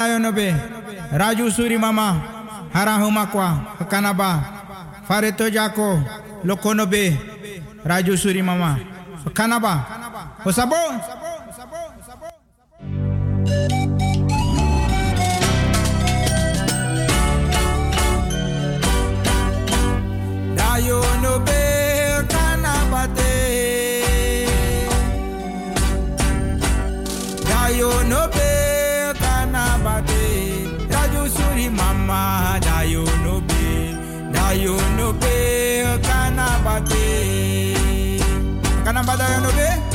Ayonobe, Radio Surimama, Harahumakwa, Kanaba, Faretojako, Lokonobe, Radio Surimama, Kanaba, Osabo, Ayonobe, Kanabate, Ayonobe. Mama, dayo no be, kanaba dayo no be.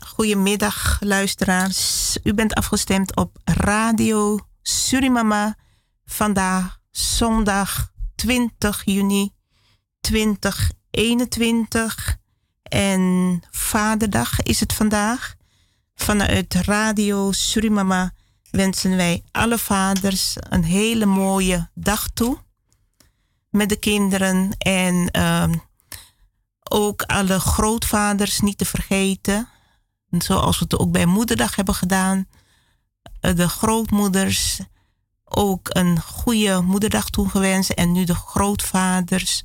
Goedemiddag luisteraars, u bent afgestemd op Radio Surimama, vandaag zondag 20 juni 2021 en Vaderdag is het vandaag. Vanuit Radio Surimama wensen wij alle vaders een hele mooie dag toe met de kinderen en ook alle grootvaders niet te vergeten. Zoals we het ook bij Moederdag hebben gedaan. De grootmoeders ook een goede Moederdag toegewenst. En nu de grootvaders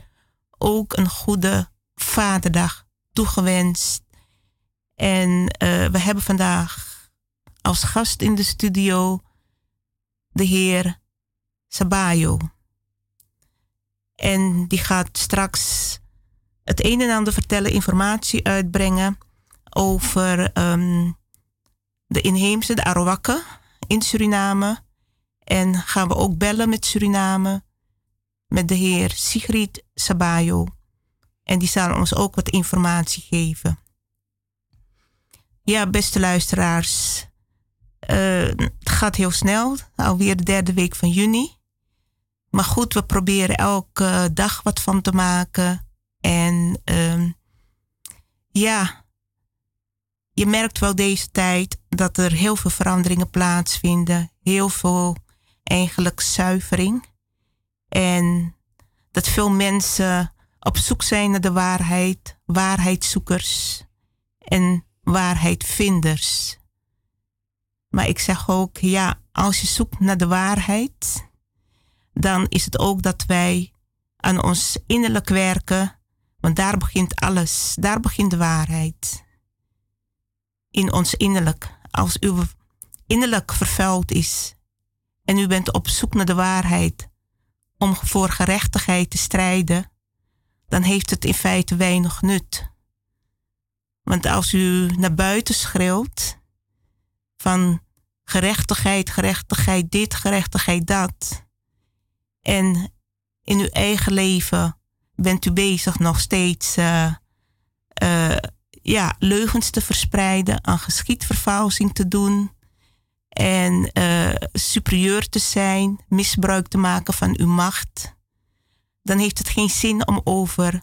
ook een goede Vaderdag toegewenst. En we hebben vandaag als gast in de studio de heer Sabajo. En die gaat straks het een en ander vertellen, informatie uitbrengen over de inheemse, de Arowakken in Suriname. En gaan we ook bellen met Suriname, met de heer Sigrid Sabajo. En die zal ons ook wat informatie geven. Ja, beste luisteraars, het gaat heel snel, alweer de derde week van juni. Maar goed, we proberen elke dag wat van te maken. En ja, je merkt wel deze tijd dat er heel veel veranderingen plaatsvinden. Heel veel eigenlijk zuivering. En dat veel mensen op zoek zijn naar de waarheid. Waarheidszoekers en waarheidvinders. Maar ik zeg ook, ja, als je zoekt naar de waarheid, dan is het ook dat wij aan ons innerlijk werken. Want daar begint alles. Daar begint de waarheid. In ons innerlijk. Als uw innerlijk vervuild is en u bent op zoek naar de waarheid om voor gerechtigheid te strijden, dan heeft het in feite weinig nut. Want als u naar buiten schreeuwt van gerechtigheid, gerechtigheid dit, gerechtigheid dat, en in uw eigen leven bent u bezig nog steeds leugens te verspreiden, aan geschiedvervalsing te doen en superieur te zijn, misbruik te maken van uw macht, dan heeft het geen zin om over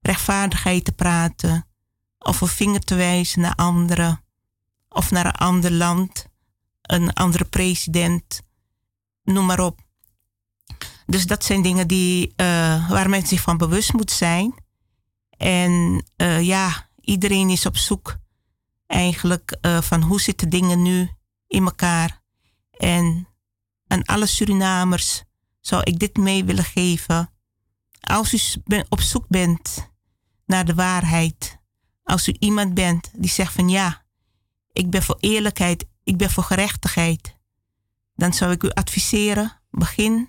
rechtvaardigheid te praten of een vinger te wijzen naar anderen of naar een ander land, een andere president, noem maar op. Dus dat zijn dingen waar mensen zich van bewust moet zijn. En iedereen is op zoek eigenlijk van hoe zitten dingen nu in elkaar. En aan alle Surinamers zou ik dit mee willen geven. Als u op zoek bent naar de waarheid. Als u iemand bent die zegt van ja, ik ben voor eerlijkheid, ik ben voor gerechtigheid. Dan zou ik u adviseren Begin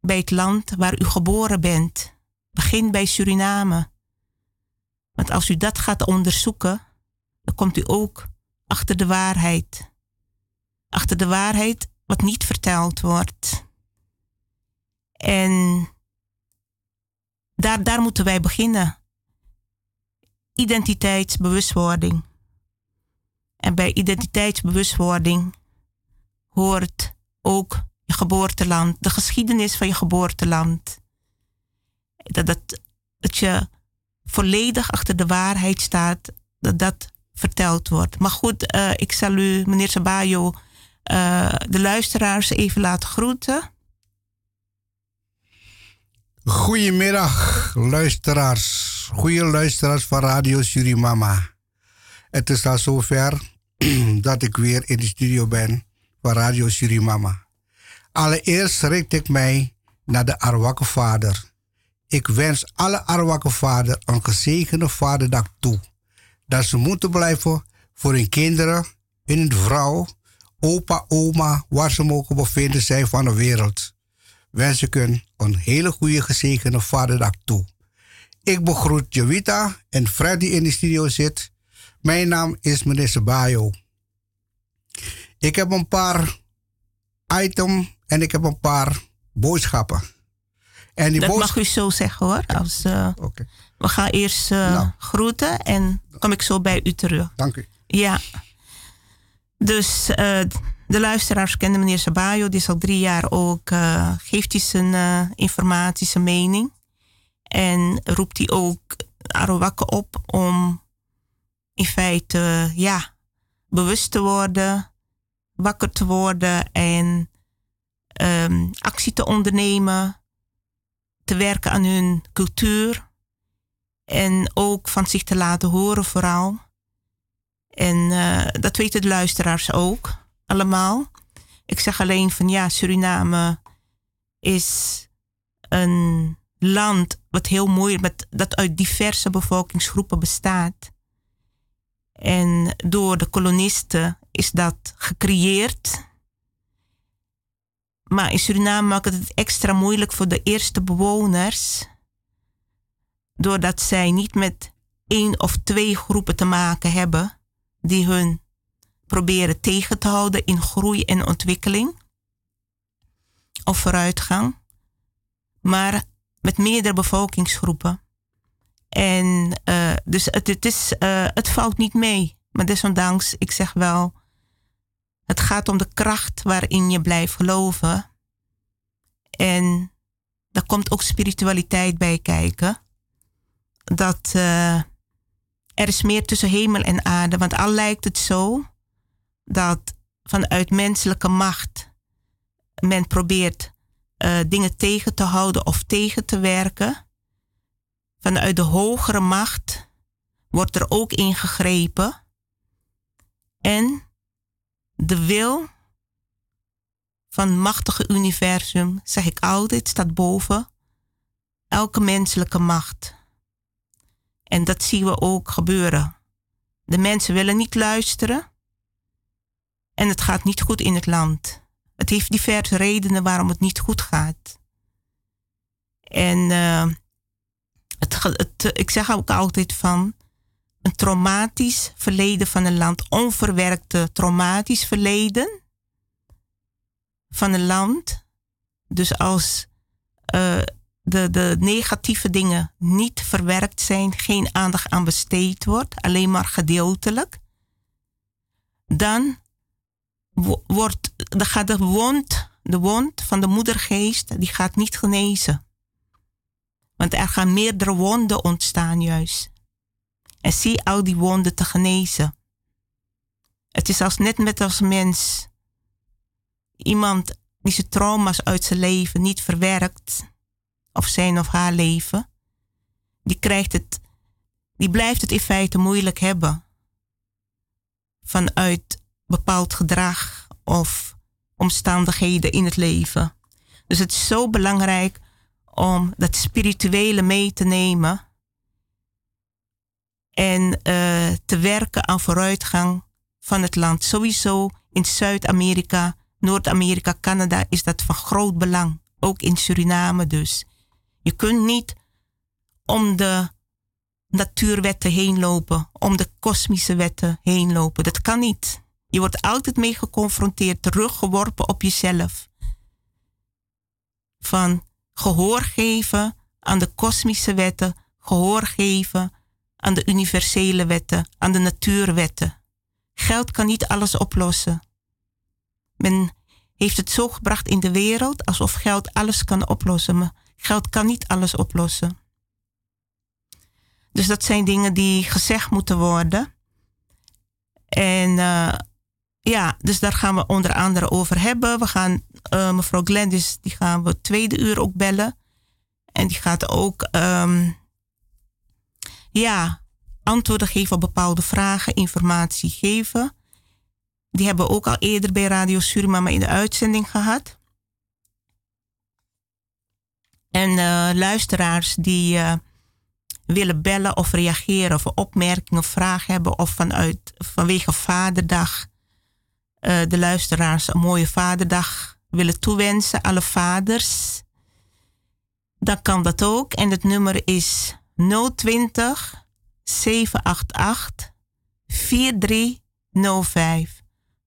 bij het land waar u geboren bent. Begin bij Suriname. Want als u dat gaat onderzoeken, dan komt u ook achter de waarheid. Achter de waarheid wat niet verteld wordt. En daar moeten wij beginnen. Identiteitsbewustwording. En bij identiteitsbewustwording hoort ook je geboorteland, de geschiedenis van je geboorteland. Dat je volledig achter de waarheid staat, dat verteld wordt. Maar goed, ik zal u, meneer Sabajo, de luisteraars even laten groeten. Goedemiddag, luisteraars. Goeie luisteraars van Radio Surimama. Het is al zover dat ik weer in de studio ben van Radio Surimama. Allereerst richt ik mij naar de Arowakken vader. Ik wens alle Arowakken vader een gezegende vaderdag toe. Dat ze moeten blijven voor hun kinderen, hun vrouw, opa, oma, waar ze mogen bevinden zijn van de wereld. Wens ik hun een hele goede gezegende vaderdag toe. Ik begroet Jovita en Fred die in de studio zit. Mijn naam is meneer Sabajo. Ik heb een paar items en ik heb een paar boodschappen. En die mag u zo zeggen hoor. Als, okay. We gaan eerst groeten en kom ik zo bij u terug. Dank u. Ja. Dus de luisteraars kennen meneer Sabajo. Die is al 3 jaar ook. Geeft hij zijn informatie, zijn mening. En roept hij ook Arowakken op om in feite bewust te worden, wakker te worden en actie te ondernemen, te werken aan hun cultuur en ook van zich te laten horen vooral. En dat weten de luisteraars ook allemaal. Ik zeg alleen van Suriname is een land wat heel mooi, dat uit diverse bevolkingsgroepen bestaat. En door de kolonisten is dat gecreëerd. Maar in Suriname maakt het extra moeilijk voor de eerste bewoners. Doordat zij niet met 1 of 2 groepen te maken hebben. Die hun proberen tegen te houden in groei en ontwikkeling. Of vooruitgang. Maar met meerdere bevolkingsgroepen. En dus het valt niet mee. Maar desondanks, ik zeg wel, het gaat om de kracht waarin je blijft geloven. En daar komt ook spiritualiteit bij kijken. Dat er is meer tussen hemel en aarde. Want al lijkt het zo dat vanuit menselijke macht men probeert dingen tegen te houden of tegen te werken. Vanuit de hogere macht wordt er ook ingegrepen. En de wil van het machtige universum, zeg ik altijd, staat boven elke menselijke macht. En dat zien we ook gebeuren. De mensen willen niet luisteren. En het gaat niet goed in het land. Het heeft diverse redenen waarom het niet goed gaat. En ik zeg ook altijd van een traumatisch verleden van een land, onverwerkte traumatisch verleden van een land. Dus als de negatieve dingen niet verwerkt zijn, geen aandacht aan besteed wordt, alleen maar gedeeltelijk, dan gaat de wond van de moedergeest, die gaat niet genezen. Want er gaan meerdere wonden ontstaan juist. En zie al die wonden te genezen. Het is net als mens. Iemand die zijn trauma's uit zijn leven niet verwerkt. Of zijn of haar leven. Die blijft het in feite moeilijk hebben. Vanuit bepaald gedrag of omstandigheden in het leven. Dus het is zo belangrijk om dat spirituele mee te nemen en te werken aan vooruitgang van het land. Sowieso in Zuid-Amerika Noord-Amerika, Canada is dat van groot belang. Ook in Suriname dus. Je kunt niet om de natuurwetten heen lopen, om de kosmische wetten heen lopen. Dat kan niet. Je wordt altijd mee geconfronteerd, teruggeworpen op jezelf. Van gehoor geven aan de kosmische wetten, gehoor geven aan de universele wetten, aan de natuurwetten. Geld kan niet alles oplossen. Men heeft het zo gebracht in de wereld alsof geld alles kan oplossen, maar geld kan niet alles oplossen. Dus dat zijn dingen die gezegd moeten worden. En dus daar gaan we onder andere over hebben. We gaan mevrouw Glennis, die gaan we 2e uur ook bellen. En die gaat ook antwoorden geven op bepaalde vragen, informatie geven. Die hebben we ook al eerder bij Radio Surimama in de uitzending gehad. En luisteraars die willen bellen of reageren of opmerkingen, vragen hebben of vanwege Vaderdag de luisteraars een mooie Vaderdag willen toewensen, alle vaders, dan kan dat ook. En het nummer is 020 788 4305.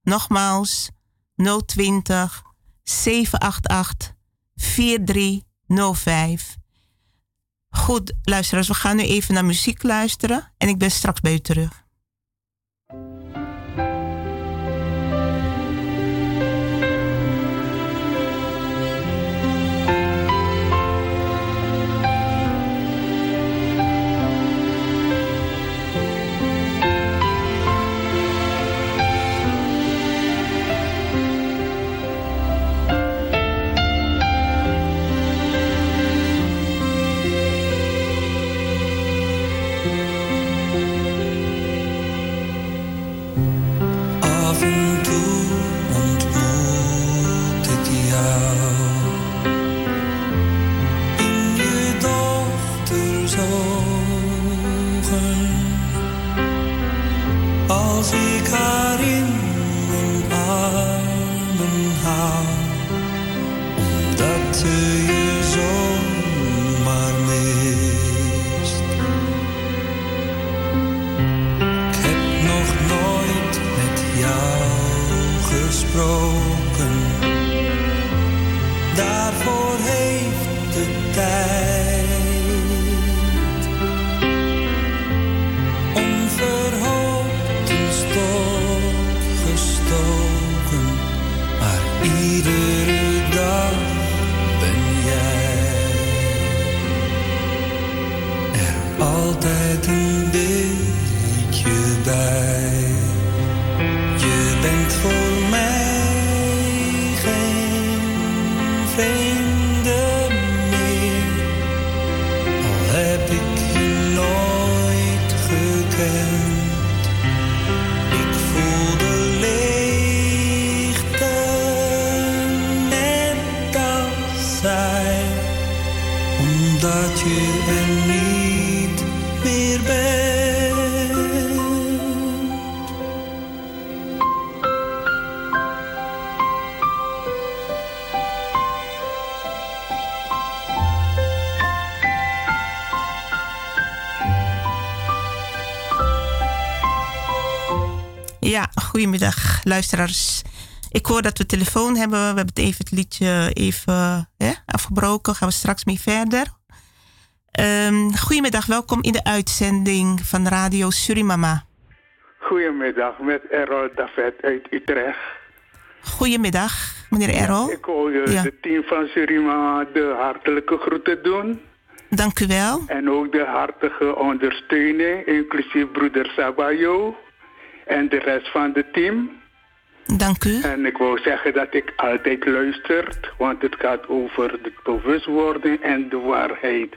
Nogmaals, 020 788 4305. Goed, luisteraars, we gaan nu even naar muziek luisteren en ik ben straks bij u terug. Als ik haar in mijn armen hou, omdat ze je zomaar mist. Ik heb nog nooit met jou gesproken, daarvoor heeft de tijd onverhoord. Gestoken, maar iedere dag ben jij er altijd een beetje bij. Je bent voor mij geen vreemde meer, al heb ik je nooit gekend. Dat je er niet meer bent. Ja, goedemiddag luisteraars. Ik hoor dat we telefoon hebben. We hebben het liedje even afgebroken. Gaan we straks mee verder. Goedemiddag, welkom in de uitzending van Radio Surimama. Goedemiddag, met Errol Davet uit Utrecht. Goedemiddag, meneer Errol. Ik wil het team van Surimama de hartelijke groeten doen. Dank u wel. En ook de hartige ondersteuning, inclusief broeder Sabajo en de rest van het team. Dank u. En ik wil zeggen dat ik altijd luister, want het gaat over de bewustwording en de waarheid.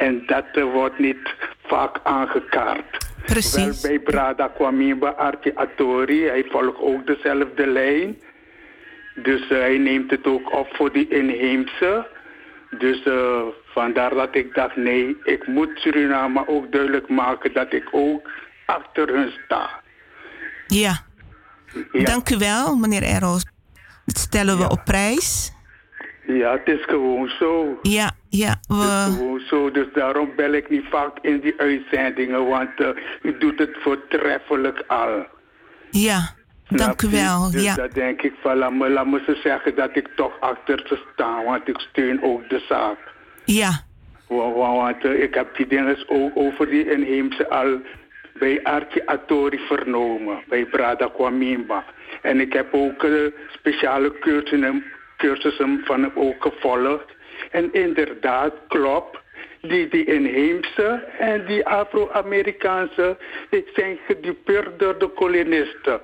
En dat wordt niet vaak aangekaart. Precies. Wel bij Brada Kwamimba, Archie Atori, hij volgt ook dezelfde lijn. Dus hij neemt het ook op voor die inheemse. Dus vandaar dat ik dacht, nee, ik moet Suriname ook duidelijk maken dat ik ook achter hun sta. Ja. Ja. Dank u wel, meneer Errol. Dat stellen we op prijs. Ja, het is gewoon zo. Ja. Het is gewoon zo, dus daarom bel ik niet vaak in die uitzendingen, want u doet het voortreffelijk al. Ja, dank u wel. Dus ja. Dan denk ik van, laat me ze zeggen dat ik toch achter ze sta, want ik steun ook de zaak. Ja. Want ik heb die dingen ook over die inheemse al bij Archie Atori vernomen, bij Brada Kwamimba. En ik heb ook speciale cursussen van hem ook gevolgd. En inderdaad, klopt, die inheemse en die Afro-Amerikaanse, die zijn gedupeerd door de kolonisten.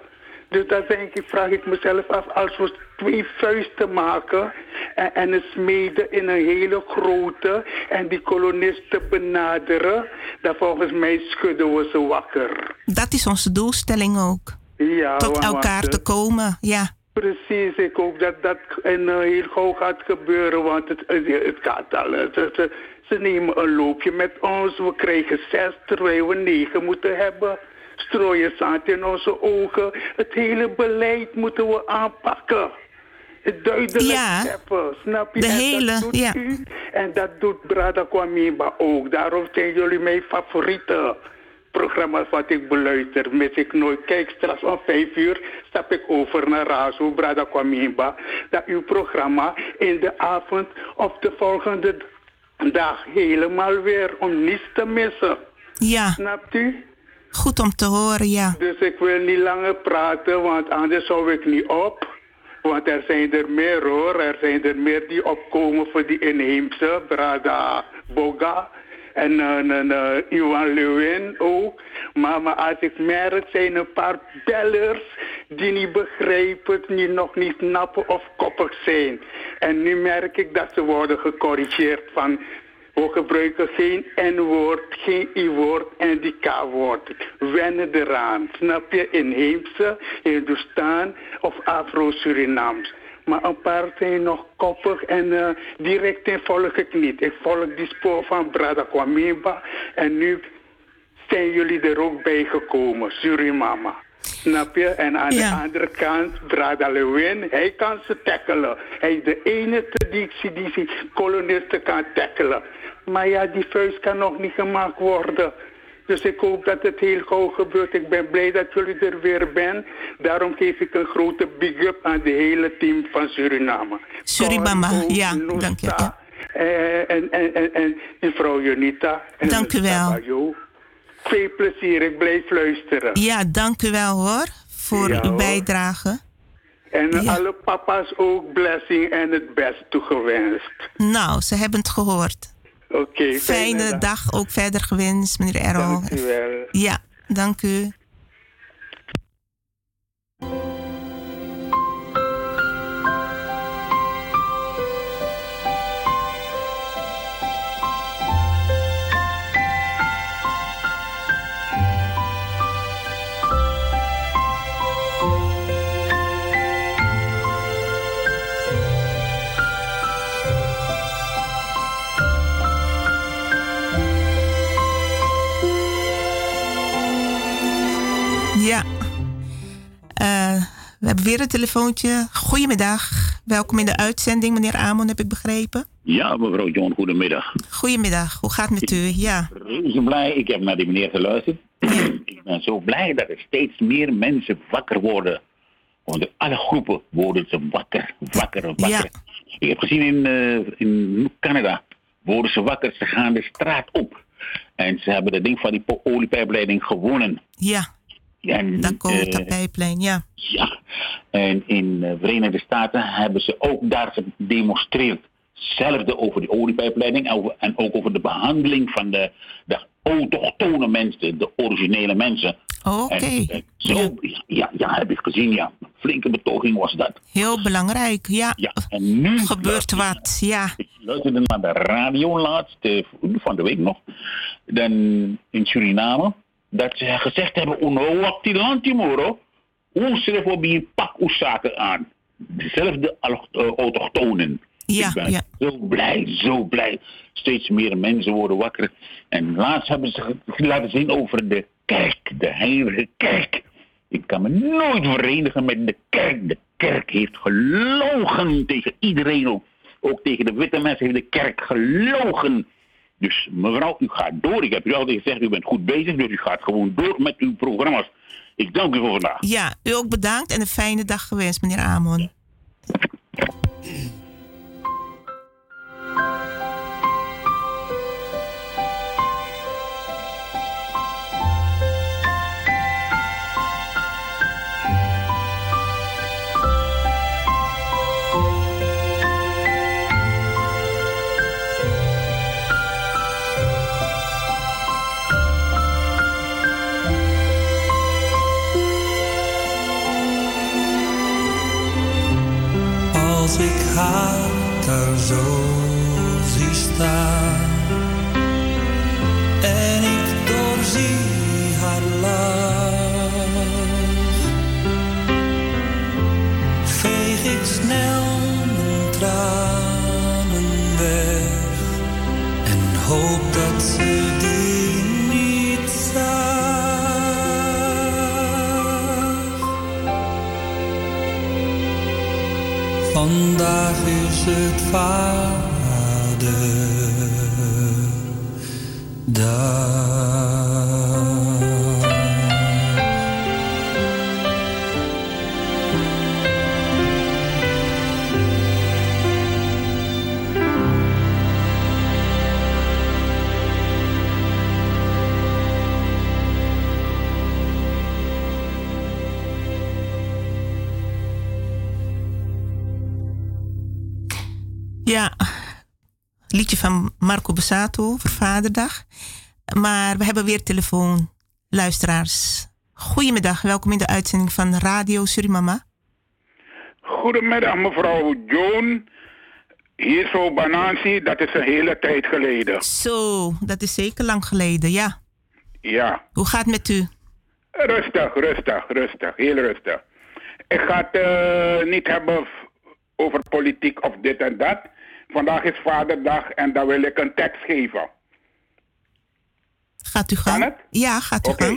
Dus dan vraag ik mezelf af, als we twee vuisten maken en een smeden in een hele grote en die kolonisten benaderen, dan volgens mij schudden we ze wakker. Dat is onze doelstelling ook. Ja, tot elkaar te komen, ja. Precies, ik hoop dat dat heel gauw gaat gebeuren, want het gaat al. Ze nemen een loopje met ons, we krijgen 6 terwijl we 9 moeten hebben. Strooien zand in onze ogen. Het hele beleid moeten we aanpakken. Het duidelijk hebben, snap je? Dat doet u en dat doet Brada Kwamimba ook. Daarom zijn jullie mijn favorieten. Programma's wat ik beluister, mis ik nooit. Kijk, straks om 5 uur stap ik over naar Razo, Brada Kwamimba. Dat uw programma in de avond of de volgende dag helemaal weer, om niets te missen. Ja. Snapt u? Goed om te horen, ja. Dus ik wil niet langer praten, want anders zou ik niet op. Want er zijn er meer hoor, er zijn er meer die opkomen voor die inheemse, Brada Boga. En Iwan Lewin ook. Maar als ik merk, zijn een paar bellers die niet begrijpen, die nog niet snappen of koppig zijn. En nu merk ik dat ze worden gecorrigeerd van, we gebruiken geen N-woord, geen I-woord en die K-woord. Wennen eraan. Snap je? Inheemse, Hindoestaan of Afro-Surinamers. Maar een paar zijn nog koppig en direct volg ik niet. Ik volg die spoor van Brada Kwamimba. En nu zijn jullie er ook bij gekomen, Surimama. Snap je? En aan de andere kant, Brada Lewin, hij kan ze tackelen. Hij is de enige die ik zie die kolonisten kan tackelen. Maar ja, die vuist kan nog niet gemaakt worden. Dus ik hoop dat het heel gauw gebeurt. Ik ben blij dat jullie er weer zijn. Daarom geef ik een grote big up aan de hele team van Suriname. Surimama, ja, dank je. Ja. En mevrouw Jovita. En dank u wel. Sabajo. Veel plezier, ik blijf luisteren. Ja, dank u wel hoor, voor uw bijdrage. En alle papa's ook blessing en het best toegewenst. Nou, ze hebben het gehoord. Okay, fijne dag ook verder gewenst, meneer Errol. Dank u wel. Ja, dank u. Ja, we hebben weer een telefoontje. Goedemiddag. Welkom in de uitzending, meneer Amon, heb ik begrepen. Ja, mevrouw Joan, goedemiddag. Goedemiddag, hoe gaat het met u? Ja. Ik ben zo blij, ik heb naar die meneer geluisterd. Ik ben zo blij dat er steeds meer mensen wakker worden. Onder alle groepen worden ze wakker. Ja. Ik heb gezien in Canada, worden ze wakker, ze gaan de straat op. En ze hebben dat ding van die oliepijpleiding gewonnen. Ja. En, dan komen we op pijplijn, ja. Ja, en in de Verenigde Staten hebben ze ook daar gedemonstreerd. Hetzelfde over die oliepijpleiding en ook over de behandeling van de autochtone mensen, de originele mensen. Oké. Ja, heb ik gezien, ja. Flinke betoging was dat. Heel belangrijk, ja. Ja, en nu gebeurt wat, ja. Ik luisterde naar de radio laatst, van de week nog, dan in Suriname. Dat ze gezegd hebben, ono wakti lanti moro, hoe schrijf op je pak uw zaken aan. Dezelfde autochtonen. Ja, ik ben zo blij. Steeds meer mensen worden wakker. En laatst hebben ze laten zien over de kerk, de heilige kerk. Ik kan me nooit verenigen met de kerk. De kerk heeft gelogen tegen iedereen ook. Ook tegen de witte mensen heeft de kerk gelogen. Dus mevrouw, u gaat door. Ik heb u altijd gezegd, u bent goed bezig, dus u gaat gewoon door met uw programma's. Ik dank u voor vandaag. Ja, u ook bedankt en een fijne dag gewenst, meneer Amon. Als ik haar daar zo zie staan en ik doorzie haar lach, veeg ik snel mijn tranen weg en hoop dat ze die niet zag. Vandaag is het Vaderdag. Ja, liedje van Marco Bussato voor Vaderdag. Maar we hebben weer telefoon. Luisteraars, goedemiddag. Welkom in de uitzending van Radio Surimama. Goedemiddag mevrouw Joan. Hier is zo Banansi, dat is een hele tijd geleden. Zo, dat is zeker lang geleden, ja. Ja. Hoe gaat het met u? Rustig. Heel rustig. Ik ga het niet hebben over politiek of dit en dat. Vandaag is Vaderdag en dan wil ik een tekst geven. Gaat u gaan? Kan het? Ja, gaat u gaan.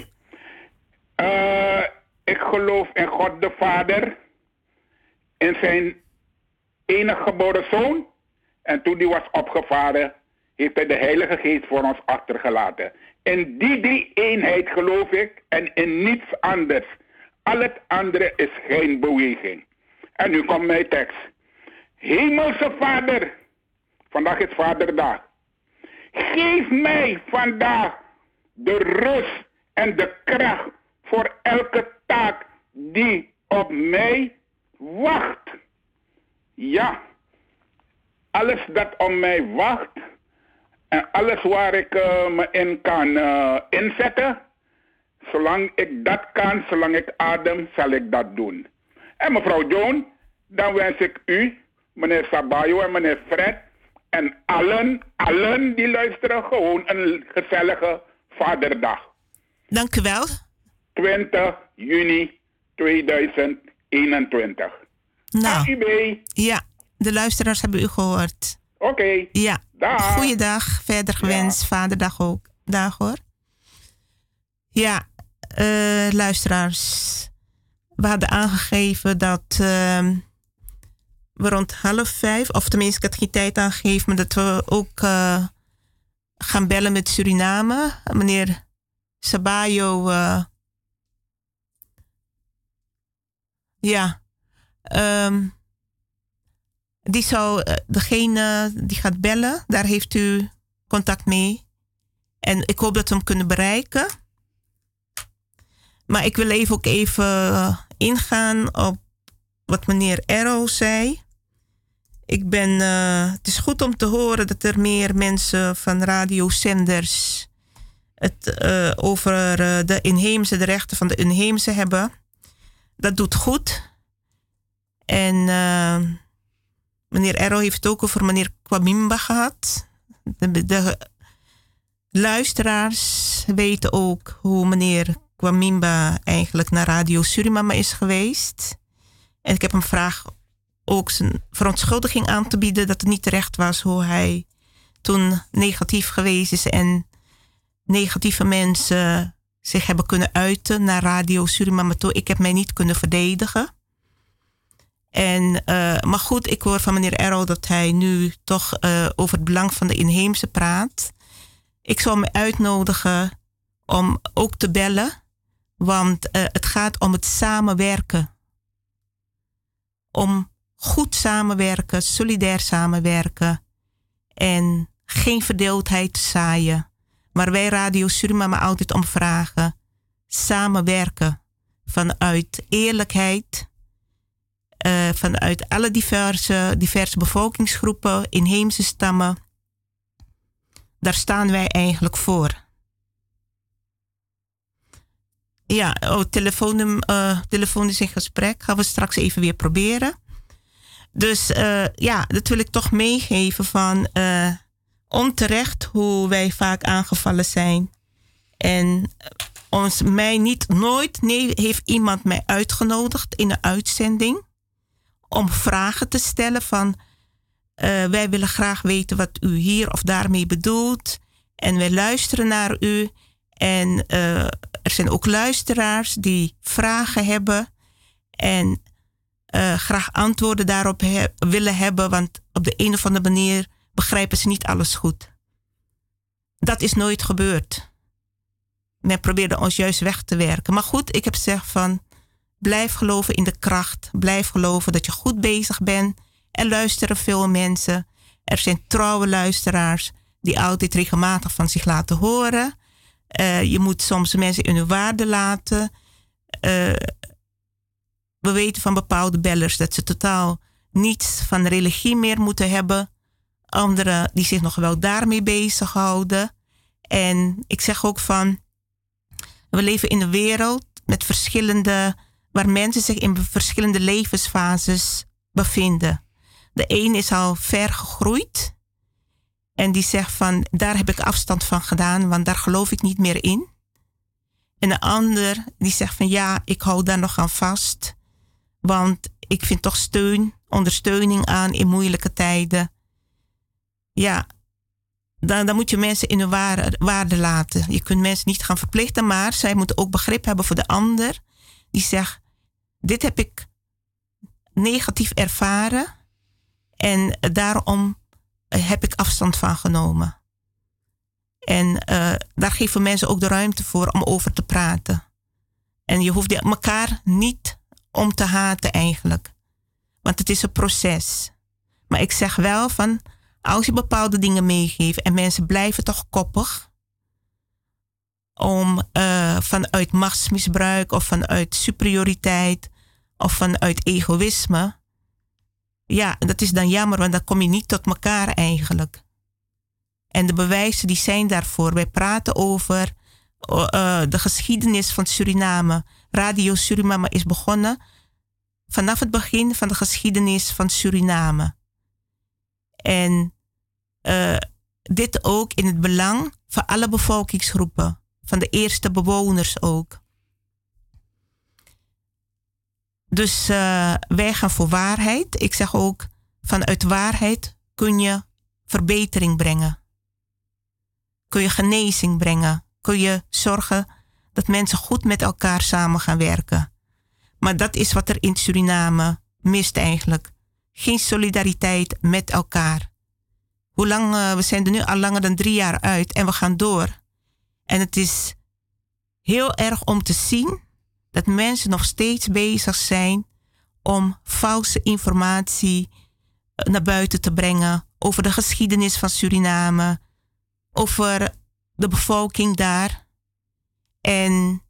Ik geloof in God de Vader, in zijn enige geboren zoon. En toen die was opgevaren, heeft hij de Heilige Geest voor ons achtergelaten. In die eenheid geloof ik en in niets anders. Al het andere is geen beweging. En nu komt mijn tekst. Hemelse Vader, vandaag is Vaderdag. Geef mij vandaag de rust en de kracht voor elke taak die op mij wacht. Ja, alles dat op mij wacht en alles waar ik me in kan inzetten, zolang ik dat kan, zolang ik adem, zal ik dat doen. En mevrouw Joan, dan wens ik u, meneer Sabajo en meneer Fred en allen die luisteren, gewoon een gezellige Vaderdag. Dank u wel. 20 juni 2021. Nou, AIB. Ja, de luisteraars hebben u gehoord. Oké. Ja, dag. Goeiedag, verder gewenst, ja. Vaderdag ook. Dag hoor. Ja, luisteraars. We hadden aangegeven dat we rond 16:30, of tenminste ik had geen tijd aangegeven, maar dat we ook gaan bellen met Suriname. Meneer Sabajo, die zou degene die gaat bellen, daar heeft u contact mee. En ik hoop dat we hem kunnen bereiken. Maar ik wil even ingaan op wat meneer Errol zei. Het is goed om te horen dat er meer mensen van radiozenders het over de rechten van de inheemse hebben. Dat doet goed. En meneer Errol heeft het ook over meneer Kwamimba gehad. De luisteraars weten ook hoe meneer Kwamimba eigenlijk naar Radio Surimama is geweest. En ik heb hem gevraagd ook zijn verontschuldiging aan te bieden dat het niet terecht was hoe hij toen negatief geweest is en negatieve mensen zich hebben kunnen uiten naar Radio Surimama toe. Ik heb mij niet kunnen verdedigen. Maar goed, ik hoor van meneer Errol dat hij nu toch over het belang van de inheemse praat. Ik zou me uitnodigen om ook te bellen, want het gaat om het samenwerken. Om goed samenwerken, solidair samenwerken en geen verdeeldheid zaaien. Waar wij Radio Surimama altijd om vragen. Samenwerken vanuit eerlijkheid, vanuit alle diverse bevolkingsgroepen, inheemse stammen. Daar staan wij eigenlijk voor. Ja, telefoon is in gesprek. Gaan we straks even weer proberen. Dus ja, dat wil ik toch meegeven van onterecht hoe wij vaak aangevallen zijn. En heeft iemand mij uitgenodigd in een uitzending om vragen te stellen van wij willen graag weten wat u hier of daarmee bedoelt. En wij luisteren naar u. En er zijn ook luisteraars die vragen hebben en graag antwoorden daarop willen hebben, want op de een of andere manier begrijpen ze niet alles goed. Dat is nooit gebeurd. Men probeerde ons juist weg te werken. Maar goed, ik heb gezegd van blijf geloven in de kracht. Blijf geloven dat je goed bezig bent. Er luisteren veel mensen. Er zijn trouwe luisteraars die altijd regelmatig van zich laten horen. Je moet soms mensen in hun waarde laten. We weten van bepaalde bellers dat ze totaal niets van religie meer moeten hebben. Anderen die zich nog wel daarmee bezighouden. En ik zeg ook van, we leven in een wereld met waar mensen zich in verschillende levensfases bevinden. De een is al ver gegroeid. En die zegt van, daar heb ik afstand van gedaan, want daar geloof ik niet meer in. En de ander die zegt van, ja, ik hou daar nog aan vast. Want ik vind toch ondersteuning aan in moeilijke tijden. Ja, dan moet je mensen in hun waarde laten. Je kunt mensen niet gaan verplichten, maar zij moeten ook begrip hebben voor de ander. Die zegt, dit heb ik negatief ervaren en daarom heb ik afstand van genomen. En daar geven mensen ook de ruimte voor om over te praten. En je hoeft elkaar niet om te haten eigenlijk. Want het is een proces. Maar ik zeg wel van, als je bepaalde dingen meegeeft en mensen blijven toch koppig om vanuit machtsmisbruik of vanuit superioriteit of vanuit egoïsme. Ja, dat is dan jammer, want dan kom je niet tot elkaar eigenlijk. En de bewijzen die zijn daarvoor. Wij praten over de geschiedenis van Suriname. Radio Surimama is begonnen vanaf het begin van de geschiedenis van Suriname. En dit ook in het belang van alle bevolkingsgroepen. Van de eerste bewoners ook. Dus wij gaan voor waarheid. Ik zeg ook, vanuit waarheid kun je verbetering brengen. Kun je genezing brengen. Kun je zorgen dat mensen goed met elkaar samen gaan werken. Maar dat is wat er in Suriname mist eigenlijk. Geen solidariteit met elkaar. We zijn er nu al langer dan 3 jaar uit en we gaan door. En het is heel erg om te zien dat mensen nog steeds bezig zijn om valse informatie naar buiten te brengen over de geschiedenis van Suriname, over de bevolking daar. En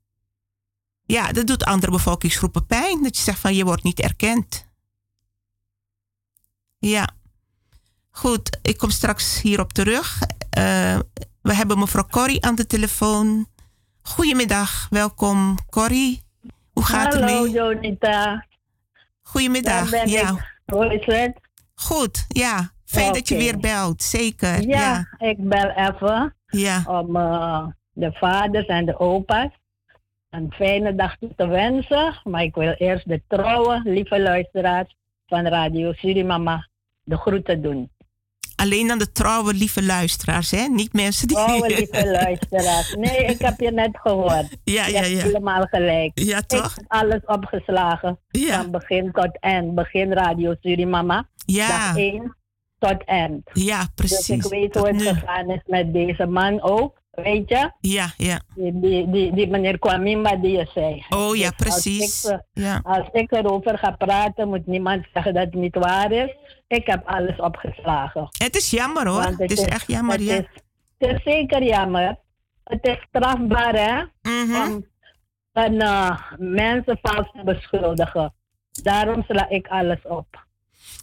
ja, dat doet andere bevolkingsgroepen pijn, dat je zegt van je wordt niet erkend. Ja, goed. Ik kom straks hierop terug. We hebben mevrouw Corrie aan de telefoon. Goedemiddag, welkom Corrie. Hoe gaat het mee? Hallo Jovita. Goedemiddag. Daar ben ik. Hoe is het? Goed, ja. Fijn dat je weer belt, zeker. Ja, ja. Ik bel even om de vaders en de opa's een fijne dag te wensen. Maar ik wil eerst de trouwe, lieve luisteraars van Radio Surimama de groeten doen. Alleen aan de trouwe, lieve luisteraars, hè? Niet mensen die... Trouwe, lieve luisteraars. Nee, ik heb je net gehoord. Ja, ja, ja. Je hebt helemaal gelijk. Ja, toch? Ik heb alles opgeslagen. Ja. Van begin tot eind. Begin Radio Surimama. Ja. Dag 1 tot eind. Ja, precies. Dus ik weet hoe het gegaan is met deze man ook. Weet je? Ja, ja. Die meneer Kwamimba die je zei. Oh ja, precies. Dus als ik erover ga praten, moet niemand zeggen dat het niet waar is. Ik heb alles opgeslagen. Het is jammer hoor. Het is echt jammer. Het is zeker jammer. Het is strafbaar hè? Mm-hmm. Om mensen vals te beschuldigen. Daarom sla ik alles op.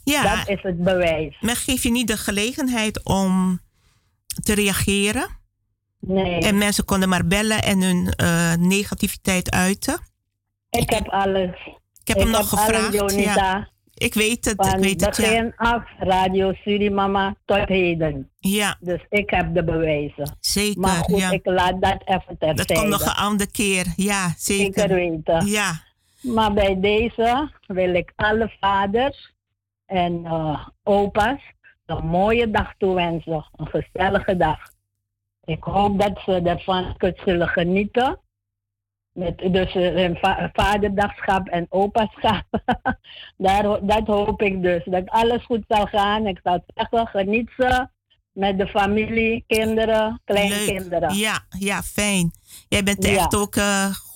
Ja. Dat is het bewijs. Men geeft je niet de gelegenheid om te reageren. Nee. En mensen konden maar bellen en hun negativiteit uiten. Ik heb alles. Ik heb hem nog gevraagd. Jonita, ik weet het. Van begin af, Radio Surimama tot heden. Ja. Dus ik heb de bewijzen. Zeker. Maar goed, Ik laat dat even terzijde. Dat komt nog een andere keer. Ja, zeker. Zeker weten. Ja. Maar bij deze wil ik alle vaders en opa's een mooie dag toewensen. Een gezellige dag. Ik hoop dat ze ervan zullen genieten. Met dus hun vaderdagschap en opaschap. Dat hoop ik dus. Dat alles goed zal gaan. Ik zou zeggen, geniet ze. Met de familie, kinderen, kleinkinderen. Leuk. Ja, ja, fijn. Jij bent echt ook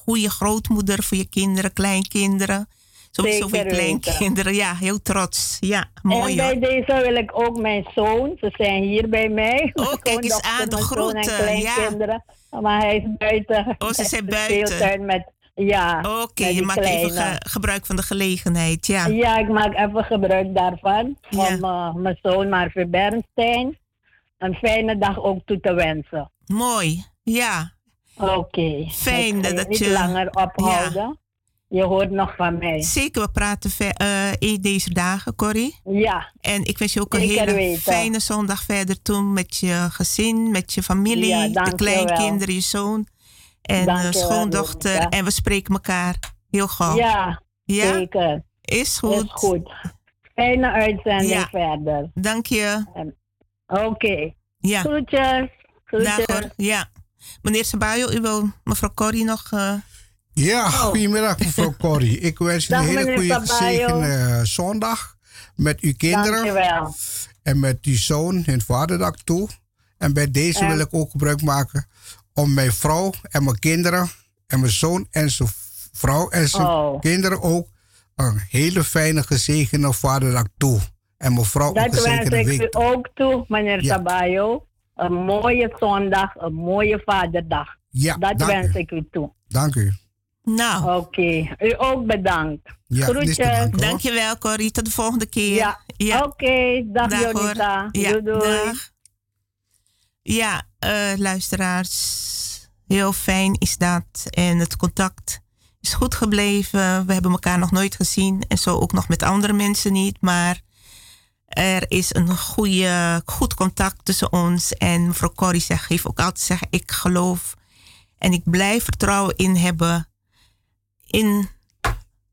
goede grootmoeder voor je kinderen, kleinkinderen. Sowieso voor je kleinkinderen. Ja, heel trots. Ja, mooi. En bij deze wil ik ook mijn zoon. Ze zijn hier bij mij. Oh, kijk eens aan, de groeten. Ja. Maar hij is buiten. Oh, ze zijn buiten. Oké, je maakt even gebruik van de gelegenheid. Ja, ja, ik maak even gebruik daarvan. Om mijn zoon Marvin Bernstein een fijne dag ook toe te wensen. Mooi, ja. Oké. Fijn dat je... niet langer ophouden. Ja. Je hoort nog van mij. Zeker, we praten deze dagen, Corrie. Ja. En ik wens je ook een hele fijne zondag verder toe met je gezin, met je familie, de kleinkinderen, je zoon en schoondochter. Wel, en we spreken elkaar heel gauw. Ja, ja? Zeker. Is goed. Is goed. Fijne uitzending verder. Dank je. Oké. Ja. Groetjes. Dag hoor. Ja. Meneer Sabajo, u wil mevrouw Corrie nog... Ja, goedemiddag mevrouw Corrie. Ik wens jullie een hele goede gezegende zondag met uw kinderen. Dankjewel. En met uw zoon en vaderdag toe. En bij deze wil ik ook gebruik maken om mijn vrouw en mijn kinderen en mijn zoon en zijn vrouw en zijn kinderen ook een hele fijne gezegende vaderdag toe. En mevrouw een gezegende week. Dat wens ik u ook toe, meneer Sabajo. Een mooie zondag, een mooie vaderdag. Ja, dat wens ik u toe. Dank u. Nou. Oké. U ook bedankt. Ja, groetjes. Bedankt, dankjewel, Corrie. Tot de volgende keer. Ja. Ja. Oké. Dag Jovita. Ja. Doei, doei. Dag. Ja, luisteraars. Heel fijn is dat. En het contact is goed gebleven. We hebben elkaar nog nooit gezien. En zo ook nog met andere mensen niet. Maar er is een goed contact tussen ons. En mevrouw Corrie heeft ook altijd gezegd, ik geloof... En ik blijf vertrouwen in hebben in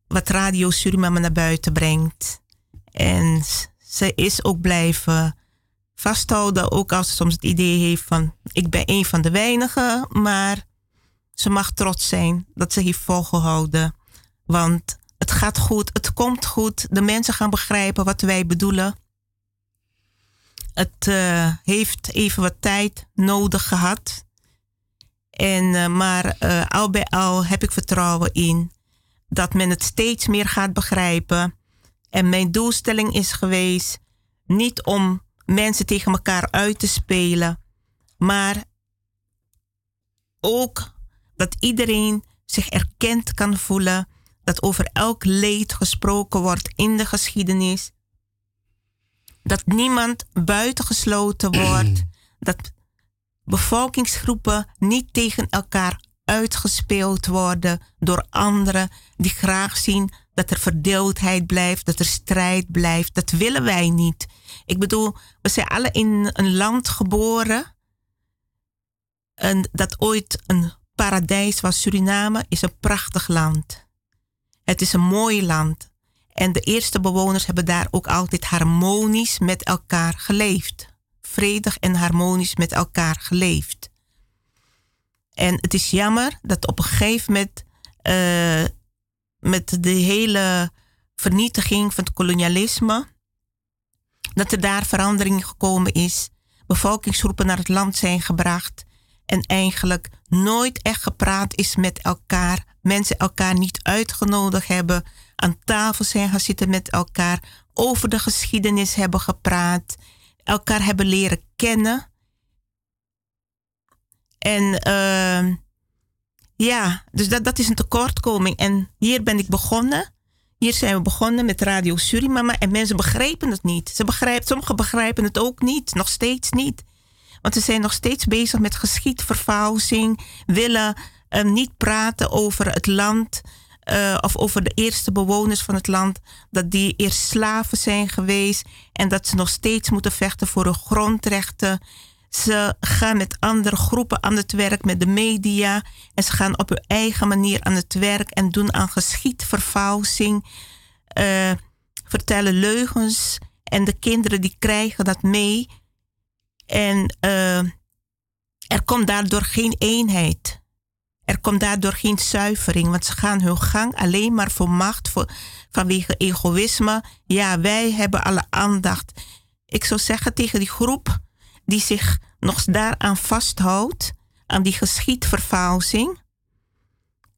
wat Radio Surimama naar buiten brengt. En ze is ook blijven vasthouden. Ook als ze soms het idee heeft van ik ben een van de weinigen. Maar ze mag trots zijn dat ze heeft volgehouden. Want het gaat goed, het komt goed. De mensen gaan begrijpen wat wij bedoelen. Het heeft even wat tijd nodig gehad. Maar al bij al heb ik vertrouwen in dat men het steeds meer gaat begrijpen. En mijn doelstelling is geweest niet om mensen tegen elkaar uit te spelen. Maar ook dat iedereen zich erkend kan voelen. Dat over elk leed gesproken wordt in de geschiedenis. Dat niemand buitengesloten wordt. Dat... bevolkingsgroepen niet tegen elkaar uitgespeeld worden door anderen die graag zien dat er verdeeldheid blijft, dat er strijd blijft. Dat willen wij niet. Ik bedoel, we zijn alle in een land geboren en dat ooit een paradijs was. Suriname is een prachtig land. Het is een mooi land. En de eerste bewoners hebben daar ook altijd harmonisch met elkaar geleefd. vredig en harmonisch met elkaar geleefd. En het is jammer dat op een gegeven moment met de hele vernietiging van het kolonialisme, dat er daar verandering gekomen is, bevolkingsgroepen naar het land zijn gebracht en eigenlijk nooit echt gepraat is met elkaar, mensen elkaar niet uitgenodigd hebben, aan tafel zijn gaan zitten met elkaar, over de geschiedenis hebben gepraat, elkaar hebben leren kennen. En dus dat is een tekortkoming. En hier ben ik begonnen. Hier zijn we begonnen met Radio Surimama. En mensen begrijpen het niet. Sommigen begrijpen het ook niet. Nog steeds niet. Want ze zijn nog steeds bezig met geschiedvervalsing. Willen niet praten over het land. Of over de eerste bewoners van het land. Dat die eerst slaven zijn geweest. En dat ze nog steeds moeten vechten voor hun grondrechten. Ze gaan met andere groepen aan het werk, met de media. En ze gaan op hun eigen manier aan het werk en doen aan geschiedvervalsing. Vertellen leugens. En de kinderen die krijgen dat mee. En er komt daardoor geen eenheid. Er komt daardoor geen zuivering. Want ze gaan hun gang alleen maar voor macht, vanwege egoïsme. Ja, wij hebben alle aandacht. Ik zou zeggen tegen die groep die zich nog daaraan vasthoudt, aan die geschiedvervalsing.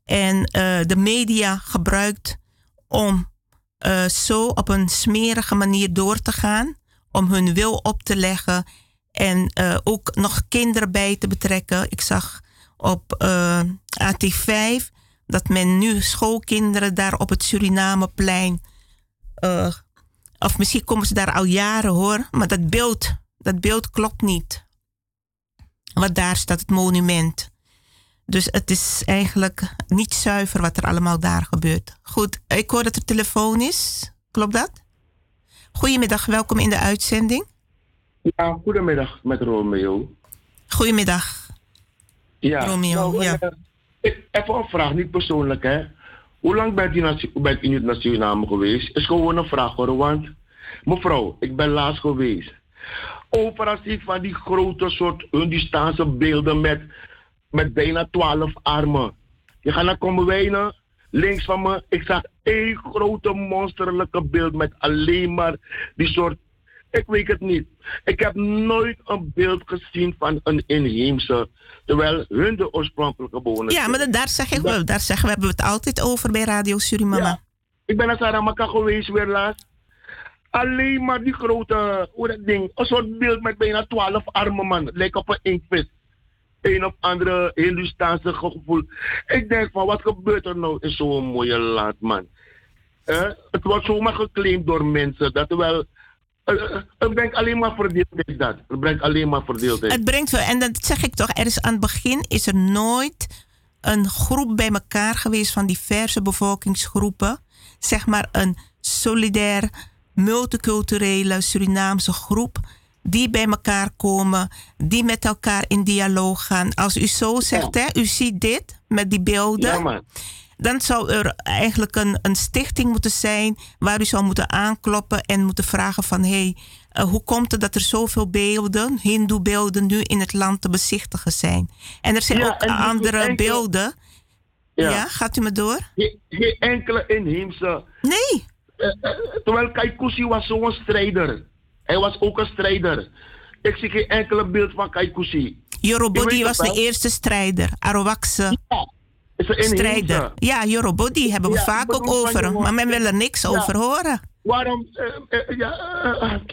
En de media gebruikt om zo op een smerige manier door te gaan, om hun wil op te leggen en ook nog kinderen bij te betrekken. Ik zag op AT5 dat men nu schoolkinderen daar op het Surinameplein, of misschien komen ze daar al jaren hoor, maar dat beeld klopt niet. Want daar staat het monument. Dus het is eigenlijk niet zuiver wat er allemaal daar gebeurt. Goed, ik hoor dat er telefoon is. Klopt dat? Goedemiddag, welkom in de uitzending. Ja, goedemiddag met Romeo. Goedemiddag. Ja, Romeo, nou, ja. Even een vraag, niet persoonlijk hè. Hoe lang bent u in het Suriname geweest? Is gewoon een vraag hoor, want mevrouw, ik ben laatst geweest. Overal zie van die grote soort Hindoestaanse beelden met bijna 12 armen. Je gaat naar Komwijnen, links van me, ik zag één grote monsterlijke beeld met alleen maar die soort, ik weet het niet. Ik heb nooit een beeld gezien van een inheemse, terwijl hun de oorspronkelijke bewoners. Ja, maar daar hebben we het altijd over bij Radio Surimama. Ja, ik ben naar Saramaka geweest weer laatst. Alleen maar die grote, hoe dat ding, een soort beeld met bijna 12 armen man, lijkt op een inktvis. Een of andere Hindoestaanse gevoel. Ik denk van, wat gebeurt er nou in zo'n mooie land man? Het wordt zomaar geclaimd door mensen, dat wel, het brengt alleen maar verdeeldheid dat. Het brengt alleen maar verdeeldheid. Het brengt wel, en dat zeg ik toch, aan het begin is er nooit een groep bij elkaar geweest van diverse bevolkingsgroepen. Zeg maar een solidair, multiculturele Surinaamse groep die bij elkaar komen, die met elkaar in dialoog gaan. Als u zo zegt, ja. Hè, u ziet dit met die beelden, ja, dan zou er eigenlijk een stichting moeten zijn waar u zou moeten aankloppen en moeten vragen van hoe komt het dat er zoveel beelden, hindoebeelden nu in het land te bezichtigen zijn? En er zijn ook andere beelden. Ja. Ja, gaat u me door? Geen enkele inheemse. Nee. Terwijl Kaikousi was zo'n strijder. Hij was ook een strijder. Ik zie geen enkele beeld van Kaikousi. Yorobodi was de eerste strijder. Arowakse strijder. Ja, Yorobodi hebben we vaak ook over. Maar men wil er niks over horen. Waarom?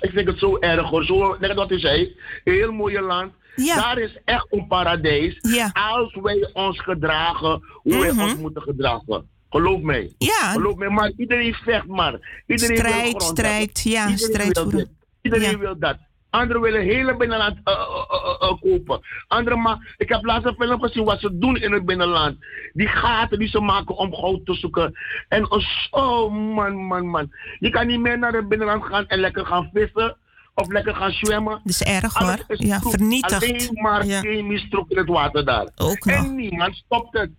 Ik vind het zo erg hoor. Zo, net wat u zei. Een heel mooi land. Ja. Daar is echt een paradijs. Ja. Als wij ons gedragen, hoe wij ons moeten gedragen. Geloof mij. Ja. Geloof mij, maar iedereen vecht maar. Iedereen wil dat. Anderen willen hele binnenland kopen. Anderen ik heb laatst een film gezien wat ze doen in het binnenland. Die gaten die ze maken om goud te zoeken. En man. Je kan niet meer naar het binnenland gaan en lekker gaan vissen. Of lekker gaan zwemmen. Dat is erg hoor. Is vernietigd. Alleen maar chemisch troep in het water daar. Ook nog. En niemand stopt het.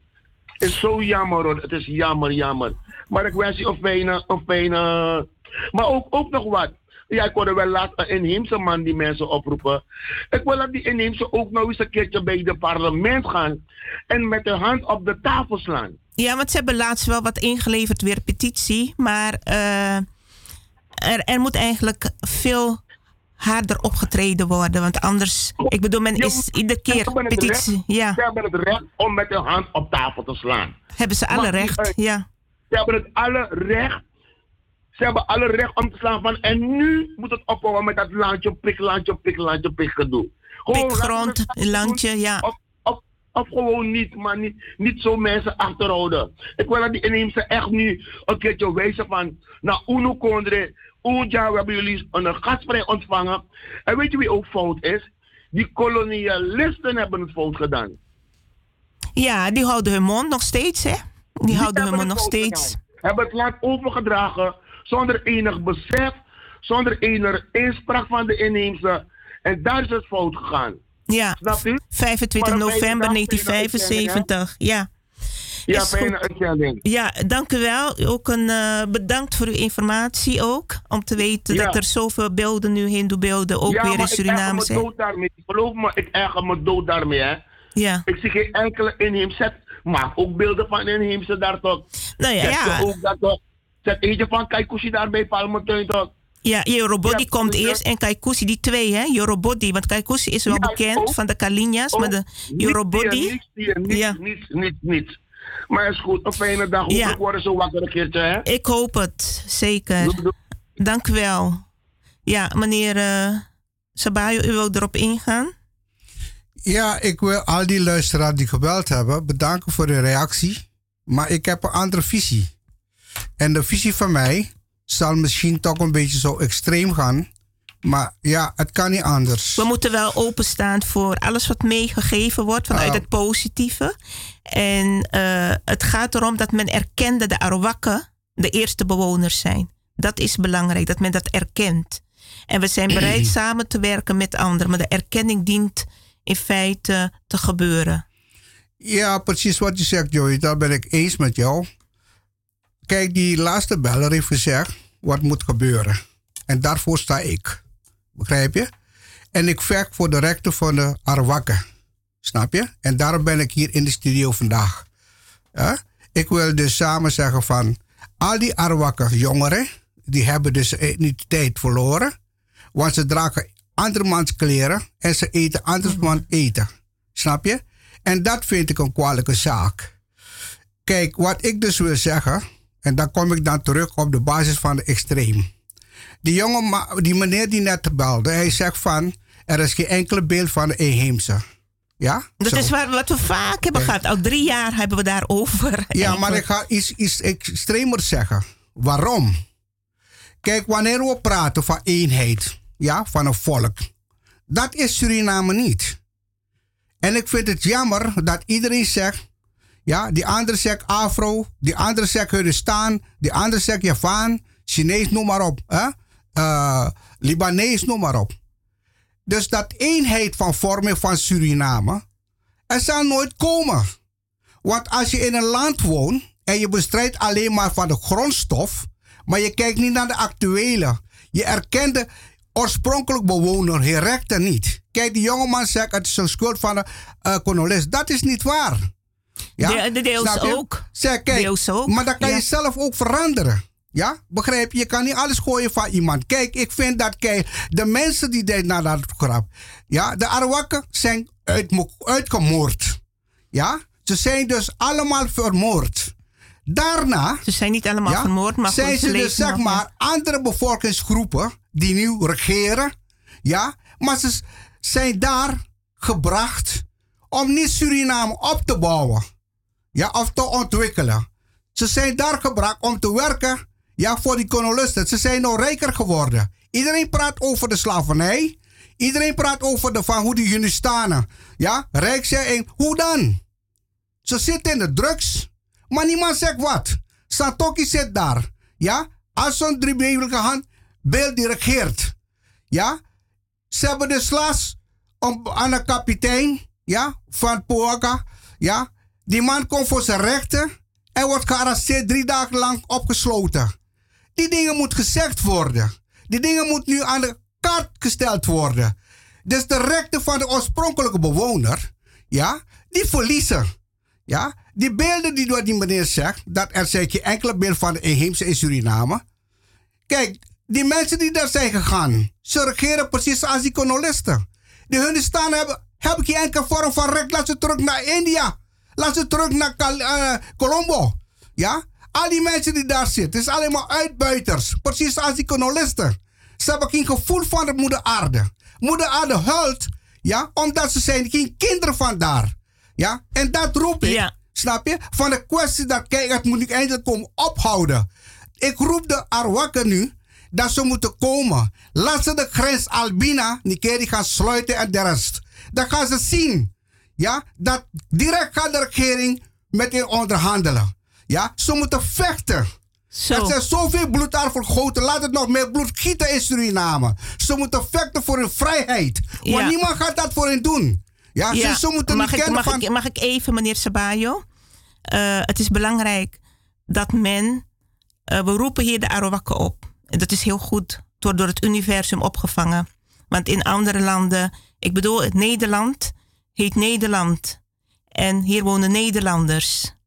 Het is zo jammer hoor, het is jammer. Maar ik wens je een fijne... Maar ook nog wat. Ja, ik hoorde wel laatst een inheemse man die mensen oproepen. Ik wil dat die inheemse ook nou eens een keertje bij het parlement gaan. En met de hand op de tafel slaan. Ja, want ze hebben laatst wel wat ingeleverd, weer petitie. Maar er moet eigenlijk veel harder opgetreden worden. Want anders, ik bedoel, men is iedere keer petitie. Ja. Ze hebben het recht om met de hand op tafel te slaan. Hebben ze alle recht, ja. Ze hebben het alle recht. Ze hebben alle recht om te slaan van. En nu moet het ophouden met dat landje pik gedoe. Pikgrond, landje, doen, ja. Of gewoon niet, maar niet zo mensen achterhouden. Ik wil dat die inheemse echt nu een keertje wijzen van. Nou, Uno Kondre, Oja, we hebben jullie een gastvrij ontvangen. En weet je wie ook fout is? Die kolonialisten hebben het fout gedaan. Ja, die houden hun mond nog steeds, hè? Die houden hun mond nog steeds. Hebben het land overgedragen zonder enig besef, zonder enig inspraak van de inheemse. En daar is het fout gegaan. Ja, 25 november 1975, ja. Ja, fijne uitzending. Ja, dank u wel. Ook bedankt voor uw informatie ook. Om te weten dat er zoveel beelden nu, hindoe-beelden, ook weer in Suriname zijn. Ja, ik erger me dood daarmee. Geloof me, ik erger me dood daarmee, hè. Ja. Ik zie geen enkele inheemse, maar ook beelden van inheemse daar toch. Nou ja, zet eentje van Kaikousi daar bij Palmetuin toch. Ja, Yorobodi komt eerst en Kaikousi, die twee, hè? Yorobodi, want Kaikousi is wel bekend van de Kalina's, maar de Yorobodi. Niets. Maar het is goed, een fijne dag. Hopelijk worden ze wakker een keertje, hè? Ik hoop het, zeker. Doe. Dank u wel. Ja, meneer Sabajo, u wilt erop ingaan? Ja, ik wil al die luisteraars die gebeld hebben bedanken voor hun reactie. Maar ik heb een andere visie. En de visie van mij zal misschien toch een beetje zo extreem gaan. Maar ja, het kan niet anders. We moeten wel openstaan voor alles wat meegegeven wordt vanuit het positieve. En het gaat erom dat men erkent dat de Arowakken de eerste bewoners zijn. Dat is belangrijk, dat men dat erkent. En we zijn bereid samen te werken met anderen. Maar de erkenning dient in feite te gebeuren. Ja, precies wat je zegt, Joey. Daar ben ik eens met jou. Kijk, die laatste beller heeft gezegd wat moet gebeuren. En daarvoor sta ik. Begrijp je? En ik vecht voor de rechten van de Arowakken. Snap je? En daarom ben ik hier in de studio vandaag. Ja? Ik wil dus samen zeggen van al die Arowakken jongeren, die hebben dus identiteit verloren. Want ze dragen andermans kleren en ze eten andermans eten. Snap je? En dat vind ik een kwalijke zaak. Kijk, wat ik dus wil zeggen, en dan kom ik dan terug op de basis van de extreem. Die meneer die net belde, hij zegt van, er is geen enkele beeld van de inheemse. Ja? Dat is wat we vaak hebben gehad. Al 3 jaar hebben we daarover. Ja, maar ik ga iets extremer zeggen. Waarom? Kijk, wanneer we praten van eenheid, ja, van een volk, dat is Suriname niet. En ik vind het jammer dat iedereen zegt, ja, die andere zegt Afro, die andere zegt Hindoestaan, die andere zegt Javanen, Chinees, noem maar op. Hè? Libanees, noem maar op. Dus dat eenheid van vorming van Suriname, er zal nooit komen. Want als je in een land woont en je bestrijdt alleen maar van de grondstof, maar je kijkt niet naar de actuele. Je erkent de oorspronkelijk bewoner, je rechten niet. Kijk, die jongeman zegt, het is een schuld van de kolonist. Dat is niet waar. Ja? De deels ook. Zeg, kijk, deels ook. Maar dat kan je zelf ook veranderen. Ja, begrijp je? Je kan niet alles gooien van iemand. Kijk, ik vind dat de mensen die deed naar dat grap. Ja, de Arowakken zijn uitgemoord. Ja, ze zijn dus allemaal vermoord. Daarna. Ze zijn niet allemaal vermoord, maar zijn ze dus zeg maar andere bevolkingsgroepen die nu regeren. Ja, maar ze zijn daar gebracht om niet Suriname op te bouwen. Ja, of te ontwikkelen. Ze zijn daar gebracht om te werken. Ja, voor die kolonisten. Ze zijn nou rijker geworden. Iedereen praat over de slavernij. Iedereen praat over van hoe die Hindoestanen, ja, rijk zijn. Hoe dan? Ze zitten in de drugs. Maar niemand zegt wat. Santokhi zit daar. Ja, als zo'n driebevelige hand beeld die regeert. Ja, ze hebben dus last aan een kapitein, ja, van Powaka. Ja, die man komt voor zijn rechten. Hij wordt gearresteerd 3 dagen lang opgesloten. Die dingen moeten gezegd worden. Die dingen moeten nu aan de kaart gesteld worden. Dus de rechten van de oorspronkelijke bewoner, ja, die verliezen. Ja, die beelden die door die meneer zegt, dat er zijn geen enkele beeld van de inheemse in Suriname. Kijk, die mensen die daar zijn gegaan, ze regeren precies als die kolonisten. Die Hindoestanen hebben geen enkele vorm van recht. Laat ze terug naar India. Laat ze terug naar Colombo. Ja? Al die mensen die daar zitten, is alleen maar uitbuiters. Precies als die kolonisten. Ze hebben geen gevoel van de moeder aarde. Moeder aarde huilt, ja, omdat ze zijn geen kinderen van daar. Ja? En dat roep ik, ja. Snap je? Van de kwestie dat, kijk, het moet nu eindelijk komen ophouden. Ik roep de Arowakken nu dat ze moeten komen. Laat ze de grens Albina, die keer die gaan sluiten en de rest. Dan gaan ze zien, ja, dat direct gaat de regering met hen onderhandelen. Ja, ze moeten vechten. Zo. Er zijn zoveel bloed daar vergoten. Laat het nog meer bloed gieten in Suriname. Ze moeten vechten voor hun vrijheid. Ja. Maar niemand gaat dat voor hen doen. Ja, ja. Ze moeten niet kennen van... Mag ik even, meneer Sabajo? Het is belangrijk dat men... we roepen hier de Arowakken op. En dat is heel goed. Het wordt door het universum opgevangen. Want in andere landen... Ik bedoel, het Nederland heet Nederland. En hier wonen Nederlanders.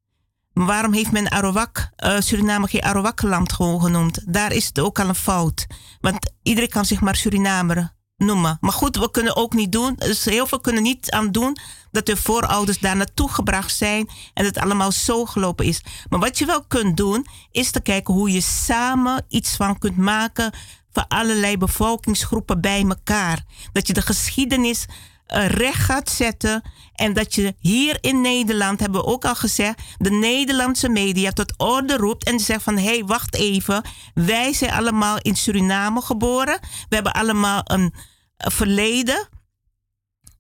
Maar waarom heeft men Arowak, Suriname geen Arowakkenland gewoon genoemd? Daar is het ook al een fout. Want iedereen kan zich maar Surinamer noemen. Maar goed, we kunnen ook niet doen. Dus heel veel kunnen niet aan doen dat hun voorouders daar naartoe gebracht zijn. En dat het allemaal zo gelopen is. Maar wat je wel kunt doen, is te kijken hoe je samen iets van kunt maken... van allerlei bevolkingsgroepen bij elkaar. Dat je de geschiedenis recht gaat zetten. En dat je hier in Nederland, hebben we ook al gezegd... de Nederlandse media tot orde roept en zegt van... hé, wacht even, wij zijn allemaal in Suriname geboren. We hebben allemaal een verleden...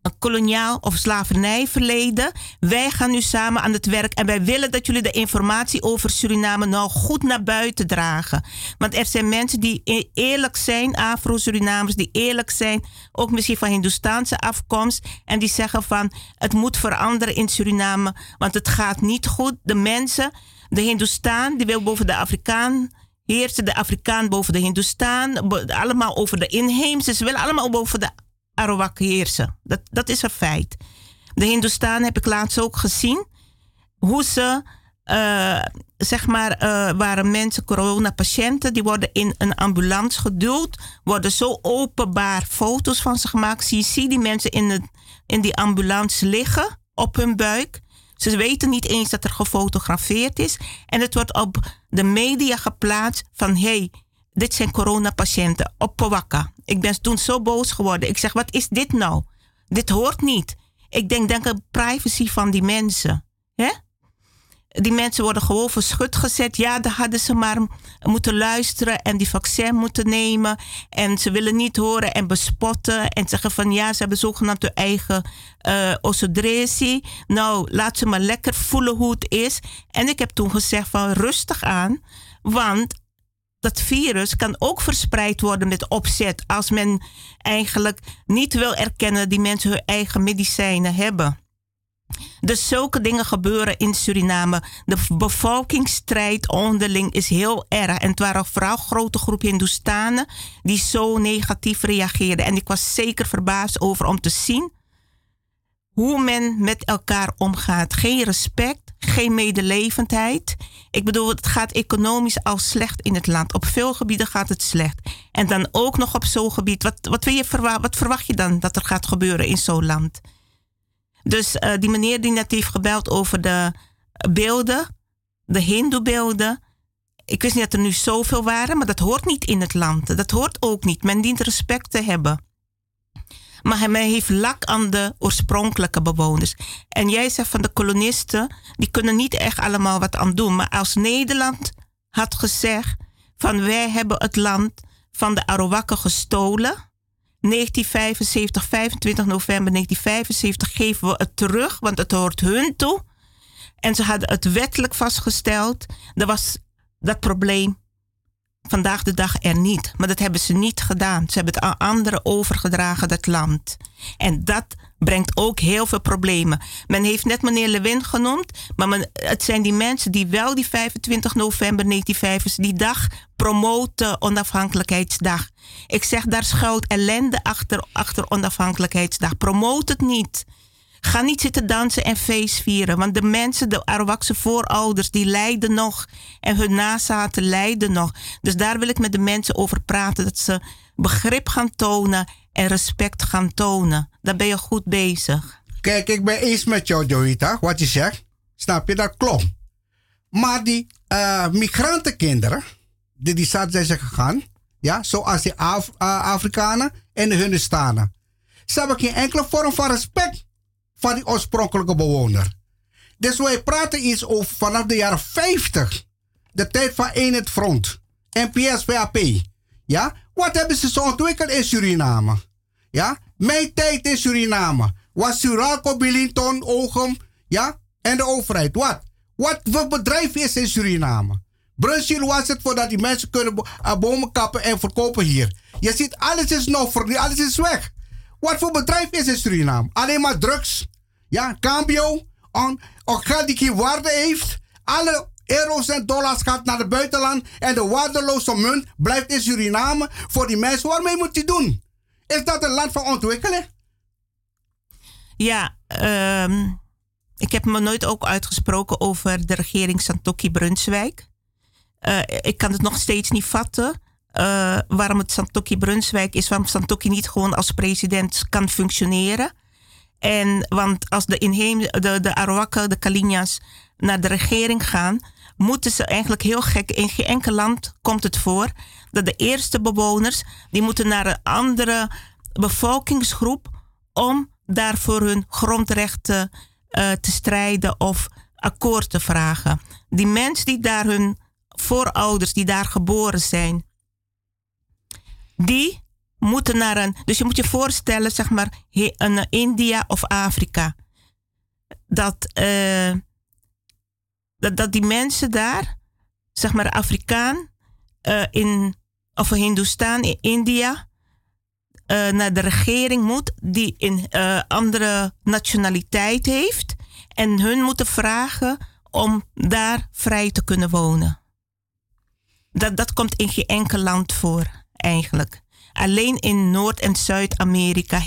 een koloniaal of slavernijverleden. Wij gaan nu samen aan het werk. En wij willen dat jullie de informatie over Suriname nou goed naar buiten dragen. Want er zijn mensen die eerlijk zijn. Afro-Surinamers die eerlijk zijn. Ook misschien van Hindoestaanse afkomst. En die zeggen van het moet veranderen in Suriname. Want het gaat niet goed. De mensen, de Hindoestaan, die wil boven de Afrikaan... heersen de Afrikaan boven de Hindoestaan. Allemaal over de inheemse. Ze willen allemaal boven de Arowakken heersen. Dat is een feit. De Hindoestanen heb ik laatst ook gezien. Hoe ze, waren mensen, coronapatiënten... die worden in een ambulance geduwd. Worden zo openbaar foto's van ze gemaakt. Je ziet die mensen in die ambulance liggen op hun buik. Ze weten niet eens dat er gefotografeerd is. En het wordt op de media geplaatst van... hey, dit zijn coronapatiënten op Powaka. Ik ben toen zo boos geworden. Ik zeg, wat is dit nou? Dit hoort niet. Ik denk aan de privacy van die mensen. Hè? Die mensen worden gewoon verschut gezet. Ja, daar hadden ze maar moeten luisteren en die vaccin moeten nemen. En ze willen niet horen en bespotten. En zeggen van ja, ze hebben zogenaamd hun eigen osodresie. Nou, laat ze maar lekker voelen hoe het is. En ik heb toen gezegd van rustig aan. Want... dat virus kan ook verspreid worden met opzet... als men eigenlijk niet wil erkennen... die mensen hun eigen medicijnen hebben. Dus zulke dingen gebeuren in Suriname. De bevolkingsstrijd onderling is heel erg. En het waren vooral grote groepen Hindoestanen... die zo negatief reageerden. En ik was zeker verbaasd over om te zien... hoe men met elkaar omgaat. Geen respect, geen medelevendheid. Ik bedoel, het gaat economisch al slecht in het land. Op veel gebieden gaat het slecht. En dan ook nog op zo'n gebied. Wat verwacht je dan dat er gaat gebeuren in zo'n land? Dus die meneer die net heeft gebeld over de beelden. De hindoebeelden. Ik wist niet dat er nu zoveel waren. Maar dat hoort niet in het land. Dat hoort ook niet. Men dient respect te hebben. Maar men heeft lak aan de oorspronkelijke bewoners. En jij zegt van de kolonisten, die kunnen niet echt allemaal wat aan doen. Maar als Nederland had gezegd van wij hebben het land van de Arowakken gestolen. 1975, 25 november 1975 geven we het terug, want het hoort hun toe. En ze hadden het wettelijk vastgesteld. Er was dat probleem vandaag de dag er niet. Maar dat hebben ze niet gedaan. Ze hebben het aan anderen overgedragen, dat land. En dat brengt ook heel veel problemen. Men heeft net meneer Lewin genoemd, maar het zijn die mensen die wel die 25 november 1975, die dag promoten, onafhankelijkheidsdag. Ik zeg, daar schuilt ellende achter onafhankelijkheidsdag. Promoot het niet. Ga niet zitten dansen en feest vieren. Want de mensen, de Arowakse voorouders, die lijden nog. En hun nazaten lijden nog. Dus daar wil ik met de mensen over praten. Dat ze begrip gaan tonen en respect gaan tonen. Dan ben je goed bezig. Kijk, ik ben eens met jou, Jovita, wat je zegt. Snap je, dat klopt. Maar die migrantenkinderen, die zaten zijn gegaan. Ja, zoals de Afrikanen en de Hindoestanen. Ze hebben geen enkele vorm van respect van die oorspronkelijke bewoner. Dus wij praten iets over vanaf de jaren 50. De tijd van Eenheid Front. NPS-PAP. Ja? Wat hebben ze zo ontwikkeld in Suriname? Ja? Mijn tijd in Suriname. Was Suralco, Bilinton, Oogum. Ja? En de overheid. Wat bedrijf is in Suriname? Brussel was het voordat die mensen kunnen bomen kappen en verkopen hier. Je ziet, alles is nog vernieuwd. Alles is weg. Wat voor bedrijf is in Suriname? Alleen maar drugs. Ja, cambio. Geld die geen waarde heeft. Alle euro's en dollars gaat naar het buitenland. En de waardeloze munt blijft in Suriname. Voor die mensen, waarmee moet die doen? Is dat een land van ontwikkeling? Ja, ik heb me nooit ook uitgesproken over de regering Santokhi-Brunswijk. Ik kan het nog steeds niet vatten. Waarom het Santokhi-Brunswijk is, waarom Santokhi niet gewoon als president kan functioneren. En want als de Arowakken, de Kalina's naar de regering gaan, moeten ze eigenlijk heel gek. In geen enkel land komt het voor dat de eerste bewoners die moeten naar een andere bevolkingsgroep om daarvoor hun grondrechten te strijden of akkoord te vragen. Die mensen die daar hun voorouders die daar geboren zijn, die moeten naar een... Dus je moet je voorstellen, zeg maar, een India of Afrika. Dat die mensen daar, zeg maar Afrikaan of een Hindoestaan in India, naar de regering moet die een andere nationaliteit heeft. En hun moeten vragen om daar vrij te kunnen wonen. Dat komt in geen enkel land voor. Eigenlijk. Alleen in Noord- en Zuid-Amerika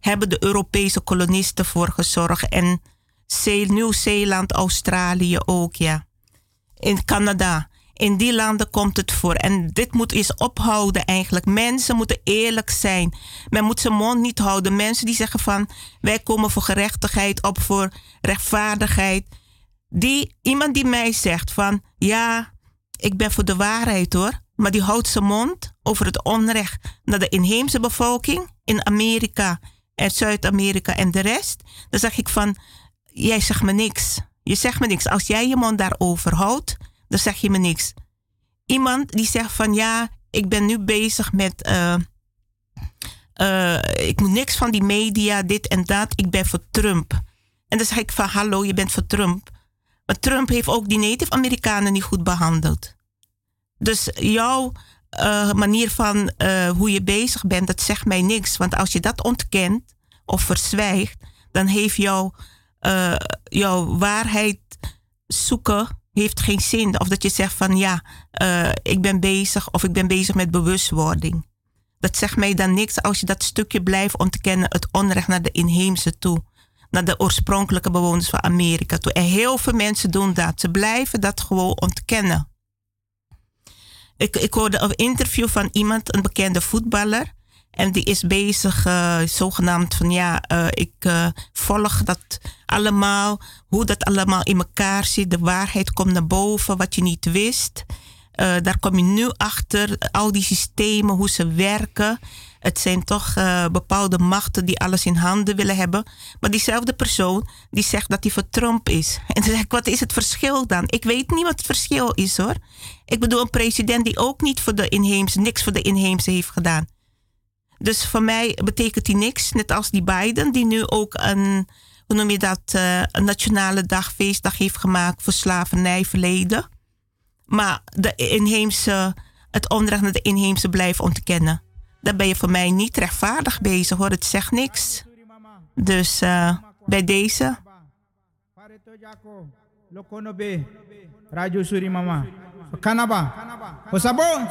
hebben de Europese kolonisten voor gezorgd. En Nieuw-Zeeland, Australië ook, ja. In Canada. In die landen komt het voor. En dit moet eens ophouden eigenlijk. Mensen moeten eerlijk zijn. Men moet zijn mond niet houden. Mensen die zeggen van, wij komen voor gerechtigheid op, voor rechtvaardigheid. Iemand die mij zegt van, ja, ik ben voor de waarheid hoor. Maar die houdt zijn mond over het onrecht naar de inheemse bevolking in Amerika en Zuid-Amerika en de rest. Dan zeg ik van, jij zegt me niks. Je zegt me niks. Als jij je mond daarover houdt, dan zeg je me niks. Iemand die zegt van, ja, ik ben nu bezig met... ik moet niks van die media, dit en dat. Ik ben voor Trump. En dan zeg ik van, hallo, je bent voor Trump. Maar Trump heeft ook die Native Amerikanen niet goed behandeld. Dus jouw manier van hoe je bezig bent, dat zegt mij niks. Want als je dat ontkent of verzwijgt, dan heeft jouw waarheid zoeken heeft geen zin. Of dat je zegt van ja, ik ben bezig of ik ben bezig met bewustwording. Dat zegt mij dan niks als je dat stukje blijft ontkennen, het onrecht naar de inheemse toe. Naar de oorspronkelijke bewoners van Amerika toe. En heel veel mensen doen dat. Ze blijven dat gewoon ontkennen. Ik hoorde een interview van iemand, een bekende voetballer. En die is bezig, zogenaamd van ja, ik volg dat allemaal. Hoe dat allemaal in elkaar zit. De waarheid komt naar boven, wat je niet wist. Daar kom je nu achter. Al die systemen, hoe ze werken. Het zijn toch bepaalde machten die alles in handen willen hebben. Maar diezelfde persoon, die zegt dat hij voor Trump is. En dan zeg ik, wat is het verschil dan? Ik weet niet wat het verschil is hoor. Ik bedoel, een president die ook niet voor de inheemse, niks voor de inheemse heeft gedaan. Dus voor mij betekent hij niks. Net als die Biden, die nu ook een, hoe noem je dat, een nationale dag, feestdag heeft gemaakt voor slavernijverleden. Maar de inheemse het onrecht naar de inheemse blijven ontkennen. Dan ben je voor mij niet rechtvaardig bezig, hoor. Het zegt niks. Dus bij deze. Radio Surimama. Kanaba. Osabon.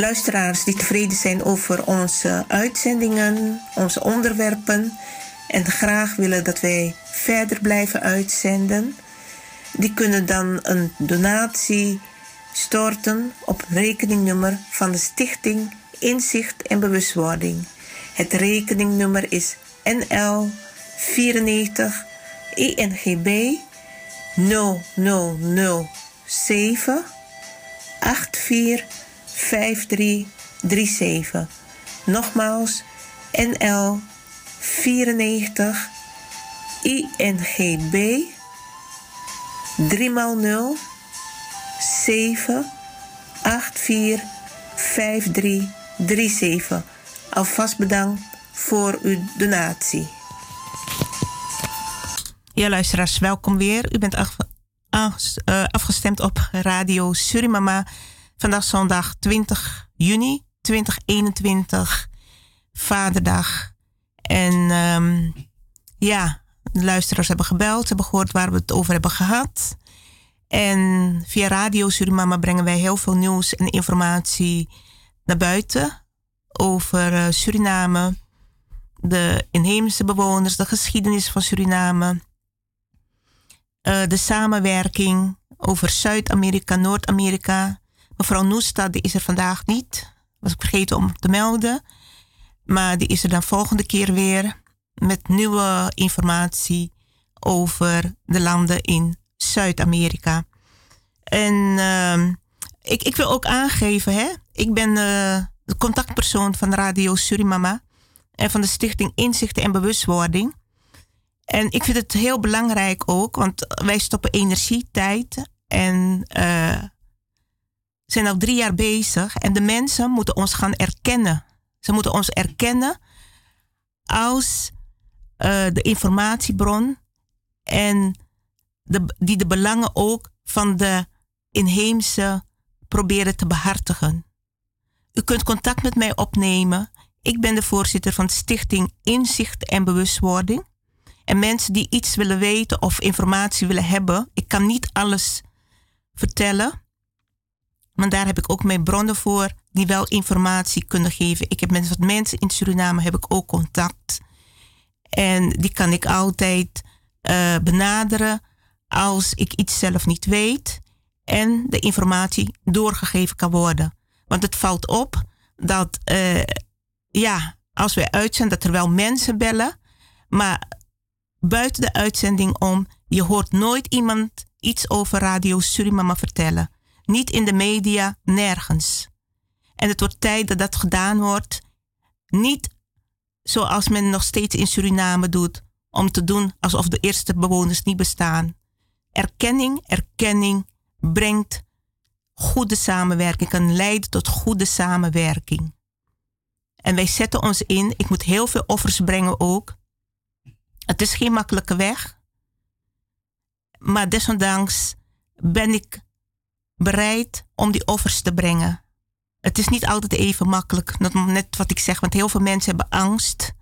luisteraars die tevreden zijn over onze uitzendingen, onze onderwerpen en graag willen dat wij verder blijven uitzenden, die kunnen dan een donatie storten op rekeningnummer van de Stichting Inzicht en Bewustwording. Het rekeningnummer is NL 94 INGB 0007 845337. Nogmaals, NL 94 INGB 3x0 7 845337. Alvast bedankt voor uw donatie. Ja, luisteraars, welkom weer. U bent afgestemd op Radio Surimama. Vandaag zondag 20 juni 2021. Vaderdag. En de luisteraars hebben gebeld, hebben gehoord waar we het over hebben gehad. En via Radio Surimama brengen wij heel veel nieuws en informatie naar buiten over Suriname, de inheemse bewoners, de geschiedenis van Suriname, de samenwerking over Zuid-Amerika, Noord-Amerika. Mevrouw Noestad, die is er vandaag niet. Was ik vergeten om te melden. Maar die is er dan volgende keer weer met nieuwe informatie over de landen in Zuid-Amerika. En ik wil ook aangeven, ik ben de contactpersoon van Radio Surimama en van de Stichting Inzichten en Bewustwording. En ik vind het heel belangrijk ook, want wij stoppen energie, tijd en zijn al 3 jaar bezig. En de mensen moeten ons gaan erkennen. Ze moeten ons erkennen als de informatiebron en die de belangen ook van de inheemse proberen te behartigen. U kunt contact met mij opnemen. Ik ben de voorzitter van de Stichting Inzicht en Bewustwording. En mensen die iets willen weten of informatie willen hebben, ik kan niet alles vertellen. Maar daar heb ik ook mijn bronnen voor die wel informatie kunnen geven. Ik heb met mensen in Suriname heb ik ook contact. En die kan ik altijd benaderen als ik iets zelf niet weet en de informatie doorgegeven kan worden. Want het valt op dat als wij uitzenden, dat er wel mensen bellen, maar buiten de uitzending om, je hoort nooit iemand iets over Radio Surimama vertellen. Niet in de media, nergens. En het wordt tijd dat dat gedaan wordt. Niet zoals men nog steeds in Suriname doet, om te doen alsof de eerste bewoners niet bestaan. Erkenning brengt goede samenwerking, kan leiden tot goede samenwerking. En wij zetten ons in, ik moet heel veel offers brengen ook. Het is geen makkelijke weg. Maar desondanks ben ik bereid om die offers te brengen. Het is niet altijd even makkelijk, net wat ik zeg, want heel veel mensen hebben angst,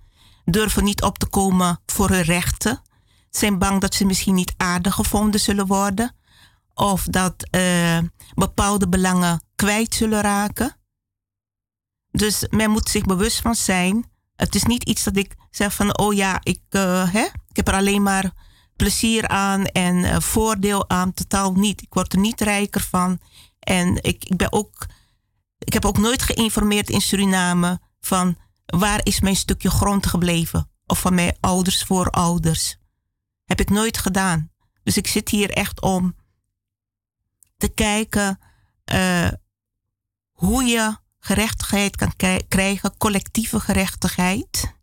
durven niet op te komen voor hun rechten, zijn bang dat ze misschien niet aardig gevonden zullen worden of dat bepaalde belangen kwijt zullen raken. Dus men moet zich bewust van zijn. Het is niet iets dat ik zeg van, ik heb er alleen maar plezier aan en voordeel aan, totaal niet. Ik word er niet rijker van. En ik heb ook nooit geïnformeerd in Suriname van waar is mijn stukje grond gebleven? Of van mijn ouders, voorouders. Heb ik nooit gedaan. Dus ik zit hier echt om te kijken hoe je gerechtigheid kan krijgen, collectieve gerechtigheid.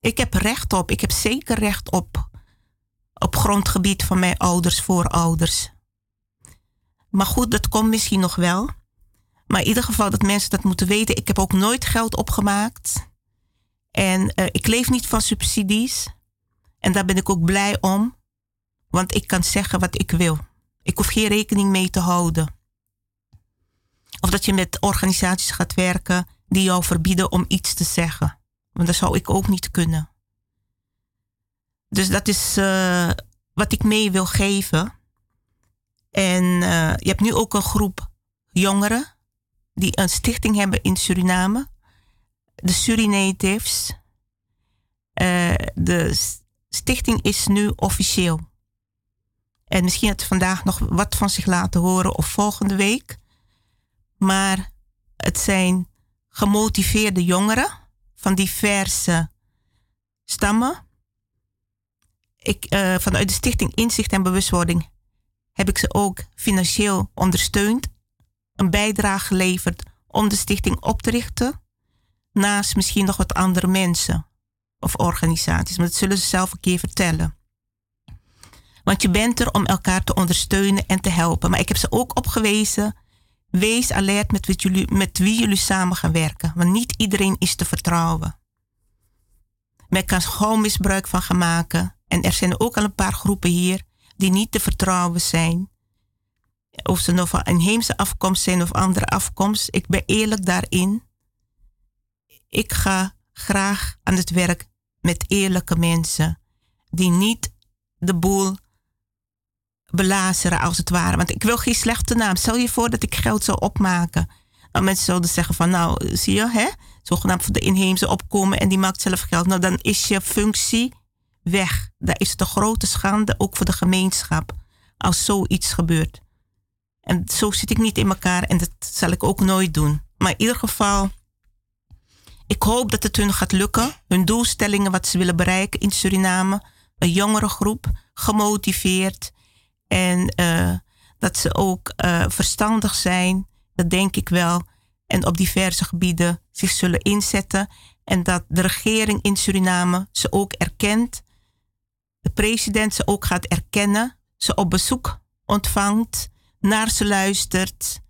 Ik heb zeker recht op grondgebied van mijn ouders, voorouders. Maar goed, dat komt misschien nog wel. Maar in ieder geval dat mensen dat moeten weten. Ik heb ook nooit geld opgemaakt. En ik leef niet van subsidies. En daar ben ik ook blij om. Want ik kan zeggen wat ik wil. Ik hoef geen rekening mee te houden. Of dat je met organisaties gaat werken die jou verbieden om iets te zeggen. Want dat zou ik ook niet kunnen. Dus dat is wat ik mee wil geven. En je hebt nu ook een groep jongeren die een stichting hebben in Suriname. De Surinatives. De stichting is nu officieel. En misschien dat we vandaag nog wat van zich laten horen of volgende week. Maar het zijn gemotiveerde jongeren van diverse stammen. Vanuit de Stichting Inzicht en Bewustwording heb ik ze ook financieel ondersteund. Een bijdrage geleverd om de stichting op te richten. Naast misschien nog wat andere mensen of organisaties. Maar dat zullen ze zelf een keer vertellen. Want je bent er om elkaar te ondersteunen en te helpen. Maar ik heb ze ook opgewezen. Wees alert met wie jullie samen gaan werken. Want niet iedereen is te vertrouwen. Men kan gewoon misbruik van gaan maken. En er zijn ook al een paar groepen hier die niet te vertrouwen zijn. Of ze nou van inheemse afkomst zijn of andere afkomst. Ik ben eerlijk daarin. Ik ga graag aan het werk met eerlijke mensen. Die niet de boel belazeren als het ware. Want ik wil geen slechte naam. Stel je voor dat ik geld zou opmaken. Nou, mensen zouden zeggen van nou zie je hè. Zogenaamd voor de inheemse opkomen en die maakt zelf geld. Nou dan is je functie weg. Dat is de grote schande ook voor de gemeenschap. Als zoiets gebeurt. En zo zit ik niet in elkaar en dat zal ik ook nooit doen. Maar in ieder geval, ik hoop dat het hun gaat lukken. Hun doelstellingen, wat ze willen bereiken in Suriname. Een jongere groep, gemotiveerd. En dat ze ook verstandig zijn, dat denk ik wel. En op diverse gebieden zich zullen inzetten. En dat de regering in Suriname ze ook erkent. De president ze ook gaat erkennen. Ze op bezoek ontvangt. Naar ze luistert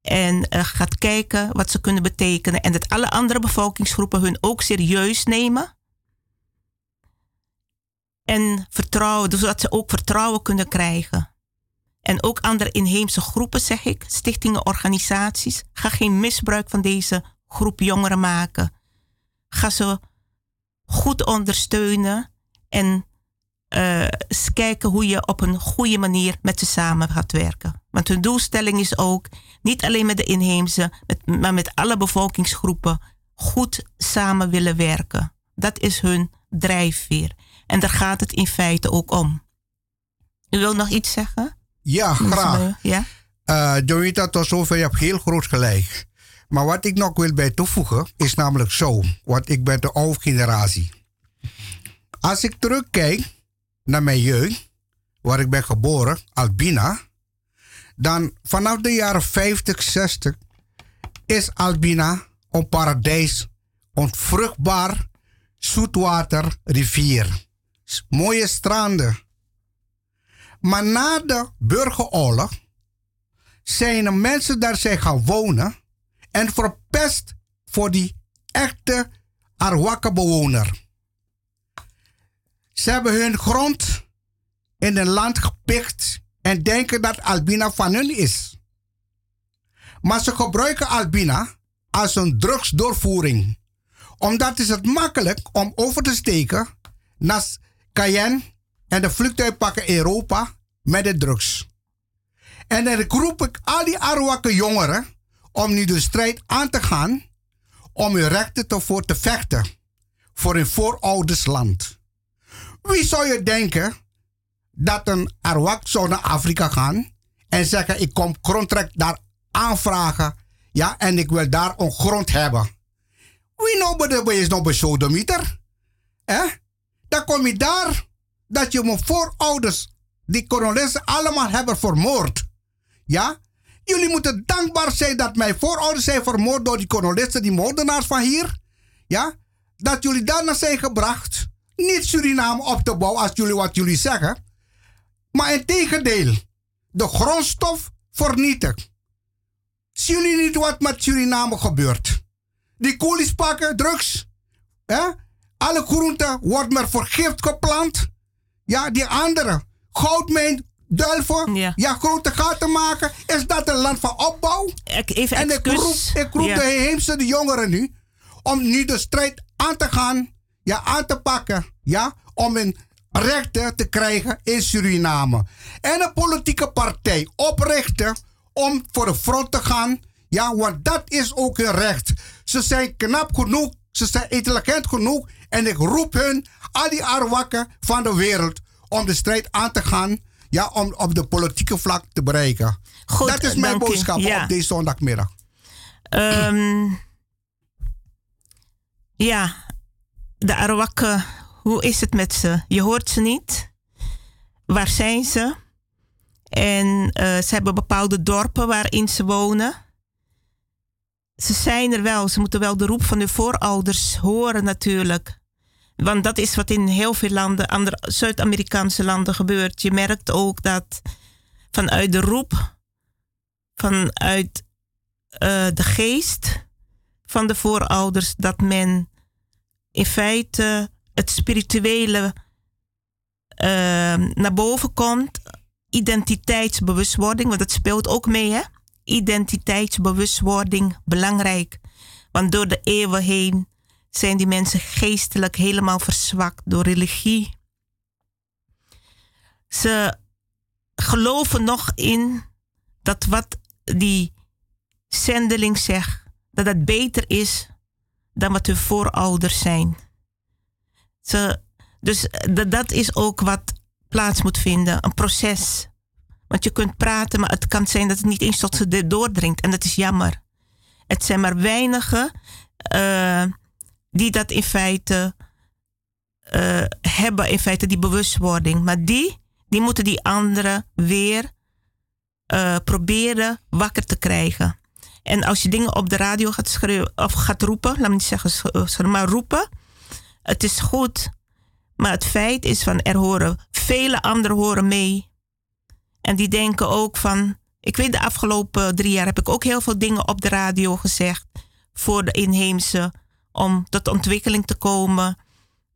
en gaat kijken wat ze kunnen betekenen. En dat alle andere bevolkingsgroepen hun ook serieus nemen. En vertrouwen, dus dat ze ook vertrouwen kunnen krijgen. En ook andere inheemse groepen, zeg ik, stichtingen, organisaties. Ga geen misbruik van deze groep jongeren maken. Ga ze goed ondersteunen en kijken hoe je op een goede manier met ze samen gaat werken. Want hun doelstelling is ook, niet alleen met de inheemse, maar met alle bevolkingsgroepen goed samen willen werken. Dat is hun drijfveer. En daar gaat het in feite ook om. U wilt nog iets zeggen? Ja, graag. Ja? Jovita, tot zover, je hebt heel groot gelijk. Maar wat ik nog wil bij toevoegen, is namelijk zo. Want ik ben de oude generatie. Als ik terugkijk naar mijn jeugd, waar ik ben geboren, Albina, dan vanaf de jaren 50, 60 is Albina een paradijs, een vruchtbaar zoetwater rivier. Mooie stranden. Maar na de burgeroorlog zijn er mensen daar zijn gaan wonen en verpest voor die echte Arowakken bewoner. Ze hebben hun grond in een land gepikt en denken dat Albina van hun is. Maar ze gebruiken Albina als een drugsdoorvoering. Omdat is het makkelijk om over te steken naar Cayenne en de vliegtuig pakken in Europa met de drugs. En dan roep ik al die Arowakken jongeren om nu de strijd aan te gaan om hun rechten ervoor te vechten voor hun voorouders land. Wie zou je denken dat een Arowak zou naar Afrika gaan en zeggen ik kom grondrecht daar aanvragen, ja, en ik wil daar een grond hebben. Wie nou is nou bij sodomieter? Dan kom je daar dat je mijn voorouders, die kolonisten, allemaal hebben vermoord. Ja? Jullie moeten dankbaar zijn dat mijn voorouders zijn vermoord door die kolonisten, die moordenaars van hier. Ja? Dat jullie daarna zijn gebracht. Niet Suriname op te bouwen als jullie wat jullie zeggen. Maar integendeel, de grondstof vernietigt. Zien jullie niet wat met Suriname gebeurt? Die koelies pakken, drugs. Hè? Alle groenten wordt met vergift geplant. Ja, die andere. Goudmijn, duiven. Ja, ja, grote gaten maken. Is dat een land van opbouw? Even en ik roep de heemse, de jongeren nu. Om nu de strijd aan te gaan. Ja, aan te pakken. Ja, om hun rechten te krijgen in Suriname. En een politieke partij oprichten om voor de front te gaan. Ja, want dat is ook hun recht. Ze zijn knap genoeg, ze zijn intelligent genoeg. En ik roep hun, al die Arowakken van de wereld, om de strijd aan te gaan. Ja, om op de politieke vlak te bereiken. Goed, dat is mijn boodschap op deze zondagmiddag. Ja, de Arowakken, hoe is het met ze? Je hoort ze niet. Waar zijn ze? En ze hebben bepaalde dorpen waarin ze wonen. Ze zijn er wel. Ze moeten wel de roep van hun voorouders horen natuurlijk. Want dat is wat in heel veel landen, andere Zuid-Amerikaanse landen gebeurt. Je merkt ook dat vanuit de roep, vanuit de geest van de voorouders, dat men in feite het spirituele naar boven komt. Identiteitsbewustwording, want dat speelt ook mee, hè? Identiteitsbewustwording, belangrijk. Want door de eeuwen heen zijn die mensen geestelijk helemaal verzwakt door religie. Ze geloven nog in dat wat die zendeling zegt, dat het beter is dan wat hun voorouders zijn. Dus dat is ook wat plaats moet vinden, een proces. Want je kunt praten, maar het kan zijn dat het niet eens tot ze doordringt. En dat is jammer. Het zijn maar weinigen die dat in feite hebben, in feite die bewustwording. Maar die moeten die anderen weer proberen wakker te krijgen. En als je dingen op de radio gaat schreeuwen of gaat roepen, laat me niet zeggen maar roepen, het is goed. Maar het feit is van er horen, vele anderen horen mee. En die denken ook van, ik weet de afgelopen 3 jaar heb ik ook heel veel dingen op de radio gezegd voor de inheemse, om tot ontwikkeling te komen,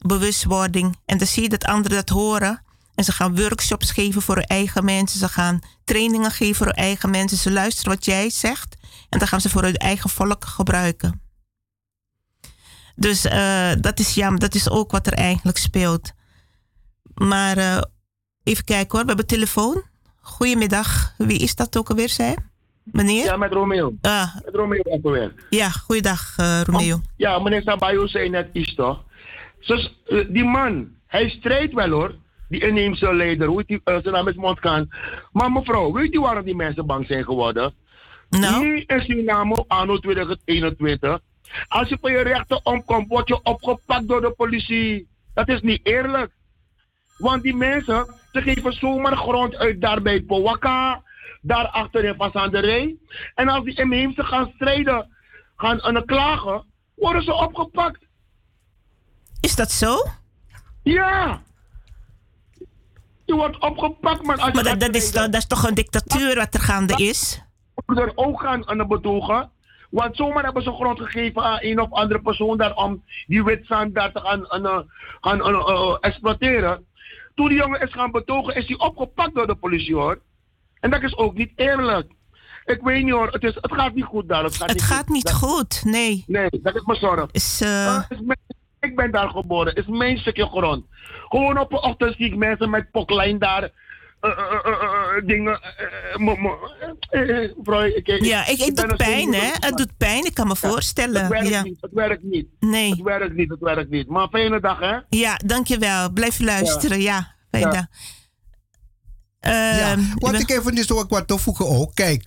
bewustwording. En dan zie je dat anderen dat horen. En ze gaan workshops geven voor hun eigen mensen. Ze gaan trainingen geven voor hun eigen mensen. Ze luisteren wat jij zegt. En dan gaan ze voor hun eigen volk gebruiken. Dus dat is jammer. Dat is ook wat er eigenlijk speelt. Maar even kijken hoor. We hebben telefoon. Goedemiddag. Wie is dat ook alweer, zei meneer? Ja, met Romeo. Met Romeo ook alweer. Ja, goeiedag Romeo. Ja, meneer Sabajo zei net iets toch. Dus, die man, hij strijdt wel hoor. Die inheemse leider, hoe die, zijn naam is Mondkaan. Maar mevrouw, weet u waarom die mensen bang zijn geworden? Nou. Nu is Suriname anno 2021. Als je voor je rechten omkomt, word je opgepakt door de politie. Dat is niet eerlijk. Want die mensen, ze geven zomaar grond uit daar bij Powaka, daar achter in Passanderij. En als die inheemse gaan strijden, gaan klagen, worden ze opgepakt. Is dat zo? Ja. Je wordt opgepakt, maar als je... Maar dat is toch een dictatuur wat er gaande is? Moet er ook aan betogen. Want zomaar hebben ze grond gegeven aan een of andere persoon daar om die witzand daar te gaan exploiteren. Toen die jongen is gaan betogen, is hij opgepakt door de politie hoor. En dat is ook niet eerlijk. Ik weet niet hoor, het gaat niet goed daar. Het gaat niet goed, nee. Nee, dat is mijn zorg. Ik ben daar geboren, is mijn stukje grond. Gewoon op een ochtend zie ik mensen met poklijn daar. Dingen. Ja, het doet pijn, hè? Het doet pijn, ik kan me voorstellen. Het werkt niet. Nee. Het werkt niet. Maar fijne dag, hè? Ja, dankjewel. Blijf luisteren, ja. Fijne dag. Wat ik even ook wat toevoegen ook. Kijk,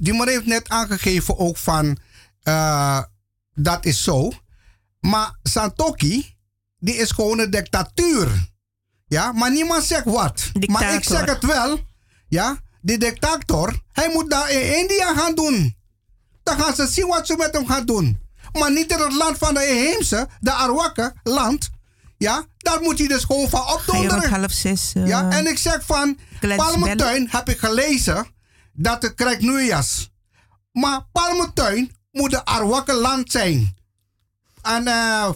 die man heeft net aangegeven ook van. Dat is zo. Maar Santokhi, die is gewoon een dictatuur. Ja, maar niemand zegt wat. Dictator. Maar ik zeg het wel. Ja, die dictator, hij moet dat in India gaan doen. Dan gaan ze zien wat ze met hem gaan doen. Maar niet in het land van de inheemse, de Arowakken land. Ja, daar moet hij dus gewoon van opdonderen. 5:30. Ja, en ik zeg van, Palmetuin heb ik gelezen dat het krijgt nu jas. Maar Palmetuin moet de Arowakken land zijn. En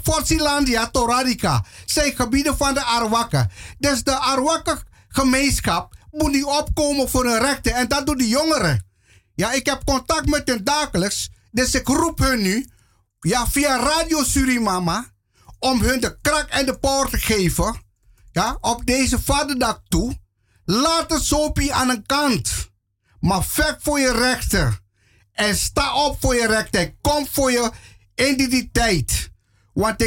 Forsilandia, Toradica, zijn gebieden van de Arowakken. Dus de Arowakken gemeenschap moet nu opkomen voor hun rechten. En dat doen de jongeren. Ja, ik heb contact met hen dagelijks. Dus ik roep hun nu, ja, via Radio Surimama, om hun de kracht en de power te geven. Ja, op deze vaderdag toe. Laat de sopie aan een kant. Maar vecht voor je rechten. En sta op voor je rechten. En kom voor je identiteit. Want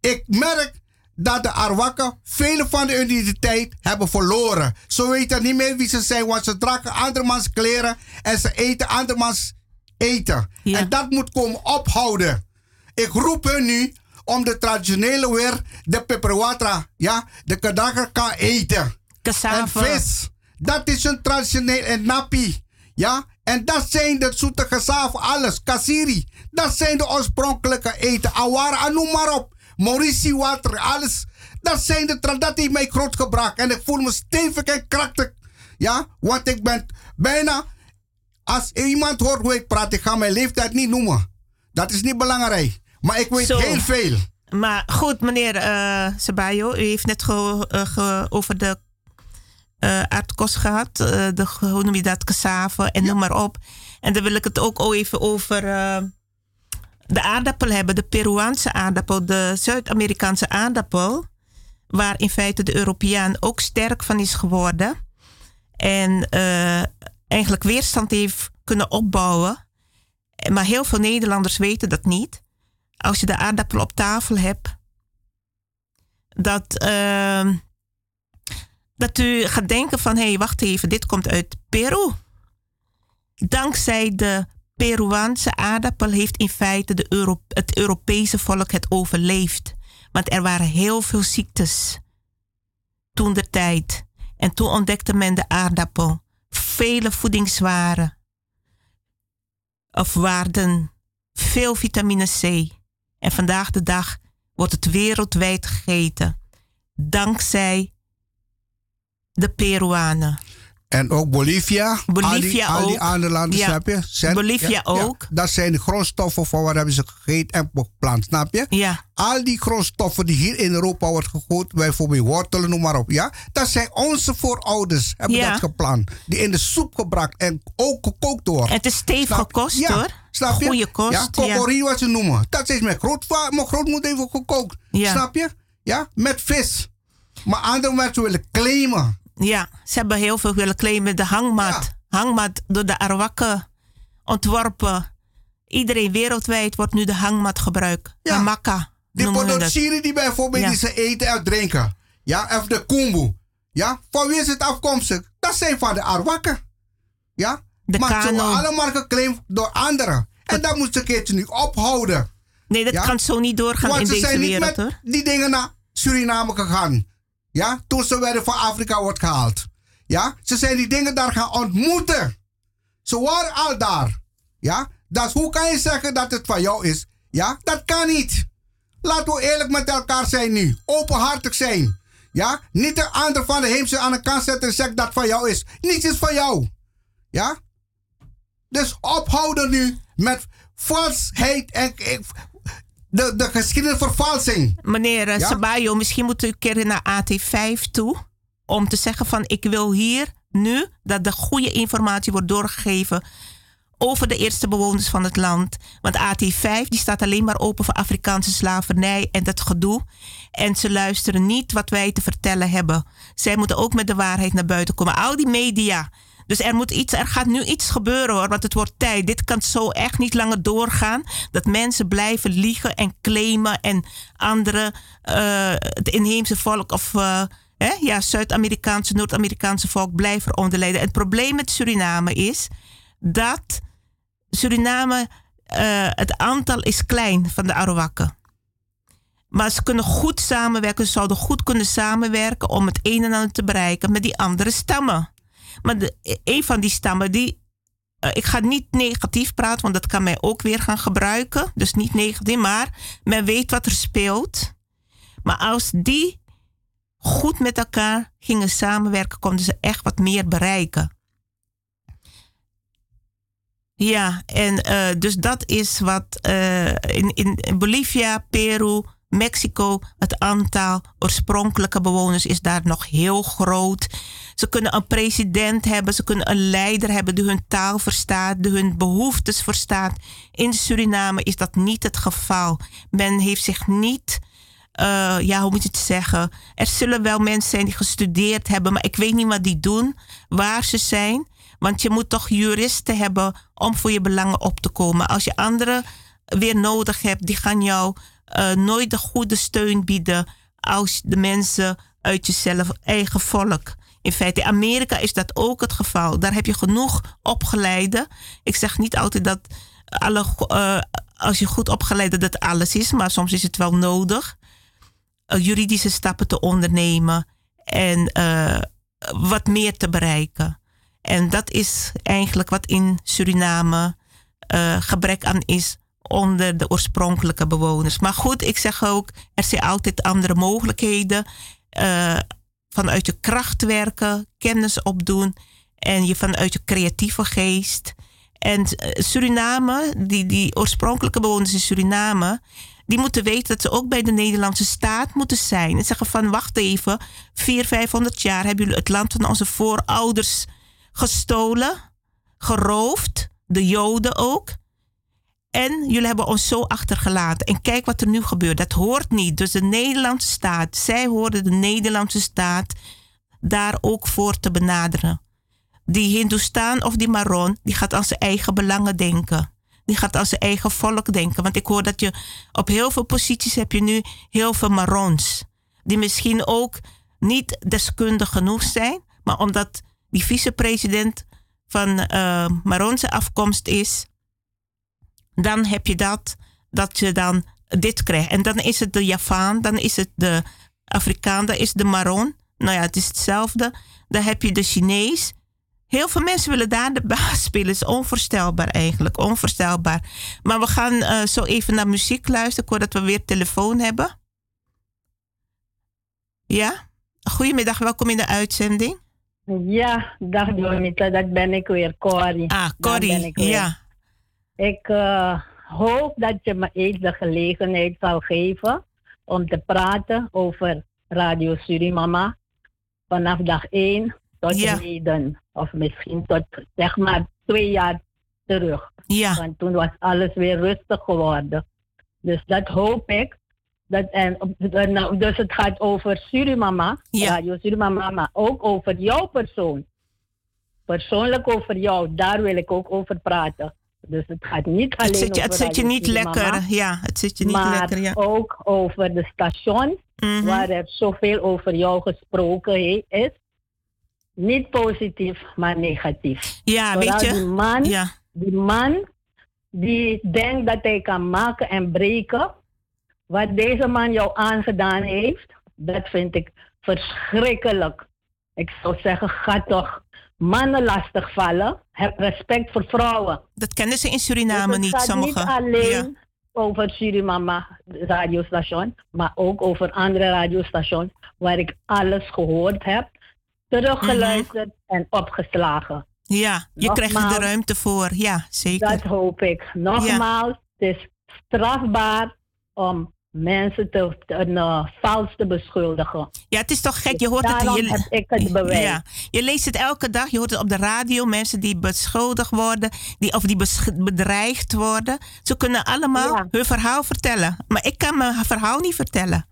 ik merk dat de Arowakken vele van de identiteit hebben verloren. Ze weten niet meer wie ze zijn, want ze dragen andermans kleren en ze eten andermans eten. Ja. En dat moet komen ophouden. Ik roep hen nu om de traditionele weer, de peperwatra, ja, de kadaker kan eten. Cassave. En vis. Dat is een traditioneel en napi. Ja? En dat zijn de zoete cassave, alles, kassiri. Dat zijn de oorspronkelijke eten. Awara, noem maar op. Maurici, water, alles. Dat zijn de tradities die mij grootgebracht. En ik voel me stevig en krachtig. Ja? Want ik ben bijna... Als iemand hoort hoe ik praat, ik ga mijn leeftijd niet noemen. Dat is niet belangrijk. Maar ik weet heel veel. Maar goed, meneer Sabajo. U heeft net over de aardkost gehad. Hoe noem je dat? Cassave en noem maar op. En dan wil ik het ook even over... de aardappel hebben, de Peruaanse aardappel, de Zuid-Amerikaanse aardappel, waar in feite de Europeaan ook sterk van is geworden en eigenlijk weerstand heeft kunnen opbouwen. Maar heel veel Nederlanders weten dat niet. Als je de aardappel op tafel hebt, dat u gaat denken van, hé, wacht even, dit komt uit Peru. Dankzij de Peruaanse aardappel heeft in feite het Europese volk het overleefd. Want er waren heel veel ziektes toen der tijd. En toen ontdekte men de aardappel. Vele voedingswaren. Of waarden. Veel vitamine C. En vandaag de dag wordt het wereldwijd gegeten. Dankzij de Peruanen. En ook Bolivia al die andere landen, ja. Snap je? Bolivia ook. Ja, dat zijn de grondstoffen van waar hebben ze gegeten en geplant, snap je? Ja. Al die grondstoffen die hier in Europa wordt gegooid, bijvoorbeeld wortelen, noem maar op, ja? Dat zijn onze voorouders, hebben dat geplant. Die in de soep gebracht en ook gekookt worden. Het is stevig gekost, hoor. Snap je? Goeie kost. Ja, Corrie, wat ze noemen. Dat is mijn grootmoeder heeft gekookt. Ja. Snap je? Ja, met vis. Maar andere mensen willen claimen. Ja, ze hebben heel veel willen claimen. De hangmat. Ja. Hangmat door de Arowakken ontworpen. Iedereen wereldwijd wordt nu de hangmat gebruikt. Ja. Hamaka. Die produceren die bijvoorbeeld die ze eten en drinken. Ja, of de kumbu. Ja, van wie is het afkomstig? Dat zijn van de Arowakken. Ja, de maar ze worden allemaal geclaimd door anderen. En dat moet ze een keertje nu ophouden. Nee, dat kan zo niet doorgaan. Want in deze wereld, hoor. Want ze zijn niet met die dingen naar Suriname gegaan. Ja, toen ze werden van Afrika wordt gehaald. Ja, ze zijn die dingen daar gaan ontmoeten. Ze waren al daar. Ja, dus hoe kan je zeggen dat het van jou is? Ja, dat kan niet. Laten we eerlijk met elkaar zijn nu. Openhartig zijn. Ja, niet de ander van de heemse aan de kant zetten en zeggen dat van jou is. Niets is van jou. Ja. Dus ophouden nu met valsheid en... De geschiedenisvervalsing. Meneer Sabajo, misschien moet u een keer naar AT5 toe. Om te zeggen van, ik wil hier nu dat de goede informatie wordt doorgegeven over de eerste bewoners van het land. Want AT5 die staat alleen maar open voor Afrikaanse slavernij en dat gedoe. En ze luisteren niet wat wij te vertellen hebben. Zij moeten ook met de waarheid naar buiten komen. Al die media. Dus er gaat nu iets gebeuren, hoor, want het wordt tijd. Dit kan zo echt niet langer doorgaan. Dat mensen blijven liegen en claimen en anderen, het inheemse volk of Zuid-Amerikaanse, Noord-Amerikaanse volk blijven eronder lijden. Het probleem met Suriname is dat Suriname, het aantal is klein van de Arowakken. Maar ze kunnen goed samenwerken, ze zouden goed kunnen samenwerken om het een en ander te bereiken met die andere stammen. Maar een van die stammen, ik ga niet negatief praten, want dat kan mij ook weer gaan gebruiken. Dus niet negatief, maar men weet wat er speelt. Maar als die goed met elkaar gingen samenwerken, konden ze echt wat meer bereiken. Ja, en dus dat is wat in Bolivia, Peru, Mexico, het aantal oorspronkelijke bewoners is daar nog heel groot. Ze kunnen een president hebben, ze kunnen een leider hebben die hun taal verstaat, die hun behoeftes verstaat. In Suriname is dat niet het geval. Men heeft zich niet, hoe moet je het zeggen? Er zullen wel mensen zijn die gestudeerd hebben, maar ik weet niet wat die doen, waar ze zijn. Want je moet toch juristen hebben om voor je belangen op te komen. Als je anderen weer nodig hebt, die gaan jou nooit de goede steun bieden als de mensen uit jezelf, eigen volk. In feite, in Amerika is dat ook het geval. Daar heb je genoeg opgeleiden. Ik zeg niet altijd dat alle, als je goed opgeleid dat alles is, maar soms is het wel nodig juridische stappen te ondernemen en wat meer te bereiken. En dat is eigenlijk wat in Suriname gebrek aan is onder de oorspronkelijke bewoners. Maar goed, ik zeg ook, er zijn altijd andere mogelijkheden. Vanuit je kracht werken, kennis opdoen en je vanuit je creatieve geest. En Suriname, die oorspronkelijke bewoners in Suriname, die moeten weten dat ze ook bij de Nederlandse staat moeten zijn. En zeggen van, wacht even, 400-500 jaar hebben jullie het land van onze voorouders gestolen, geroofd, de Joden ook. En jullie hebben ons zo achtergelaten. En kijk wat er nu gebeurt. Dat hoort niet. Dus de Nederlandse staat, zij hoorden de Nederlandse staat daar ook voor te benaderen. Die Hindoestaan of die Maron, die gaat aan zijn eigen belangen denken. Die gaat aan zijn eigen volk denken. Want ik hoor dat je op heel veel posities heb je nu heel veel Marons. Die misschien ook niet deskundig genoeg zijn. Maar omdat die vicepresident van Maronse afkomst is, dan heb je dat je dan dit krijgt. En dan is het de Javaan, dan is het de Afrikaan, dan is het de Maron. Nou ja, het is hetzelfde. Dan heb je de Chinees. Heel veel mensen willen daar de baas spelen. Het is onvoorstelbaar eigenlijk, onvoorstelbaar. Maar we gaan zo even naar muziek luisteren. Ik hoor dat we weer telefoon hebben. Ja? Goedemiddag, welkom in de uitzending. Ja, dag Dominica, dat ben ik weer, Corrie. Ah, Corrie, ja. Ik hoop dat je me eens de gelegenheid zal geven om te praten over Radio Surimama vanaf dag 1 tot heden. Of misschien tot, zeg maar, 2 jaar terug. Ja. Want toen was alles weer rustig geworden. Dus dat hoop ik. Dus het gaat over Surimama, Radio Surimama, maar ook over jouw persoon. Persoonlijk over jou, daar wil ik ook over praten. Dus het gaat niet alleen over... Het zit je niet lekker, ja. Maar ook over de station, waar er zoveel over jou gesproken is. Niet positief, maar negatief. Ja, vooral weet je... Die man die denkt dat hij kan maken en breken. Wat deze man jou aangedaan heeft, dat vind ik verschrikkelijk. Ik zou zeggen, ga toch mannen lastig vallen. Heb respect voor vrouwen. Dat kennen ze in Suriname dus niet, sommigen. Het gaat niet alleen over Surimama radiostation, maar ook over andere radiostations waar ik alles gehoord heb, teruggeluisterd en opgeslagen. Ja, je krijgt er de ruimte voor. Ja, zeker. Dat hoop ik. Nogmaals, het is strafbaar om mensen vals te beschuldigen. Ja, het is toch gek. Je hoort daarom het, heb ik het bewijs. Ja, je leest het elke dag. Je hoort het op de radio. Mensen die beschuldigd worden. Bedreigd worden. Ze kunnen allemaal hun verhaal vertellen. Maar ik kan mijn verhaal niet vertellen.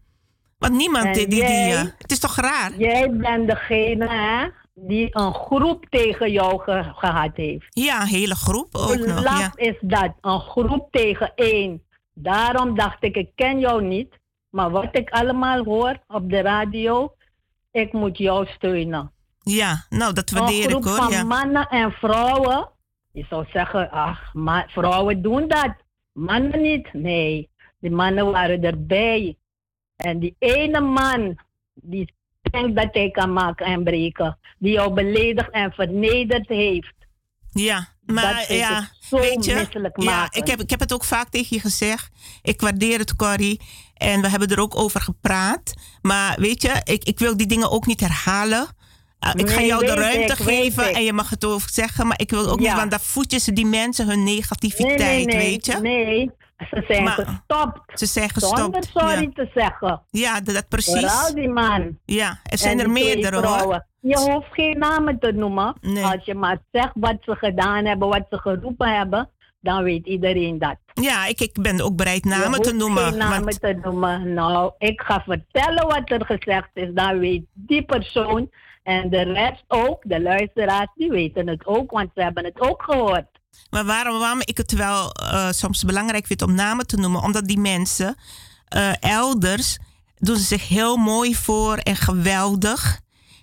Want niemand... het is toch raar? Jij bent degene, hè, die een groep tegen jou gehad heeft. Ja, een hele groep ook nog. Hoe laf is dat? Een groep tegen één. Daarom dacht ik, ik ken jou niet. Maar wat ik allemaal hoor op de radio, ik moet jou steunen. Ja, nou dat waardeer ik hoor. Een groep van mannen en vrouwen. Je zou zeggen, ach, maar vrouwen doen dat. Mannen niet. Nee, die mannen waren erbij. En die ene man, die denkt dat hij kan maken en breken. Die jou beledigd en vernederd heeft. Ja, maar ja, weet je, ik heb het ook vaak tegen je gezegd. Ik waardeer het, Corrie. En we hebben er ook over gepraat. Maar weet je, ik wil die dingen ook niet herhalen. Ik ga jou de ruimte geven en je mag het over zeggen. Maar ik wil ook niet, want daar voeden ze die mensen hun negativiteit, weet je. Nee, ze zijn gestopt. Ze zijn gestopt. Zonder sorry te zeggen. Ja, dat precies. Vooral die man. Ja, er zijn er meerdere hoor. Je hoeft geen namen te noemen. Nee. Als je maar zegt wat ze gedaan hebben, wat ze geroepen hebben, dan weet iedereen dat. Ja, ik ben ook bereid namen te noemen. Je hoeft geen namen te noemen. Nou, ik ga vertellen wat er gezegd is. Dan weet die persoon En de rest ook, de luisteraars, die weten het ook, want ze hebben het ook gehoord. Maar waarom ik het wel soms belangrijk vind om namen te noemen? Omdat die mensen elders doen ze zich heel mooi voor en geweldig.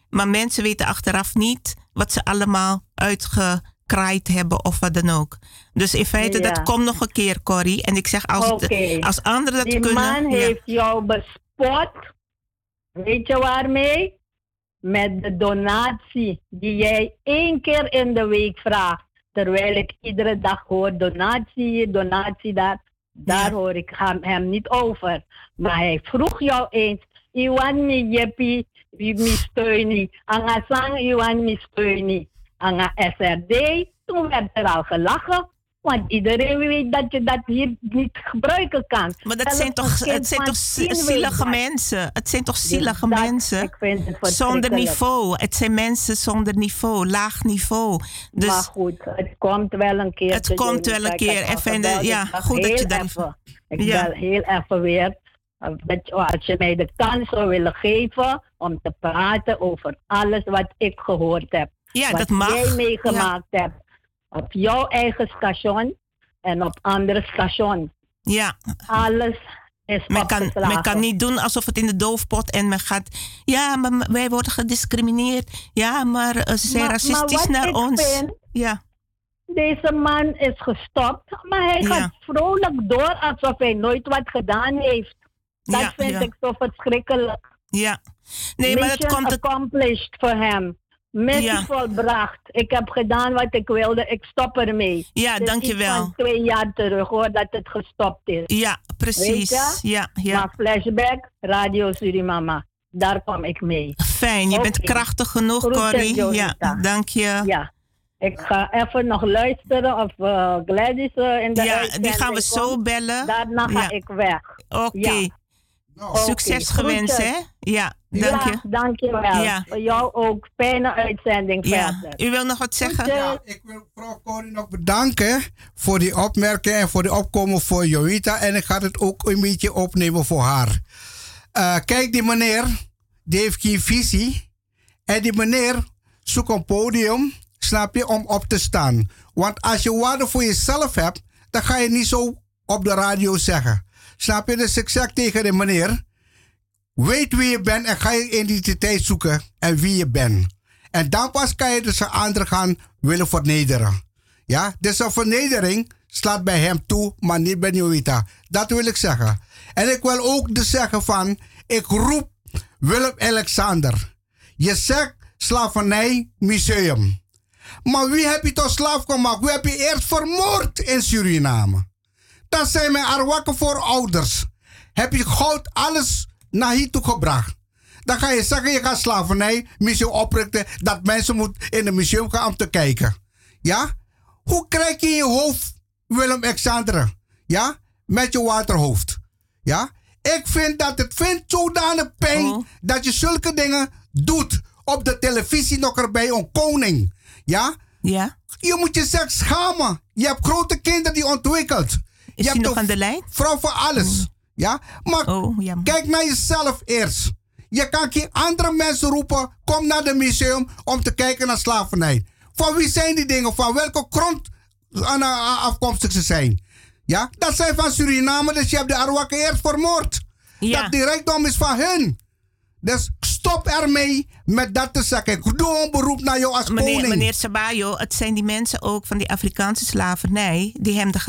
Maar mensen weten achteraf niet wat ze allemaal uitgekraaid hebben of wat dan ook. Dus in feite, ja, dat komt nog een keer, Corrie. En ik zeg, als anderen dat die kunnen... Die man heeft jou bespot, weet je waarmee? Met de donatie die jij 1 keer in de week vraagt. Terwijl ik iedere dag hoor, donatie daar. Daar hoor ik hem niet over. Maar hij vroeg jou eens, Iwan mi jepi, mi steuni. Anga sang, Iwan mi steuni. Anga SRD, toen werd er al gelachen. Want iedereen weet dat je dat hier niet gebruiken kan. Maar dat zijn toch, het zijn toch zielige mensen? Ik vind het zonder niveau. Het zijn mensen zonder niveau, laag niveau. Dus maar goed, het komt wel een keer. Het komt wel een keer. Ik wil heel even weer, als je mij de kans zou willen geven om te praten over alles wat ik gehoord heb. Ja, dat mag. Wat jij meegemaakt hebt. Op jouw eigen station en op andere station. Ja. Alles is opgeslagen. Men kan niet doen alsof het in de doofpot en men gaat... Ja, maar wij worden gediscrimineerd. Ja, maar ze zijn racistisch naar ons. Vind, ja. Deze man is gestopt, maar hij gaat vrolijk door alsof hij nooit wat gedaan heeft. Dat vind ik zo verschrikkelijk. Ja. Nee, maar dat komt... accomplished voor hem. Missie volbracht. Ik heb gedaan wat ik wilde. Ik stop ermee. Ja, dus dankjewel. Van 2 jaar terug hoor dat het gestopt is. Ja, precies. Ja. Maar flashback, Radio Surimama. Daar kwam ik mee. Fijn, je bent krachtig genoeg, Corrie. Jovita. Ja, dank je. Ja. Ik ga even nog luisteren of Gladys in de uitzending. Die gaan we zo bellen. Daarna ga ik weg. Oké. Ja. Succes gewenst, hè? Ja, dank je. Ja, dank je wel. Ja. Voor jou ook. Fijne uitzending verder. U wil nog wat zeggen? Ja, ik wil mevrouw Corrie nog bedanken voor die opmerking en voor de opkomen voor Jovita. En ik ga het ook een beetje opnemen voor haar. Kijk, die meneer, die heeft geen visie. En die meneer zoekt een podium, snap je, om op te staan. Want als je waarde voor jezelf hebt, dan ga je niet zo op de radio zeggen. Snap je? Dus ik zeg tegen de meneer, weet wie je bent en ga je identiteit zoeken en wie je bent. En dan pas kan je dus een ander gaan willen vernederen. Ja? Dus een vernedering slaat bij hem toe, maar niet bij Jovita. Dat wil ik zeggen. En ik wil ook dus zeggen van, ik roep Willem-Alexander. Je zegt slavernij museum. Maar wie heb je tot slaaf gemaakt? Wie heb je eerst vermoord in Suriname? Dat zijn mijn Arowakken voorouders. Heb je goud alles naar hier toe gebracht. Dan ga je zeggen, je gaat slavernij museum oprichten. Dat mensen moeten in het museum gaan om te kijken. Ja? Hoe krijg je in je hoofd Willem-Alexander? Ja? Met je waterhoofd. Ja? Ik vind dat het zodanig pijn dat je zulke dingen doet. Op de televisie nog erbij, een koning. Ja? Ja. Je moet je zelf schamen. Je hebt grote kinderen die ontwikkelt. Is je hebt nog aan de lijn? Vrouw voor alles. Ja? Maar kijk naar jezelf eerst. Je kan geen andere mensen roepen. Kom naar het museum om te kijken naar slavernij. Van wie zijn die dingen? Van welke grond afkomstig ze zijn? Ja? Dat zijn van Suriname. Dus je hebt de Arowakken eerst vermoord. Ja. Dat die rijkdom is van hun. Dus stop ermee met dat te zeggen. Ik doe een beroep naar jou als koning. Meneer Sabajo, het zijn die mensen ook van die Afrikaanse slavernij... die hem de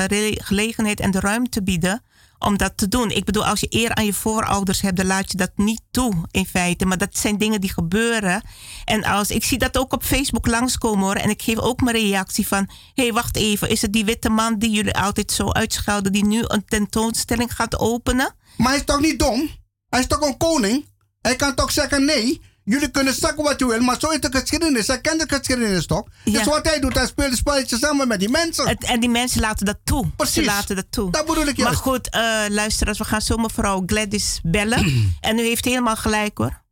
gelegenheid en de ruimte bieden om dat te doen. Ik bedoel, als je eer aan je voorouders hebt... dan laat je dat niet toe, in feite. Maar dat zijn dingen die gebeuren. En ik zie dat ook op Facebook langskomen, hoor. En ik geef ook mijn reactie van... hé, wacht even, is het die witte man die jullie altijd zo uitschelden... die nu een tentoonstelling gaat openen? Maar hij is toch niet dom? Hij is toch een koning? Hij kan toch zeggen, nee, jullie kunnen zeggen wat je wil, maar zo is de geschiedenis. Hij kent de geschiedenis toch? Ja. Dus wat hij doet, hij speelt een spelletje samen met die mensen. En die mensen laten dat toe. Precies. Ze laten dat toe. Dat bedoel ik juist. Maar goed, luisteraars, we gaan zo mevrouw Gladys bellen. En u heeft helemaal gelijk, hoor.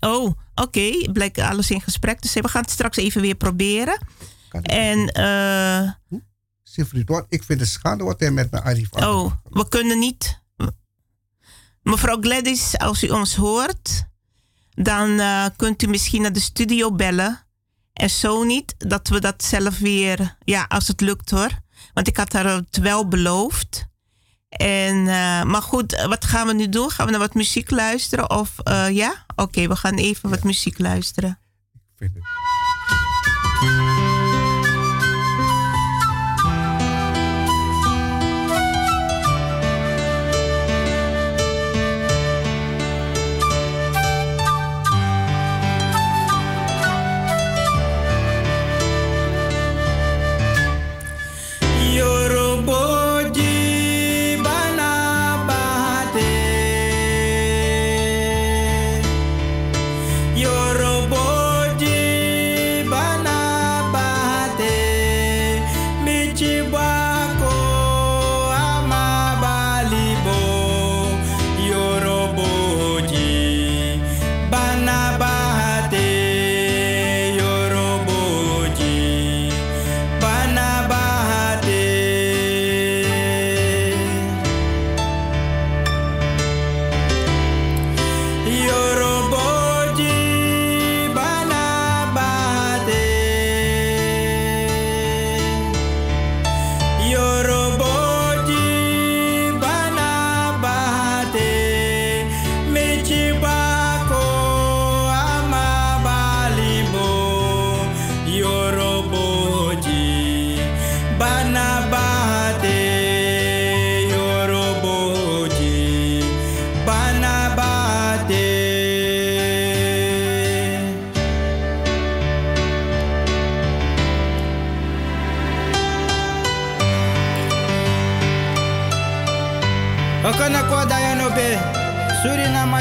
Oh, oké. Blijkt alles in gesprek. Dus we gaan het straks even weer proberen. Ik vind het schande wat hij met mijn Arif aan. Oh, we kunnen niet... Mevrouw Gladys, als u ons hoort, dan kunt u misschien naar de studio bellen. En zo niet, dat we dat zelf weer... Ja, als het lukt hoor. Want ik had haar het wel beloofd. En, maar goed, wat gaan we nu doen? Gaan we naar wat muziek luisteren? Of ja? Oké, we gaan even wat muziek luisteren. Ik vind het...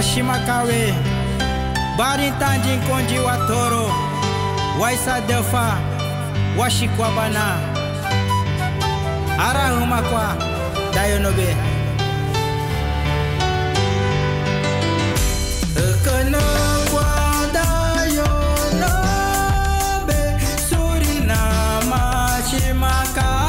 Shimakawe, Barintanjin Konji Watoro, Waisa Delfa, Washikwabana, Arahumakwa, Dayonobe. Dayonobe, Surinama, Shimakawe.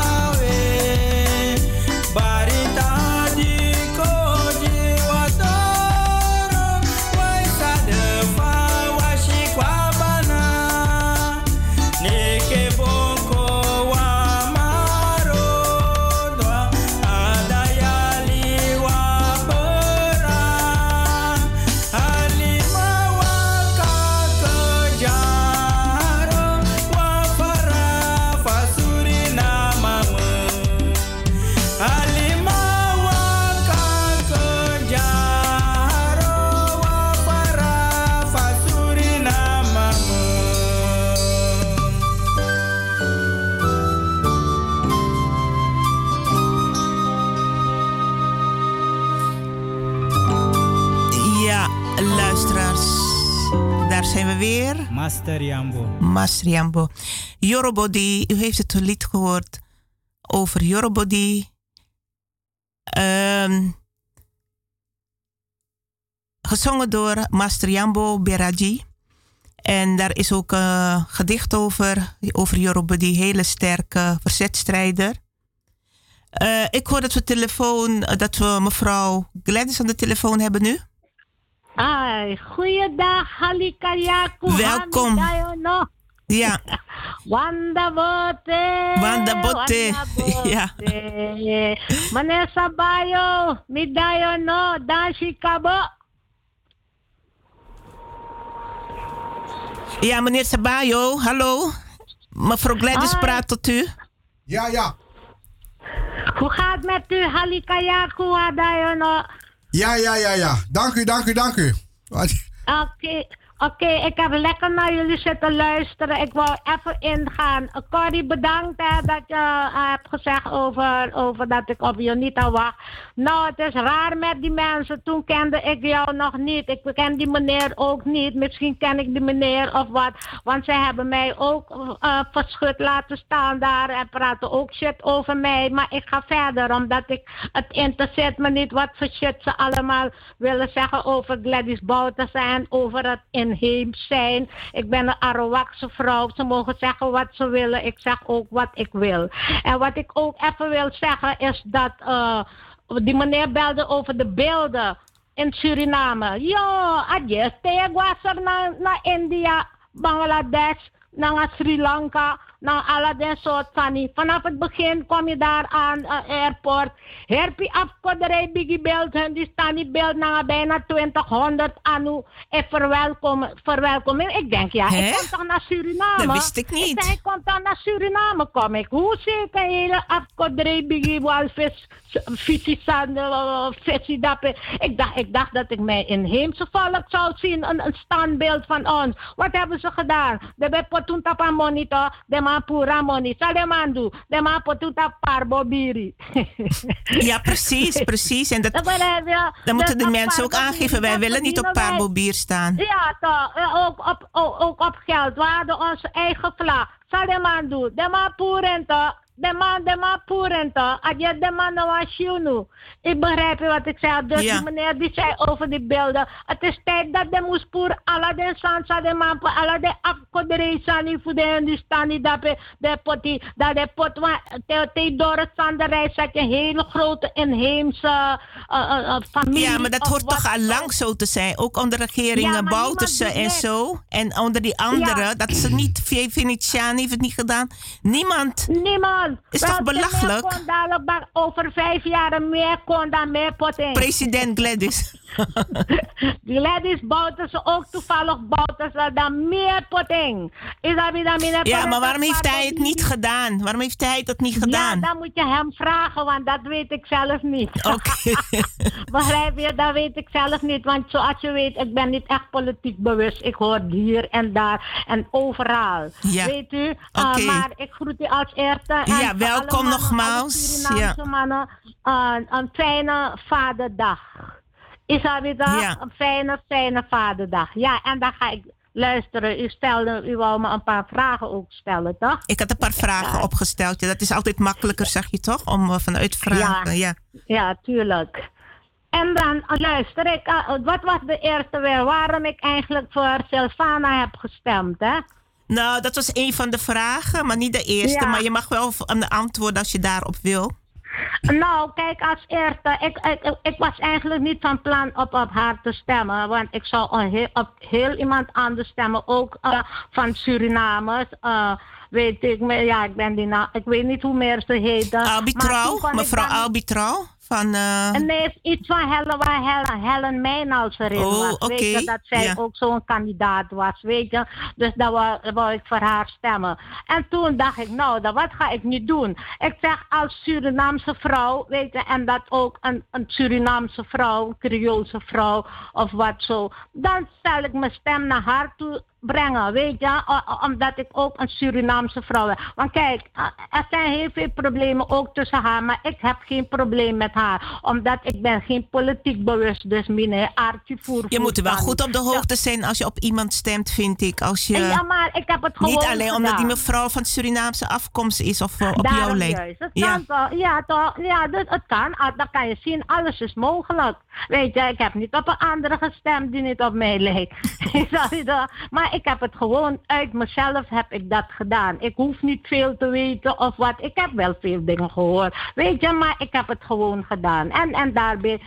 Weer. Master Jambo. Yorobody, u heeft het lied gehoord over Yorobody. Gezongen door Master Jambo Beraji. En daar is ook een gedicht over Yorobody, hele sterke verzetstrijder. Ik hoor dat we mevrouw Glennis aan de telefoon hebben nu. Ai, goeiedag, Halikayaku. Welkom. Ja. Wanda bote. Ja. Meneer Sabajo, midayono, danshikabo. Ja, meneer Sabajo, hallo. Mevrouw Gladys praat tot u. Ja. Hoe gaat het met u, Halikayaku, wadayono? Ja. Dank u. Oké, ik heb lekker naar jullie zitten luisteren. Ik wou even ingaan. Corrie, bedankt dat je hebt gezegd over dat ik op je niet aan wacht. Nou, het is raar met die mensen. Toen kende ik jou nog niet. Ik ken die meneer ook niet. Misschien ken ik die meneer of wat. Want zij hebben mij ook verschut laten staan daar. En praten ook shit over mij. Maar ik ga verder, omdat het interesseert me niet wat voor shit ze allemaal willen zeggen over Gladys Bouten en over het inheems zijn. Ik ben een Arowakse vrouw. Ze mogen zeggen wat ze willen. Ik zeg ook wat ik wil. En wat ik ook even wil zeggen is dat die meneer belde over de beelden. in Suriname. Ja, adjes. Teguasar naar India, Bangladesh, naar Sri Lanka, naar allerlei soort van. Vanaf het begin kom je daar aan airport. Herpie afkoderij, biggie beeld, hun die staan die beeld naar bijna 2000 anu. En verwelkomen. Ik denk ja, ik kom toch naar Suriname. Dat wist ik niet. Ik kom dan naar Suriname, kom ik. Hoe zeker hele afkoderij, biggie walvis, visie sandel, visie dappen. Ik dacht dat ik mijn inheemse volk zou zien, een standbeeld van ons. Wat hebben ze gedaan? De bepotuntapa monitor, de Pura Moni, Salemandu, de ma potuta parbobiri. Ja, precies, precies. En dat moeten de mensen ook aangeven. Wij willen niet op parbobier staan. Ja, toch. Ook op geld. We hadden onze eigen vlag. Salemandu, de ma purenta. De man poerenta. Adje de man nou was nu. Ik begrijp wat ik zei. Dus die meneer die zei over die beelden. Het is tijd dat de moest poer. Alla de sansa de man poer. Alla de akkodere sani voor de Hindoestani. De poti. Dat de pot was. Te door het zanderij zat een hele grote inheemse familie. Ja, maar dat hoort toch al lang zo te zijn. Ook onder regeringen Boutersen en zo. En onder die anderen. Ja. Dat ze niet. Venetiaan heeft het niet gedaan. Niemand. Is toch belachelijk? Over 5 jaar meer kon dan meer poten. President Glennis. Glennis Boutersen ook toevallig Boutersen dan meer poten. Ja, maar waarom heeft hij het niet gedaan? Waarom heeft hij dat niet gedaan? Ja, dan moet je hem vragen, want dat weet ik zelf niet. Oké. Begrijp je? Dat weet ik zelf niet, want zoals je weet, ik ben niet echt politiek bewust. Ik hoor hier en daar en overal. Ja. Weet u? Okay. Maar ik groet u als eerste. Ja, welkom mannen, nogmaals. Ja. Mannen, een fijne vaderdag. Is dat weer dat? Ja. Een fijne vaderdag. Ja, en dan ga ik luisteren. U wou me een paar vragen ook stellen, toch? Ik had een paar vragen opgesteld. Ja, dat is altijd makkelijker, zeg je toch? Om vanuit vragen. Ja, tuurlijk. En dan luister ik. Wat was de eerste weer? Waarom ik eigenlijk voor Silvana heb gestemd, hè? Nou, dat was een van de vragen, maar niet de eerste. Ja. Maar je mag wel een antwoord als je daarop wil. Nou, kijk, als eerste, ik was eigenlijk niet van plan op haar te stemmen. Want ik zou op heel iemand anders stemmen, ook van Surinamers. Weet ik, ik ben die naam. Ik weet niet hoe meer ze heten. Mevrouw Albitrouw? Nee, iets van Helen Meynalserin. Oh, oké. Okay. Dat zij ook zo'n kandidaat was, weet je. Dus dan wou ik voor haar stemmen. En toen dacht ik, nou, dan wat ga ik nu doen? Ik zeg, als Surinaamse vrouw, weet je, en dat ook een Surinaamse vrouw, een Creoolse vrouw of wat zo. Dan stel ik mijn stem naar haar toe brengen, weet je, omdat ik ook een Surinaamse vrouw ben. Want kijk, er zijn heel veel problemen ook tussen haar, maar ik heb geen probleem met haar, omdat ik ben geen politiek bewust, dus meneer Archie Voervoet. Je moet er wel goed op de hoogte zijn als je op iemand stemt, vind ik. Als je maar ik heb het gewoon niet alleen gedaan. Omdat die mevrouw van Surinaamse afkomst is of op daarom jouw leeftijd. Dus het kan. Dan kan je zien, alles is mogelijk. Weet je, ik heb niet op een andere gestemd die niet op mij leek. Maar ik heb het gewoon uit mezelf heb ik dat gedaan. Ik hoef niet veel te weten of wat. Ik heb wel veel dingen gehoord. Weet je, maar ik heb het gewoon gedaan. En daarbij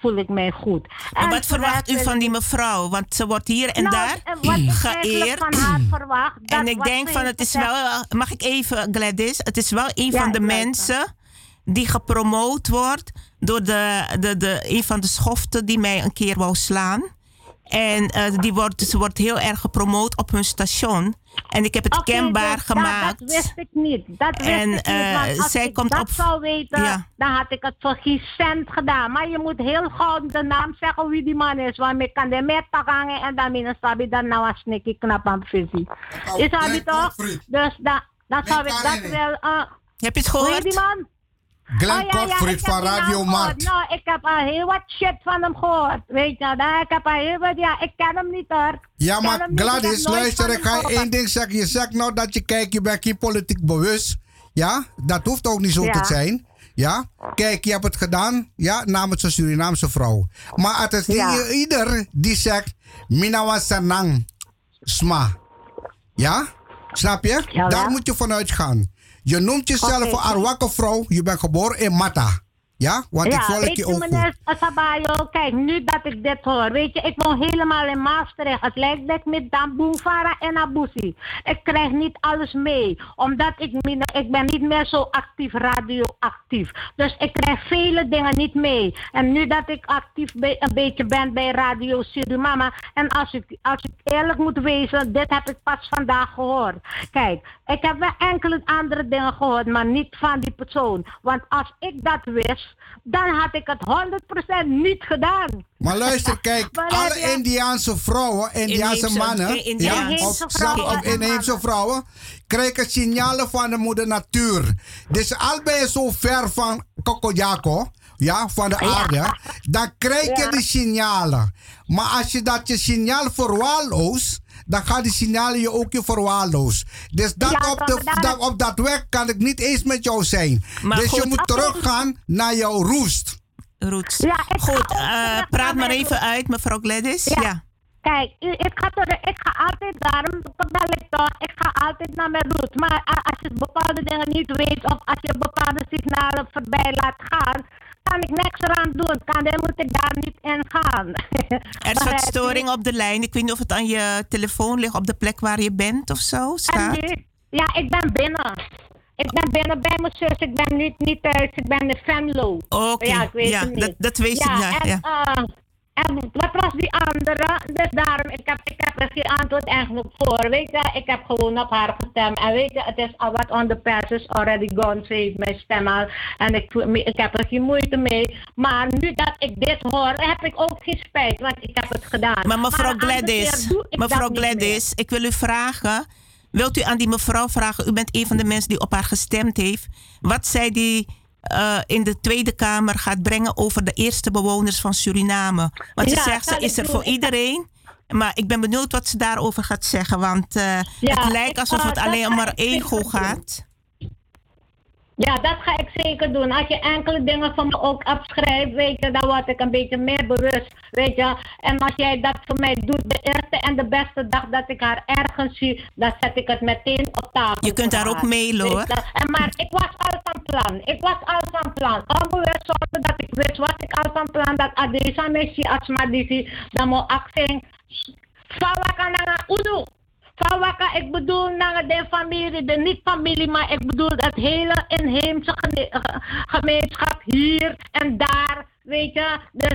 voel ik mij goed. En wat verwacht u van die mevrouw? Want ze wordt hier en daar geëerd. Van haar verwacht, en ik denk van het is wel... Mag ik even, Gladys? Het is wel een van de mensen die gepromoot wordt door een van de schoften die mij een keer wou slaan. En ze wordt heel erg gepromoot op hun station. En ik heb het kenbaar gemaakt. Dat wist ik niet. En als zij komt dat zou weten, dan had ik het voor geen cent gedaan. Maar je moet heel gauw de naam zeggen wie die man is. Want ik kan de met hangen en dan ben ik nou een snikkie knap aan visie. Is dat niet toch? Dus dat zou ik dat wel... Heb je het gehoord? Die man? Glenn Kortfried van Radio Markt. Nou, ik heb al heel wat shit van hem gehoord. Weet je, ik heb al heel wat... Ja, ik ken hem niet hoor. Ja, maar Gladys, luister, ik ga je één ding zeggen. Je zegt nou dat je bent geen politiek bewust. Ja, dat hoeft ook niet zo te zijn. Ja, kijk, je hebt het gedaan. Ja, namens een Surinaamse vrouw. Maar het is niet ieder die zegt... Minawa sanang sma. Ja, snap je? Ja, daar moet je vanuit gaan. Je noemt jezelf een Arowakken vrouw. Je bent geboren in Mata. Ja, want ik volg je ook. Meneer Sabajo, kijk, nu dat ik dit hoor, weet je, ik woon helemaal in Maastricht. Het lijkt net met Damboevara en Abusi. Ik krijg niet alles mee, omdat ik ben niet meer zo actief radioactief. Dus ik krijg vele dingen niet mee. En nu dat ik actief een beetje ben bij Radio Surimama, en als ik eerlijk moet wezen, dit heb ik pas vandaag gehoord. Kijk, ik heb wel enkele andere dingen gehoord, maar niet van die persoon. Want als ik dat wist, dan had ik het 100% niet gedaan. Maar luister, kijk, alle Indiaanse vrouwen, Indiaanse mannen, of inheemse vrouwen, krijgen signalen van de moeder natuur. Dus al ben je zo ver van Kokoyako, ja, van de aarde, dan krijg je die signalen. Maar als je dat je signaal verwaarloost, dan gaan die signalen je ook verwaarloos. Dus dat op dat weg kan ik niet eens met jou zijn. Maar dus goed, je moet teruggaan naar jouw roots. Ja, goed, praat maar even uit, mevrouw Gladys. Ja. Kijk, ik ga altijd daarom, totdat ik ga altijd naar mijn roots. Maar als je bepaalde dingen niet weet, of als je bepaalde signalen voorbij laat gaan, kan ik niks eraan doen. Dan moet ik daar niet in gaan. Er staat storing op de lijn. Ik weet niet of het aan je telefoon ligt op de plek waar je bent of zo. Staat. Nu, ik ben binnen. Ik ben binnen bij mijn zus. Ik ben niet thuis. Ik ben in Venlo. Oké. Ja, ik weet het niet. Dat weet ik. En wat was die andere? Dus daarom, ik heb er geen antwoord eigenlijk voor. Weet je, ik heb gewoon op haar gestemd. En weet je, het is al wat on the past is already gone. Ze heeft mijn stem al. En ik heb er geen moeite mee. Maar nu dat ik dit hoor, heb ik ook geen spijt. Want ik heb het gedaan. Maar mevrouw Gladys, ik wil u vragen. Wilt u aan die mevrouw vragen? U bent een van de mensen die op haar gestemd heeft. Wat zei die... in de Tweede Kamer gaat brengen over de eerste bewoners van Suriname. Want ze zegt, ze is er voor iedereen. Maar ik ben benieuwd wat ze daarover gaat zeggen. Want het lijkt alsof het alleen om haar ego gaat. Ja, dat ga ik zeker doen. Als je enkele dingen van me ook afschrijft, weet je, dan word ik een beetje meer bewust, weet je. En als jij dat voor mij doet, de eerste en de beste dag dat ik haar ergens zie, dan zet ik het meteen op tafel. Je kunt daar ook mailen, hoor. Maar ik was al van plan. Onbewust zonder dat ik wist, was ik al van plan dat Adesa Messi Asmadisi dan moet acting. Fawaka na udo. Powaka, ik bedoel naar de familie, de niet-familie, maar ik bedoel het hele inheemse gemeenschap hier en daar, weet je. Dus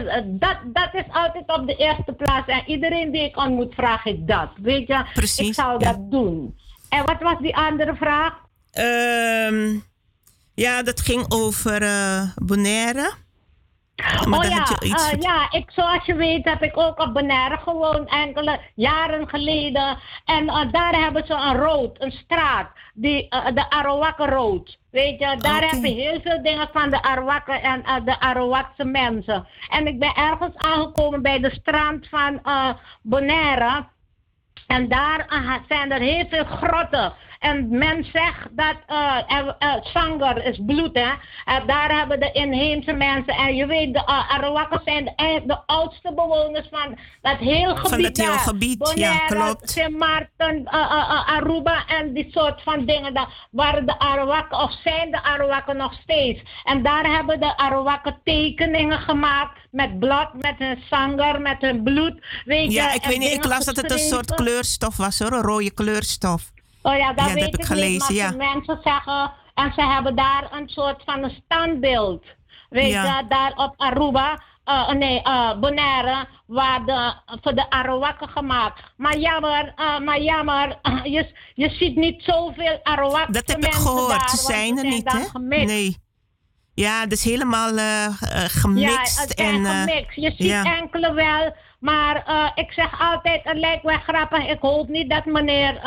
dat is altijd op de eerste plaats en iedereen die ik ontmoet vraag ik dat, weet je. Precies, ik zou dat doen. En wat was die andere vraag? Dat ging over Bonaire. Maar zoals je weet heb ik ook op Bonaire gewoon enkele jaren geleden. En daar hebben ze een straat, de Arowakken Road. Weet je, daar heb je heel veel dingen van de Arowakken en de Arowakse mensen. En ik ben ergens aangekomen bij de strand van Bonaire. En daar zijn er heel veel grotten. En men zegt dat Sangar is bloed, hè. Daar hebben de inheemse mensen, en je weet, de Arowakken zijn de oudste bewoners van dat heel gebied. Van dat heel gebied, Bonaire, klopt. Sint Maarten, Aruba en die soort van dingen. Daar waren de Arowakken, of zijn de Arowakken nog steeds. En daar hebben de Arowakken tekeningen gemaakt met blad, met hun Sangar, met hun bloed. Weet je, ik weet niet, ik las dat het een soort kleurstof was, hoor, een rode kleurstof. Oh ja, dat weet ik gelezen, niet, maar de mensen zeggen... En ze hebben daar een soort van een standbeeld. Weet je, daar op Aruba... Bonaire... voor de Arowakken gemaakt. Maar jammer, je ziet niet zoveel Arowakken. Dat heb ik gehoord, daar, ze zijn er niet, hè? Gemixt. Nee. Ja, dus helemaal gemixt. Ja, het zijn gemixt. Je ziet enkele wel, maar ik zeg altijd... Het lijkt wel grappig, ik hoop niet dat meneer...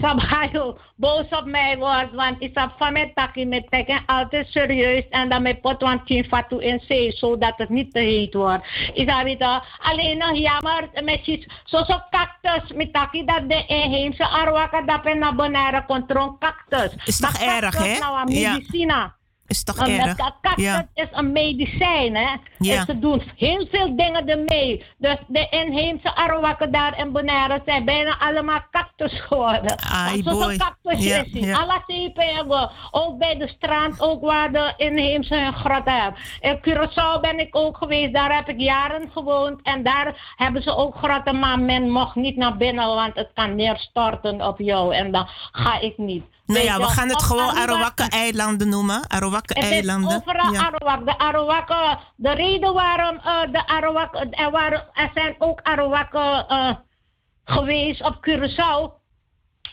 Sabajo boos op mij wordt, want ik heb van mijn takkie met teken altijd serieus en dan mijn pot want tien fatu in zee, zodat het niet te heet wordt. Ik heb alleen nog jammer, met zo'n cactus met takkie dat de inheemse Arowakken dat naar Bonaire komt, cactus. Is toch erg, hè? Ja. Is toch erg? Kaktus is een medicijn, hè? Ja. En ze doen heel veel dingen ermee. Dus de inheemse Arowakken daar in Bonaire zijn bijna allemaal kaktus geworden. Ai, boy. Zo'n kaktus is die. Alle zeepen hebben. Ook bij de strand, ook waar de inheemse hun grot hebben. In Curaçao ben ik ook geweest. Daar heb ik jaren gewoond. En daar hebben ze ook grotten. Maar men mag niet naar binnen, want het kan neerstorten op jou. En dan ga ik niet. Nou ja, we gaan het gewoon Arowakken-eilanden noemen. Arowakken-eilanden. Het is overal Arawak. De Arowakken, de reden waarom de Arowakken... Er zijn ook Arowakken geweest op Curaçao.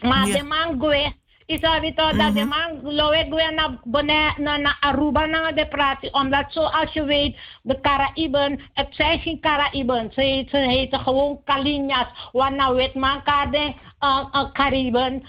Maar de mangue... dat de man Loegwe naar Aruba naar de praten. Omdat zoals je weet, de Caraïben, het zijn geen Caraïben. Ze heten gewoon Kalina's. Want nou weet man Cariben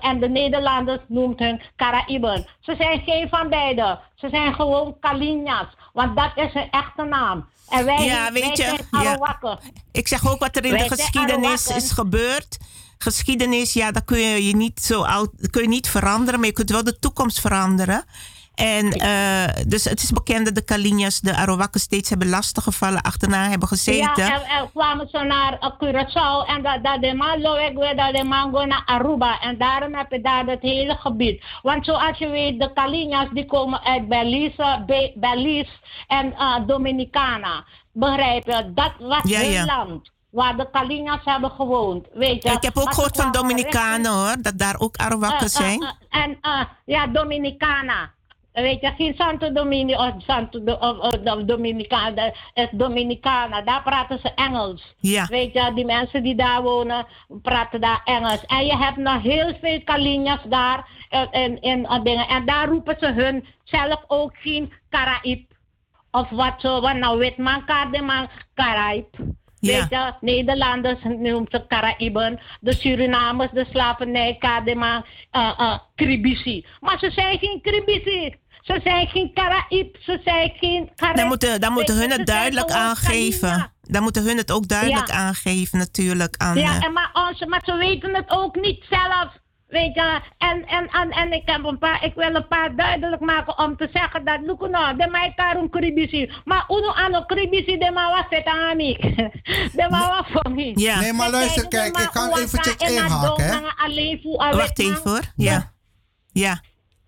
en de Nederlanders noemt hun Caraïben. Ze zijn geen van beide. Ze zijn gewoon Kalina's. Want dat is hun echte naam. En wij zijn Arowakken. Ja. Ik zeg ook wat er in de geschiedenis is gebeurd. Geschiedenis, ja, dat kun je niet zo oud, kun je niet veranderen, maar je kunt wel de toekomst veranderen. En dus het is bekend dat de Kalina's de Arowakken steeds hebben lastiggevallen, achterna hebben gezeten. Ja, en kwamen ze naar Curaçao en dat de man Loegwe, dat de man go naar Aruba. En daarom heb je daar dat hele gebied. Want zoals je weet, de Kalina's die komen uit Belize en Dominicana. Begrijp je? Dat was hun land. Waar de Kalina's hebben gewoond, weet je. Ik heb ook gehoord van Dominicanen, hoor. Dat daar ook Arowakken zijn. Dominicana. Weet je, geen Santo Dominico of Dominicana. Dominicana, daar praten ze Engels. Ja. Weet je, die mensen die daar wonen, praten daar Engels. En je hebt nog heel veel Kalina's daar in dingen. En daar roepen ze hun zelf ook geen Caraïb. Of wat zo, want nou weet man, Caraïb. Ja. Weet je, Nederlanders noemt ze Caraïben, de Surinamers, de slavernij, Kadema, Kribisi. Maar ze zijn geen Kribisi, ze zijn geen Caraïb, ze zijn geen Caraïb. Dan moeten hun het duidelijk aangeven. Kalina. Dan moeten hun het ook duidelijk aangeven natuurlijk. Maar ze weten het ook niet zelf. Weet je, en ik wil een paar duidelijk maken om te zeggen dat Lukuno, de mij karum Kribisi. Maar uno ano Kribisi de mawa setami. De mawa voor mij. Ja. Nee, maar luister, kijk, ik kan eventjes inhaken. Wacht even hoor. Ja. Ja.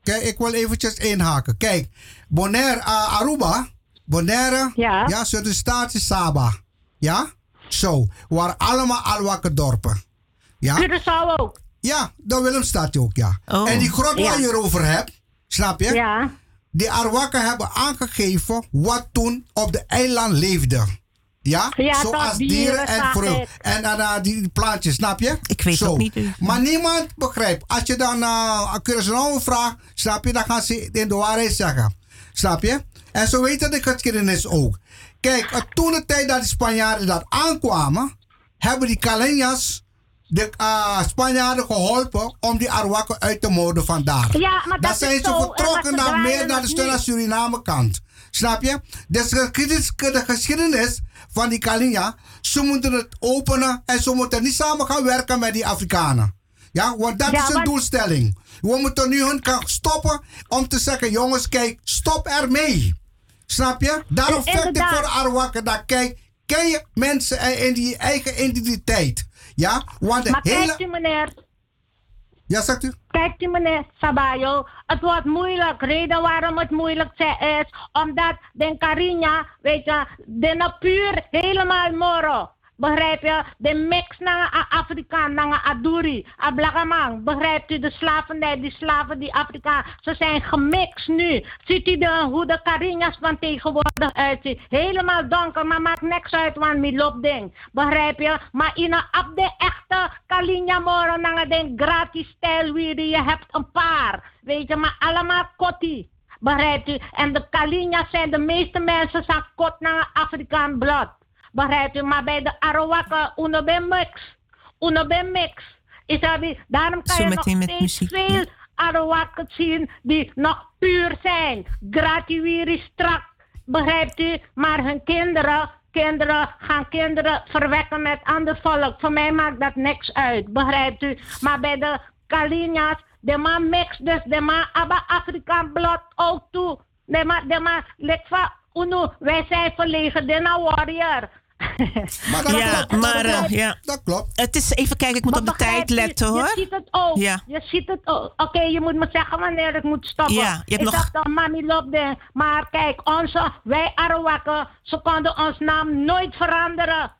Kijk, ik wil eventjes inhaken. Kijk, Bonaire, Aruba, Bonaire, ja, zo de staat is Saba. Ja? Zo, waar allemaal Arowakken dorpen. Ja? Curaçao ook. Ja, dan Willemstad ook, ja. Oh. En die grot waar je erover hebt, snap je? Ja. Die Arowakken hebben aangegeven wat toen op de eiland leefde. Ja? Zoals dieren en fruit. En die plantjes, snap je? Ik weet het niet. Maar niemand begrijpt. Als je dan aan Curaçao vraagt, snap je? Dan gaan ze het in de waarheid zeggen. Snap je? En zo weten de geschiedenis ook. Kijk, toen de tijd dat de Spanjaarden dat aankwamen, hebben die Kalina's de Spanjaarden geholpen om die Arowakken uit te moorden vandaag. Ja, maar dat zijn ze vertrokken naar de steun aan Suriname kant. Snap je? Dus de geschiedenis van die Kalina, ze moeten het openen en ze moeten niet samen gaan werken met die Afrikanen. Ja, want dat is een doelstelling. We moeten nu hun gaan stoppen om te zeggen, jongens, kijk, stop ermee. Snap je? Daarom vecht ik voor de Arowakken. Dat ken je mensen in die eigen identiteit. Ja, want de maar hele... Kijkt u, meneer. Ja, zegt u. Kijkt u, meneer Sabajo. Het wordt moeilijk. Reden waarom het moeilijk is, omdat de Karina, weet je, de natuur helemaal moro. Begrijp je? De mix naar Afrikaan, naar Aduri, Ablagamang. Begrijpt u? De slavernij, die slaven, die Afrikaan. Ze zijn gemixt nu. Ziet u hoe de Karina's van tegenwoordig uitzien? Helemaal donker, maar maakt niks uit, want mi loopt ding. Begrijp je? Maar in de echte Kalina moren, naar de gratis stijl, wie je hebt een paar. Weet je, maar allemaal kotti. Begrijpt u? En de Kalina's zijn de meeste mensen zijn kot naar Afrikaan blad. Begrijpt u? Maar bij de Arowakken, uno ben mix. Daarom kan je nog steeds veel Arowakken zien die nog puur zijn. Gratuïri strak, begrijpt u? Maar hun kinderen gaan kinderen verwekken met ander volk. Voor mij maakt dat niks uit, begrijpt u? Maar bij de Kalina's, de man mix, dus de man abba Afrikaan blot ook toe. De man lekt van Uno, wij zijn verlegen, de na warrior. Maar ja, klopt, maar dat klopt. Het is even kijken, ik moet op de tijd letten hoor. Je ziet het ook. Ja. Je ziet het ook. Oké, je moet me zeggen wanneer ik moet stoppen. Ja, je hebt ik dacht dan, mami loopt de. Maar kijk, wij Arowakken, ze konden ons naam nooit veranderen.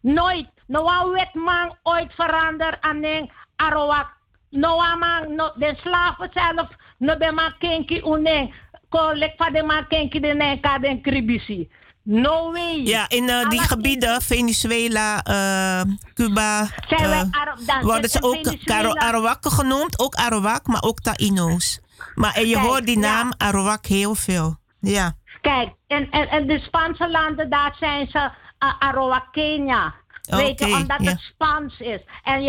Nooit. Noa wetman ooit veranderen aan een Arowak. Noa man, de slaven zelf, no de man kenki une. Kolek van de man kenki de nenka den Kribisi. No way. Ja, in die gebieden, Venezuela, Cuba, worden ze ook Arowakken genoemd. Ook Arowak, maar ook Taino's. Maar en je hoort die naam Arowak heel veel. Ja. Kijk, en de Spaanse landen, daar zijn ze Arowakenia. Weet je, omdat het Spaans is.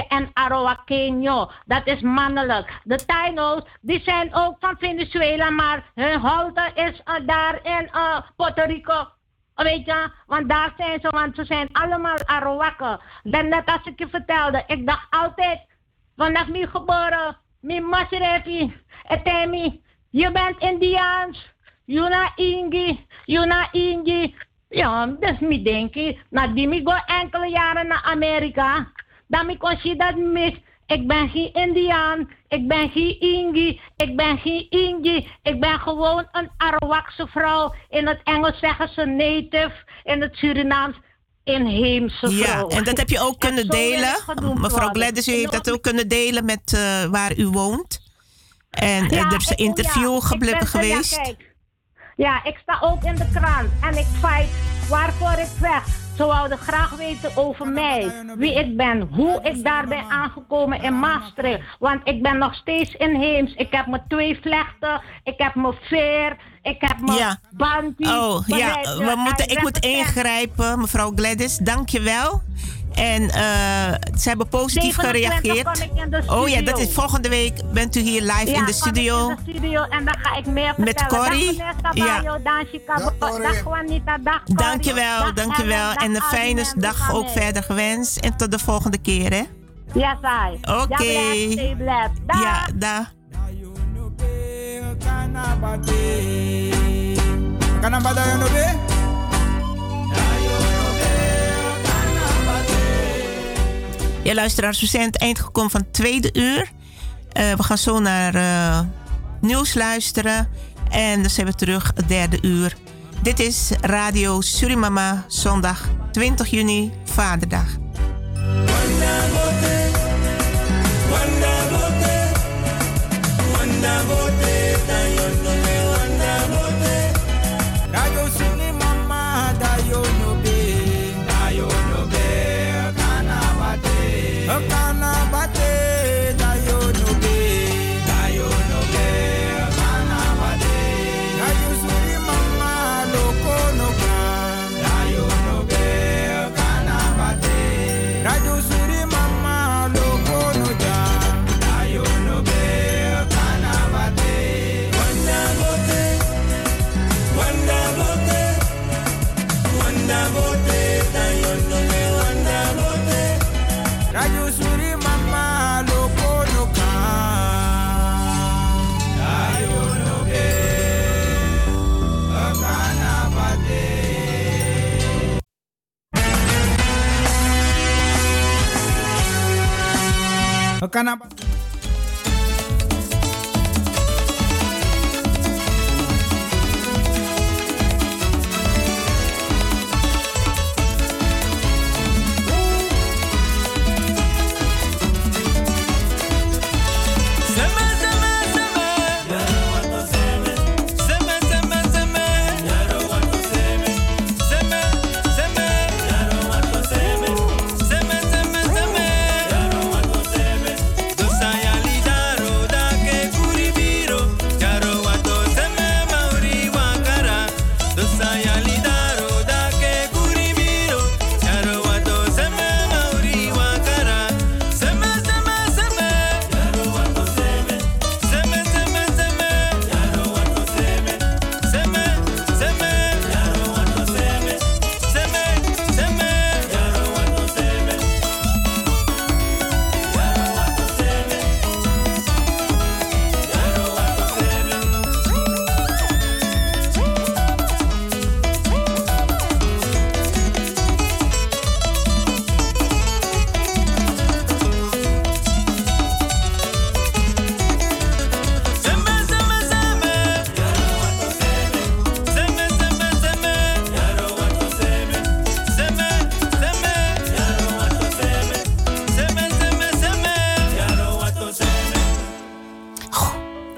En Arowakenio, dat is mannelijk. De Taino's, die zijn ook van Venezuela, maar hun holte is daar in Puerto Rico. Weet je, want daar zijn ze, want ze zijn allemaal Arowakken. Dan net als ik je vertelde, ik dacht altijd, vanaf mijn geboren, mijn Masrefi, Etemi, je bent Indiaans, Juna Ingi. Ja, dat is mijn denken. Nadien ik ga enkele jaren naar Amerika, dan ik zie dat mis. Ik ben geen Indiaan, ik ben geen Ingi, ik ben gewoon een Arowakse vrouw. In het Engels zeggen ze native, in het Surinaams inheemse vrouw. Ja, en dat heb je ook kunnen delen. Mevrouw Glennis, u heeft dat ook kunnen delen met waar u woont. En er is een interview geweest. Ja, ik sta ook in de krant en ik fight waarvoor ik vecht. Ze wilden graag weten over mij, wie ik ben, hoe ik daar ben aangekomen in Maastricht. Want ik ben nog steeds inheems. Ik heb mijn 2 vlechten, ik heb mijn veer, ik heb mijn bandie. Oh ja, ik moet ingrijpen, mevrouw Glennis. Dank je wel. En ze hebben positief gereageerd. Oh ja, dat is volgende week. Bent u hier live in de studio? Ja, in de studio en dan ga ik meer vertellen. Met Corrie. Dankjewel, dankjewel. En een fijne dag ook verder gewenst. En tot de volgende keer, hè? Ja, saai. Oké. Ja, daar. Ja, luisteraars, we zijn aan het eind gekomen van het tweede uur. We gaan zo naar nieuws luisteren. En dan zijn we terug het derde uur. Dit is Radio Surimama, zondag 20 juni, Vaderdag.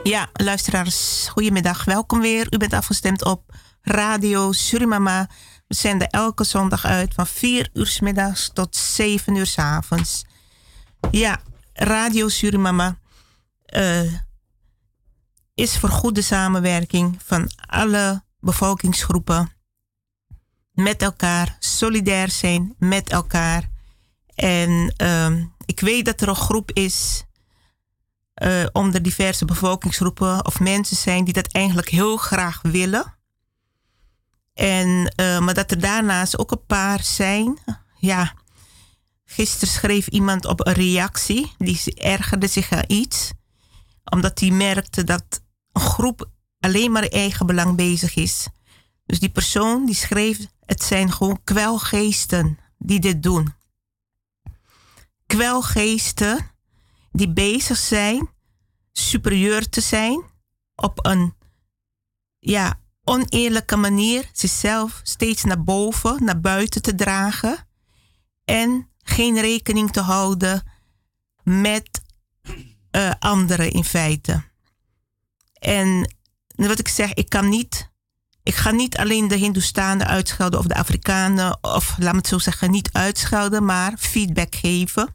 Ja, luisteraars, goedemiddag. Welkom weer. U bent afgestemd op Radio Surimama. We zenden elke zondag uit van 4 uur 's middags tot 7 uur 's avonds. Ja, Radio Surimama is voor goede samenwerking van alle bevolkingsgroepen. Met elkaar, solidair zijn met elkaar. En ik weet dat er een groep is onder diverse bevolkingsgroepen of mensen zijn die dat eigenlijk heel graag willen. En, maar dat er daarnaast ook een paar zijn. Ja, gisteren schreef iemand op een reactie. Die ergerde zich aan iets. Omdat hij merkte dat een groep alleen maar eigen belang bezig is. Dus die persoon die schreef, het zijn gewoon kwelgeesten die dit doen. Kwelgeesten die bezig zijn superieur te zijn op een oneerlijke manier, zichzelf steeds naar boven, naar buiten te dragen en geen rekening te houden met anderen in feite. En wat ik zeg, ik ga niet alleen de Hindoestanen uitschelden of de Afrikanen, of laat me het zo zeggen, niet uitschelden, maar feedback geven.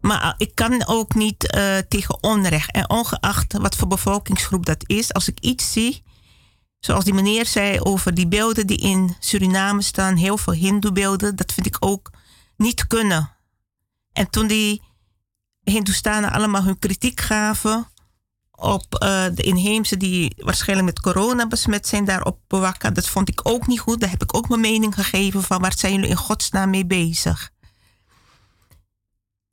Maar ik kan ook niet tegen onrecht. En ongeacht wat voor bevolkingsgroep dat is, als ik iets zie, zoals die meneer zei over die beelden die in Suriname staan, heel veel Hindoe-beelden, dat vind ik ook niet kunnen. En toen die Hindoestanen allemaal hun kritiek gaven op de inheemse die waarschijnlijk met corona besmet zijn daar op Powaka, dat vond ik ook niet goed. Daar heb ik ook mijn mening gegeven van waar zijn jullie in godsnaam mee bezig.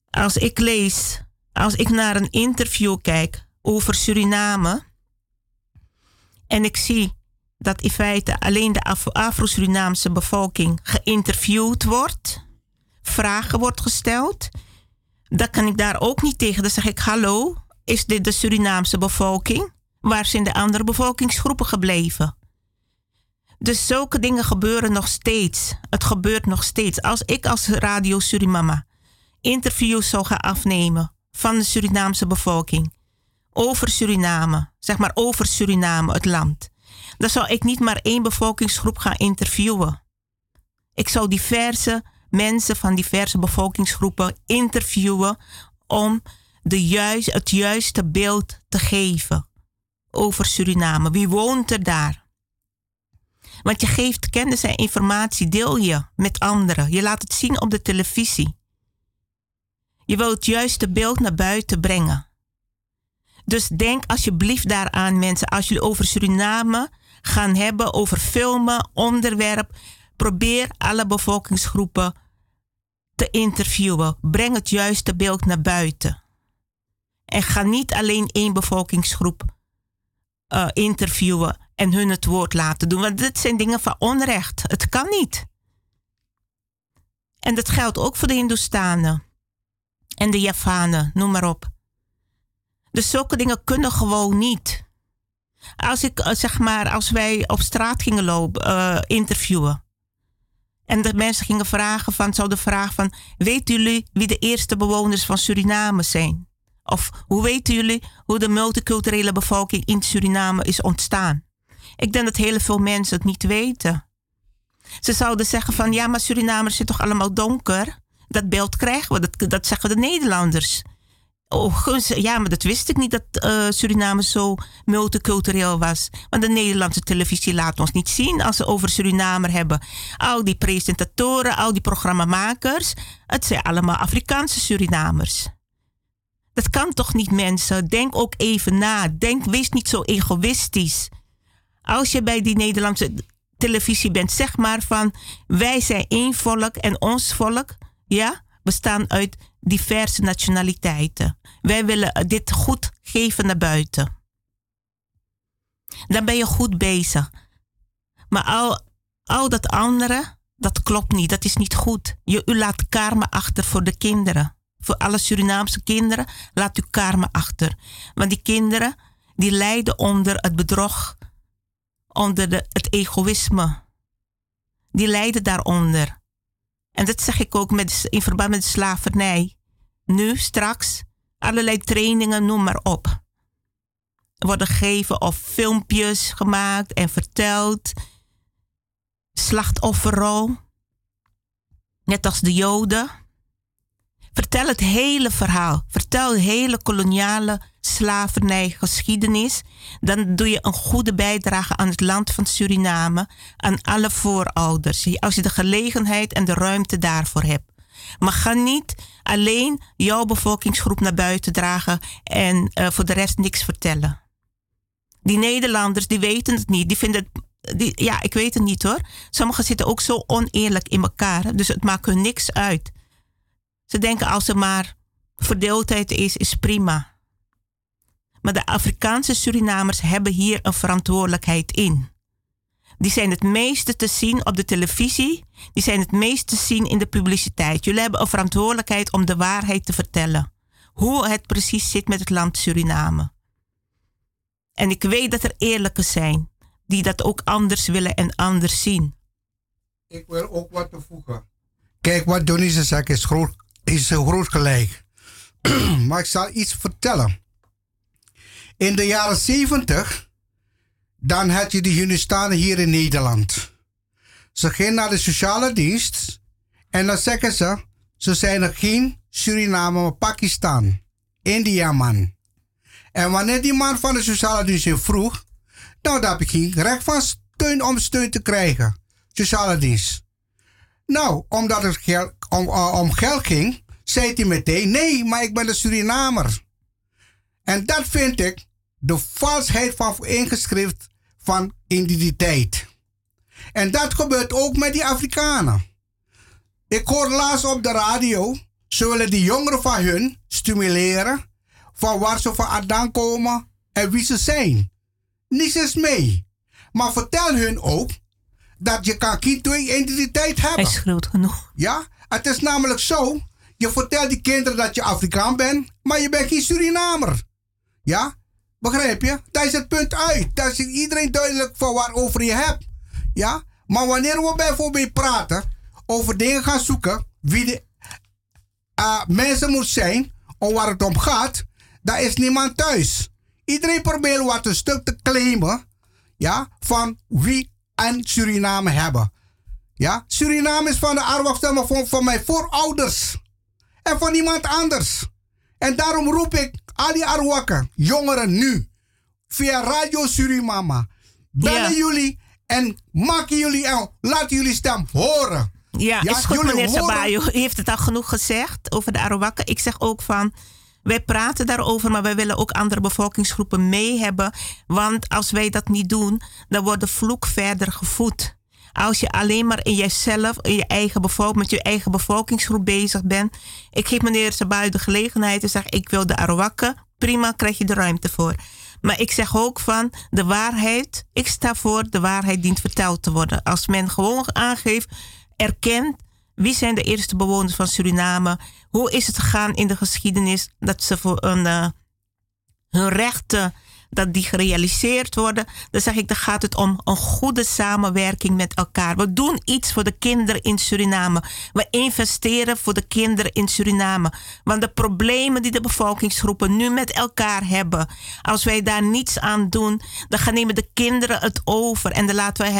Als ik lees, als ik naar een interview kijk over Suriname en ik zie dat in feite alleen de Afro-Surinaamse bevolking geïnterviewd wordt, vragen wordt gesteld, dan kan ik daar ook niet tegen. Dan zeg ik, hallo, is dit de Surinaamse bevolking? Waar zijn de andere bevolkingsgroepen gebleven? Dus zulke dingen gebeuren nog steeds. Het gebeurt nog steeds. Als ik als Radio Surimama interviews zou gaan afnemen van de Surinaamse bevolking over Suriname, zeg maar over Suriname, het land, dan zou ik niet maar één bevolkingsgroep gaan interviewen. Ik zou diverse mensen van diverse bevolkingsgroepen interviewen om het juiste beeld te geven over Suriname. Wie woont er daar? Want je geeft kennis en informatie, deel je met anderen. Je laat het zien op de televisie. Je wilt het juiste beeld naar buiten brengen. Dus denk alsjeblieft daaraan, mensen. Als jullie over Suriname gaan hebben, over filmen, onderwerp, probeer alle bevolkingsgroepen te interviewen. Breng het juiste beeld naar buiten. En ga niet alleen één bevolkingsgroep interviewen en hun het woord laten doen. Want dit zijn dingen van onrecht. Het kan niet. En dat geldt ook voor de Hindoestanen. En de Javanen, noem maar op. Dus zulke dingen kunnen gewoon niet. Als ik, zeg maar, als wij op straat gingen lopen, interviewen. En de mensen gingen vragen van, zouden vragen van, weten jullie wie de eerste bewoners van Suriname zijn? Of hoe weten jullie hoe de multiculturele bevolking in Suriname is ontstaan? Ik denk dat heel veel mensen het niet weten. Ze zouden zeggen van, ja, maar Surinamers zijn toch allemaal donker? Dat beeld krijgen we, dat zeggen de Nederlanders. Oh, ja, maar dat wist ik niet dat Suriname zo multicultureel was. Want de Nederlandse televisie laat ons niet zien als ze over Suriname hebben. Al die presentatoren, al die programmamakers, het zijn allemaal Afrikaanse Surinamers. Dat kan toch niet, mensen? Denk ook even na. Wees niet zo egoïstisch. Als je bij die Nederlandse televisie bent, zeg maar van, wij zijn één volk en ons volk, ja, bestaan uit diverse nationaliteiten. Wij willen dit goed geven naar buiten. Dan ben je goed bezig. Maar al dat andere, dat klopt niet. Dat is niet goed. U laat karma achter voor de kinderen. Voor alle Surinaamse kinderen laat u karma achter. Want die kinderen, die lijden onder het bedrog. Onder het egoïsme. Die lijden daaronder. En dat zeg ik ook in verband met de slavernij. Nu, straks, allerlei trainingen, noem maar op. worden gegeven of filmpjes gemaakt en verteld. Slachtofferrol. Net als de Joden. Vertel het hele verhaal. Vertel de hele koloniale slavernijgeschiedenis. Dan doe je een goede bijdrage aan het land van Suriname. Aan alle voorouders. Als je de gelegenheid en de ruimte daarvoor hebt. Maar ga niet alleen jouw bevolkingsgroep naar buiten dragen en voor de rest niks vertellen. Die Nederlanders, die weten het niet. Die vinden het, ja, ik weet het niet hoor. Sommigen zitten ook zo oneerlijk in elkaar. Dus het maakt hun niks uit. Ze denken als er maar verdeeldheid is, is prima. Maar de Afrikaanse Surinamers hebben hier een verantwoordelijkheid in. Die zijn het meeste te zien op de televisie. Die zijn het meeste te zien in de publiciteit. Jullie hebben een verantwoordelijkheid om de waarheid te vertellen. Hoe het precies zit met het land Suriname. En ik weet dat er eerlijke zijn. Die dat ook anders willen en anders zien. Ik wil ook wat toevoegen. Kijk, wat Donise zegt is groot gelijk. Maar ik zal iets vertellen. In de jaren 70... Dan had je de Hindoestanen hier in Nederland. Ze gingen naar de sociale dienst. En dan zeggen ze, ze zijn er geen Suriname, maar Pakistan. Indiaman. En wanneer die man van de sociale dienst je vroeg, nou daar heb ik geen recht van steun om steun te krijgen. Sociale dienst. Nou, omdat het om geld ging, zei hij meteen, nee, maar ik ben een Surinamer. En dat vind ik de valsheid van ingeschreven van identiteit. En dat gebeurt ook met die Afrikanen. Ik hoor laatst op de radio, ze willen die jongeren van hun stimuleren van waar ze vandaan komen en wie ze zijn. Niets is mee. Maar vertel hun ook dat je kan geen twee identiteit hebben. Hij is groot genoeg. Ja, het is namelijk zo, je vertelt die kinderen dat je Afrikaan bent, maar je bent geen Surinamer. Ja? Begrijp je? Daar is het punt uit. Daar is iedereen duidelijk van waarover je hebt. Ja? Maar wanneer we bijvoorbeeld praten over dingen gaan zoeken, wie de mensen moet zijn of waar het om gaat, daar is niemand thuis. Iedereen probeert wat een stuk te claimen, ja, van wie en Suriname hebben. Ja? Suriname is van de Arowakken van mijn voorouders en van niemand anders. En daarom roep ik al die Arowakken, jongeren nu, via Radio Surimama. Bellen jullie en maken jullie en laten jullie stem horen. Ja, ja is goed meneer Sabajo. U heeft het al genoeg gezegd over de Arowakken. Ik zeg ook van, wij praten daarover, maar wij willen ook andere bevolkingsgroepen mee hebben. Want als wij dat niet doen, dan wordt de vloek verder gevoed. Als je alleen maar in jezelf, in je eigen met je eigen bevolkingsgroep bezig bent. Ik geef meneer Sabajo de gelegenheid en zeg ik wil de Arowakken. Prima, krijg je de ruimte voor. Maar ik zeg ook van de waarheid. Ik sta voor de waarheid dient verteld te worden. Als men gewoon aangeeft, erkent wie zijn de eerste bewoners van Suriname. Hoe is het gegaan in de geschiedenis dat ze voor hun rechten, dat die gerealiseerd worden, dan zeg ik, dan gaat het om een goede samenwerking met elkaar. We doen iets voor de kinderen in Suriname. We investeren voor de kinderen in Suriname. Want de problemen die de bevolkingsgroepen nu met elkaar hebben, als wij daar niets aan doen, dan gaan nemen de kinderen het over. En dan laten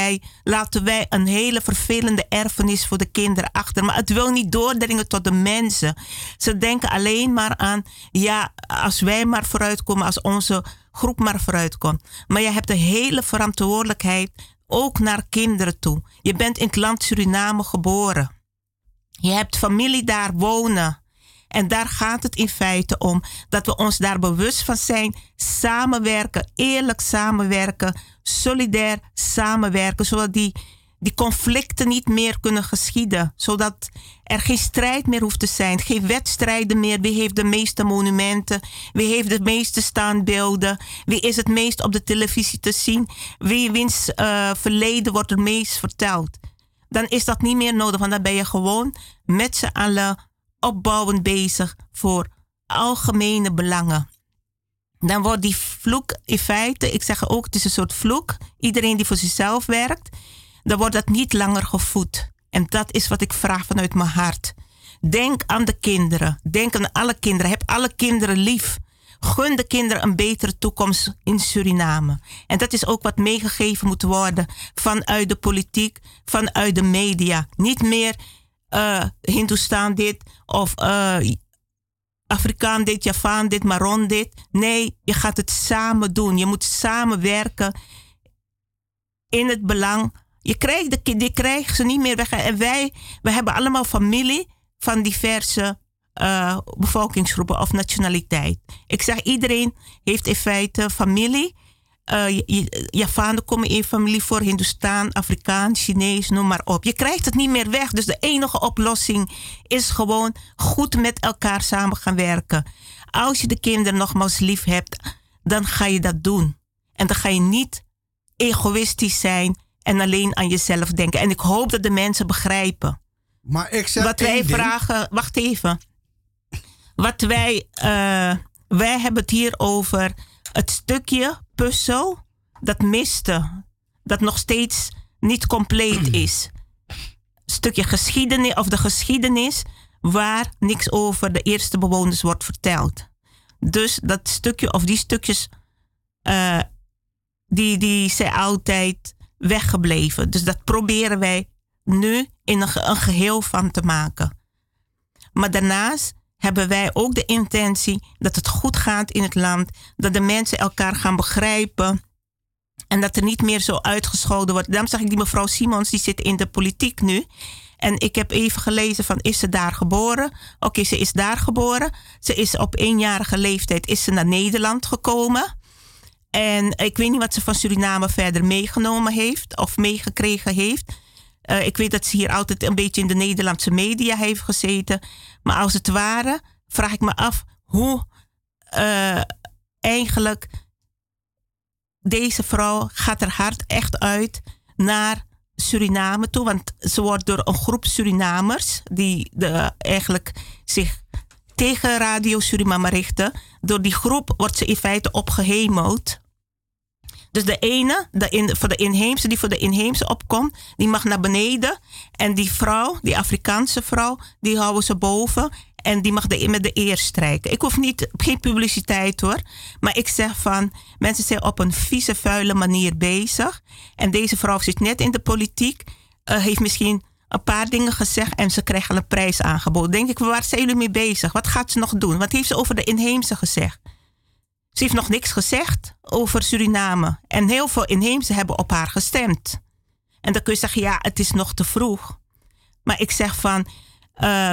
wij een hele vervelende erfenis voor de kinderen achter. Maar het wil niet doordringen tot de mensen. Ze denken alleen maar aan, ja, als wij maar vooruitkomen, als onze groep maar vooruit komt. Maar je hebt de hele verantwoordelijkheid ook naar kinderen toe. Je bent in het land Suriname geboren. Je hebt familie daar wonen. En daar gaat het in feite om. Dat we ons daar bewust van zijn. Samenwerken, eerlijk samenwerken. Solidair samenwerken. Zodat die conflicten niet meer kunnen geschieden. Zodat er geen strijd meer hoeft te zijn. Geen wedstrijden meer. Wie heeft de meeste monumenten? Wie heeft de meeste standbeelden? Wie is het meest op de televisie te zien? Wiens verleden wordt het meest verteld? Dan is dat niet meer nodig. Want dan ben je gewoon met z'n allen opbouwend bezig voor algemene belangen. Dan wordt die vloek in feite, ik zeg ook, het is een soort vloek. Iedereen die voor zichzelf werkt, dan wordt dat niet langer gevoed. En dat is wat ik vraag vanuit mijn hart. Denk aan de kinderen. Denk aan alle kinderen. Heb alle kinderen lief. Gun de kinderen een betere toekomst in Suriname. En dat is ook wat meegegeven moet worden vanuit de politiek, vanuit de media. Niet meer Hindoestaan dit of Afrikaan dit, Javaan dit, Maron dit. Nee, je gaat het samen doen. Je moet samenwerken in het belang. Je krijgt ze niet meer weg. En we hebben allemaal familie van diverse bevolkingsgroepen of nationaliteit. Ik zeg, iedereen heeft in feite familie. Javanen komen in familie voor, Hindoestaan, Afrikaan, Chinees, noem maar op. Je krijgt het niet meer weg. Dus de enige oplossing is gewoon goed met elkaar samen gaan werken. Als je de kinderen nogmaals lief hebt, dan ga je dat doen. En dan ga je niet egoïstisch zijn en alleen aan jezelf denken. En ik hoop dat de mensen begrijpen. Maar ik zeg wat wij vragen... Wacht even. Wat wij hebben het hier over het stukje puzzel dat miste. Dat nog steeds niet compleet is. Stukje geschiedenis of de geschiedenis waar niks over de eerste bewoners wordt verteld. Dus dat stukje of die stukjes die zijn altijd weggebleven. Dus dat proberen wij nu in een geheel van te maken. Maar daarnaast hebben wij ook de intentie dat het goed gaat in het land. Dat de mensen elkaar gaan begrijpen. En dat er niet meer zo uitgescholden wordt. Daarom zag ik die mevrouw Simons, die zit in de politiek nu. En ik heb even gelezen van, is ze daar geboren? Oké, ze is daar geboren. Ze is op 1-jarige leeftijd is ze naar Nederland gekomen. En ik weet niet wat ze van Suriname verder meegenomen heeft of meegekregen heeft. Ik weet dat ze hier altijd een beetje in de Nederlandse media heeft gezeten. Maar als het ware vraag ik me af hoe eigenlijk deze vrouw gaat haar hart echt uit naar Suriname toe. Want ze wordt door een groep Surinamers die eigenlijk zich tegen Radio Surimama richten. Door die groep wordt ze in feite opgehemeld. Dus de ene, voor de inheemse, die voor de inheemse opkomt, die mag naar beneden. En die vrouw, die Afrikaanse vrouw, die houden ze boven. En die mag met de eer strijken. Ik hoef geen publiciteit hoor. Maar ik zeg van, mensen zijn op een vieze, vuile manier bezig. En deze vrouw zit net in de politiek. Heeft misschien een paar dingen gezegd en ze krijgen een prijs aangeboden. Denk ik, waar zijn jullie mee bezig? Wat gaat ze nog doen? Wat heeft ze over de inheemse gezegd? Ze heeft nog niks gezegd over Suriname. En heel veel inheemsen hebben op haar gestemd. En dan kun je zeggen, ja, het is nog te vroeg. Maar ik zeg van,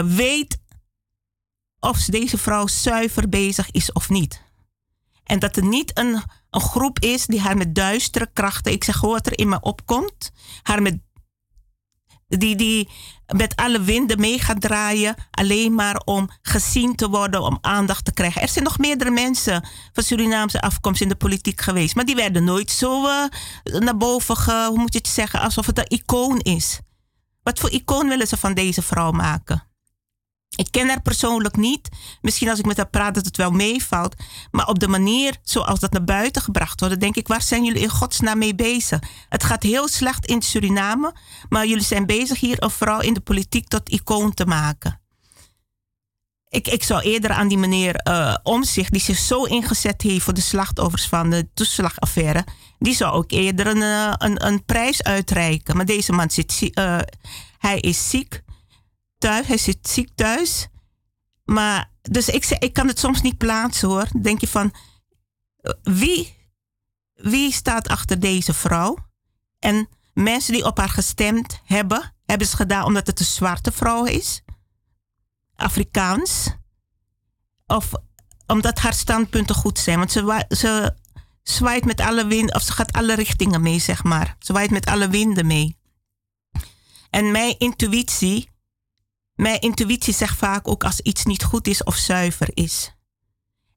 weet of deze vrouw zuiver bezig is of niet. En dat er niet een groep is die haar met duistere krachten, ik zeg wat er in me opkomt, haar met die met alle winden mee gaat draaien, alleen maar om gezien te worden, om aandacht te krijgen. Er zijn nog meerdere mensen van Surinaamse afkomst in de politiek geweest, maar die werden nooit zo naar boven, hoe moet je het zeggen, alsof het een icoon is. Wat voor icoon willen ze van deze vrouw maken? Ik ken haar persoonlijk niet. Misschien als ik met haar praat dat het wel meevalt. Maar op de manier zoals dat naar buiten gebracht wordt, denk ik, waar zijn jullie in godsnaam mee bezig? Het gaat heel slecht in Suriname, maar jullie zijn bezig hier een vrouw in de politiek tot icoon te maken. Ik zou eerder aan die meneer Omtzigt, die zich zo ingezet heeft voor de slachtoffers van de toeslagaffaire, die zou ook eerder een prijs uitreiken. Maar deze man hij is ziek. Hij zit ziek thuis. Maar, dus ik kan het soms niet plaatsen hoor. Dan denk je van, wie staat achter deze vrouw? En mensen die op haar gestemd hebben, hebben ze gedaan omdat het een zwarte vrouw is? Afrikaans? Of omdat haar standpunten goed zijn? Want ze zwaait met alle winden, of ze gaat alle richtingen mee, zeg maar. Ze waait met alle winden mee. En mijn intuïtie zegt vaak ook als iets niet goed is of zuiver is.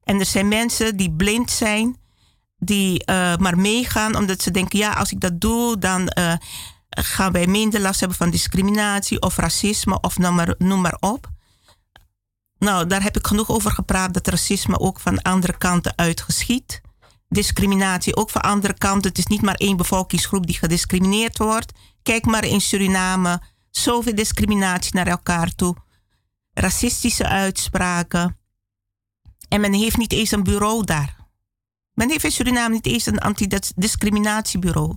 En er zijn mensen die blind zijn, die maar meegaan omdat ze denken, ja, als ik dat doe, dan gaan wij minder last hebben van discriminatie of racisme of noem maar op. Nou, daar heb ik genoeg over gepraat dat racisme ook van andere kanten uitgeschiet. Discriminatie ook van andere kanten. Het is niet maar één bevolkingsgroep die gediscrimineerd wordt. Kijk maar in Suriname. Zoveel discriminatie naar elkaar toe. Racistische uitspraken. En men heeft niet eens een bureau daar. Men heeft in Suriname niet eens een antidiscriminatiebureau.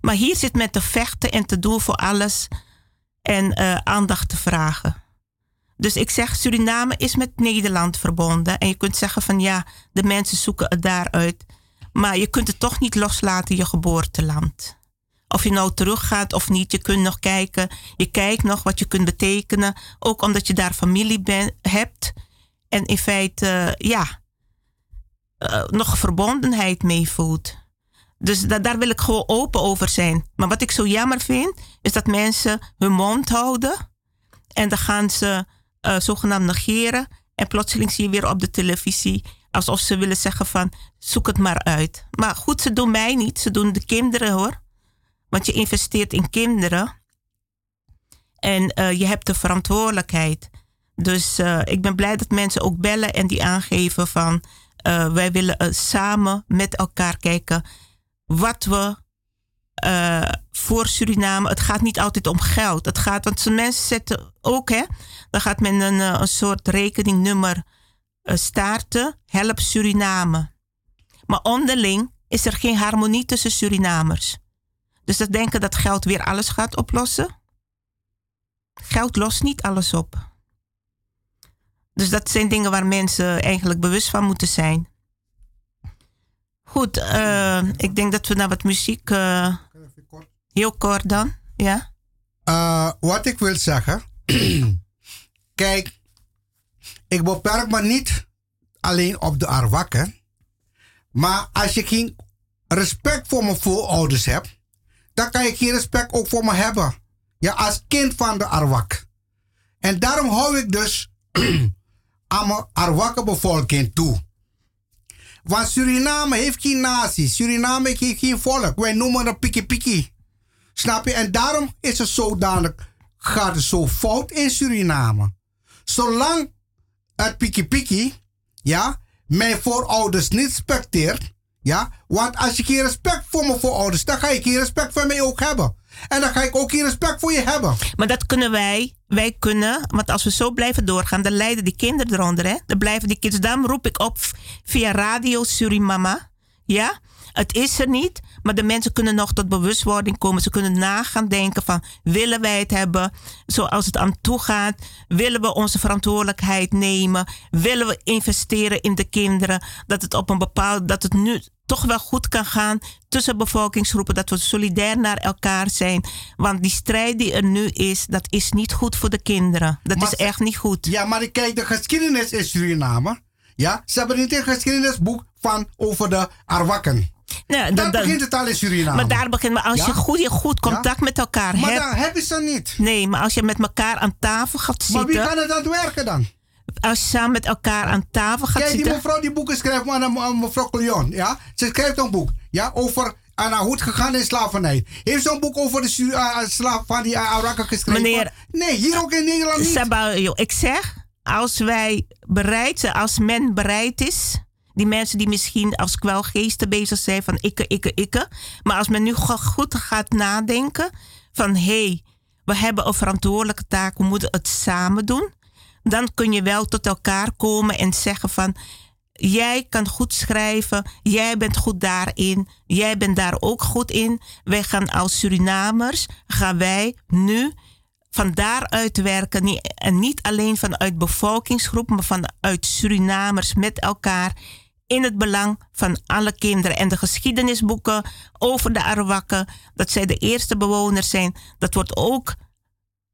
Maar hier zit men te vechten en te doen voor alles en aandacht te vragen. Dus ik zeg, Suriname is met Nederland verbonden. En je kunt zeggen van ja, de mensen zoeken het daaruit. Maar je kunt het toch niet loslaten, je geboorteland. Of je nou teruggaat of niet, je kunt nog kijken. Je kijkt nog wat je kunt betekenen. Ook omdat je daar familie hebt. En in feite, nog verbondenheid mee voelt. Dus daar wil ik gewoon open over zijn. Maar wat ik zo jammer vind, is dat mensen hun mond houden. En dan gaan ze zogenaamd negeren. En plotseling zie je weer op de televisie, alsof ze willen zeggen van, zoek het maar uit. Maar goed, ze doen mij niet. Ze doen de kinderen, hoor. Want je investeert in kinderen. En je hebt de verantwoordelijkheid. Dus ik ben blij dat mensen ook bellen en die aangeven van, wij willen samen met elkaar kijken wat we voor Suriname. Het gaat niet altijd om geld. Het gaat, want mensen zetten ook, hè, dan gaat men een soort rekeningnummer staarten. Help Suriname. Maar onderling is er geen harmonie tussen Surinamers. Dus dat denken dat geld weer alles gaat oplossen. Geld lost niet alles op. Dus dat zijn dingen waar mensen eigenlijk bewust van moeten zijn. Goed, ik denk dat we naar wat muziek. Heel kort dan, ja? Wat ik wil zeggen. Kijk, ik beperk me niet alleen op de Arowakken. Maar als ik geen respect voor mijn voorouders heb, dan kan ik geen respect ook voor me hebben. Ja, als kind van de Arowak. En daarom hou ik dus aan mijn Arowakken bevolking toe. Want Suriname heeft geen natie. Suriname heeft geen volk. Wij noemen dat piki-piki. Snap je? En daarom is het zodanig, gaat het zo fout in Suriname. Zolang het piki-piki, ja, mijn voorouders niet respecteert, ja, want als ik geen respect voor mijn voorouders, dan ga ik geen respect voor mij ook hebben. En dan ga ik ook geen respect voor je hebben. Maar dat kunnen wij. Wij kunnen, want als we zo blijven doorgaan, dan lijden die kinderen eronder, hè? Dan blijven die kinderen. Daarom roep ik op via Radio Surimama. Ja? Het is er niet, maar de mensen kunnen nog tot bewustwording komen. Ze kunnen nagaan denken van, willen wij het hebben zoals het aan toe gaat? Willen we onze verantwoordelijkheid nemen? Willen we investeren in de kinderen? Dat het op een bepaalde, dat het nu toch wel goed kan gaan tussen bevolkingsgroepen, dat we solidair naar elkaar zijn. Want die strijd die er nu is, dat is niet goed voor de kinderen. Dat is echt niet goed. Ja, maar kijk, de geschiedenis in Suriname, ja, ze hebben niet een geschiedenisboek van over de Arowakken. Nee, daar begint het al in Suriname. Maar daar begint, maar als ja? je goed contact met elkaar maar hebt. Maar dat hebben ze niet. Nee, maar als je met elkaar aan tafel gaat zitten. Maar wie kan het aan het werken dan? Als je samen met elkaar aan tafel gaat zitten. Kijk, die mevrouw die boeken schrijft, maar mevrouw Collion, ja? Ze schrijft een boek, ja, over hoe het gegaan in slavernij. Heeft zo'n boek over de slaaf van die Arowakken geschreven? Meneer, nee, hier ook in Nederland niet. Sabajo, ik zeg, als wij bereid zijn, als men bereid is, die mensen die misschien als kwelgeesten bezig zijn van ikke. Maar als men nu goed gaat nadenken van hé, we hebben een verantwoordelijke taak, we moeten het samen doen. Dan kun je wel tot elkaar komen en zeggen van, jij kan goed schrijven, jij bent goed daarin, jij bent daar ook goed in. Wij gaan als Surinamers, gaan wij nu van daaruit werken. En niet alleen vanuit bevolkingsgroepen, maar vanuit Surinamers met elkaar. In het belang van alle kinderen. En de geschiedenisboeken over de Arowakken, dat zij de eerste bewoners zijn, dat wordt ook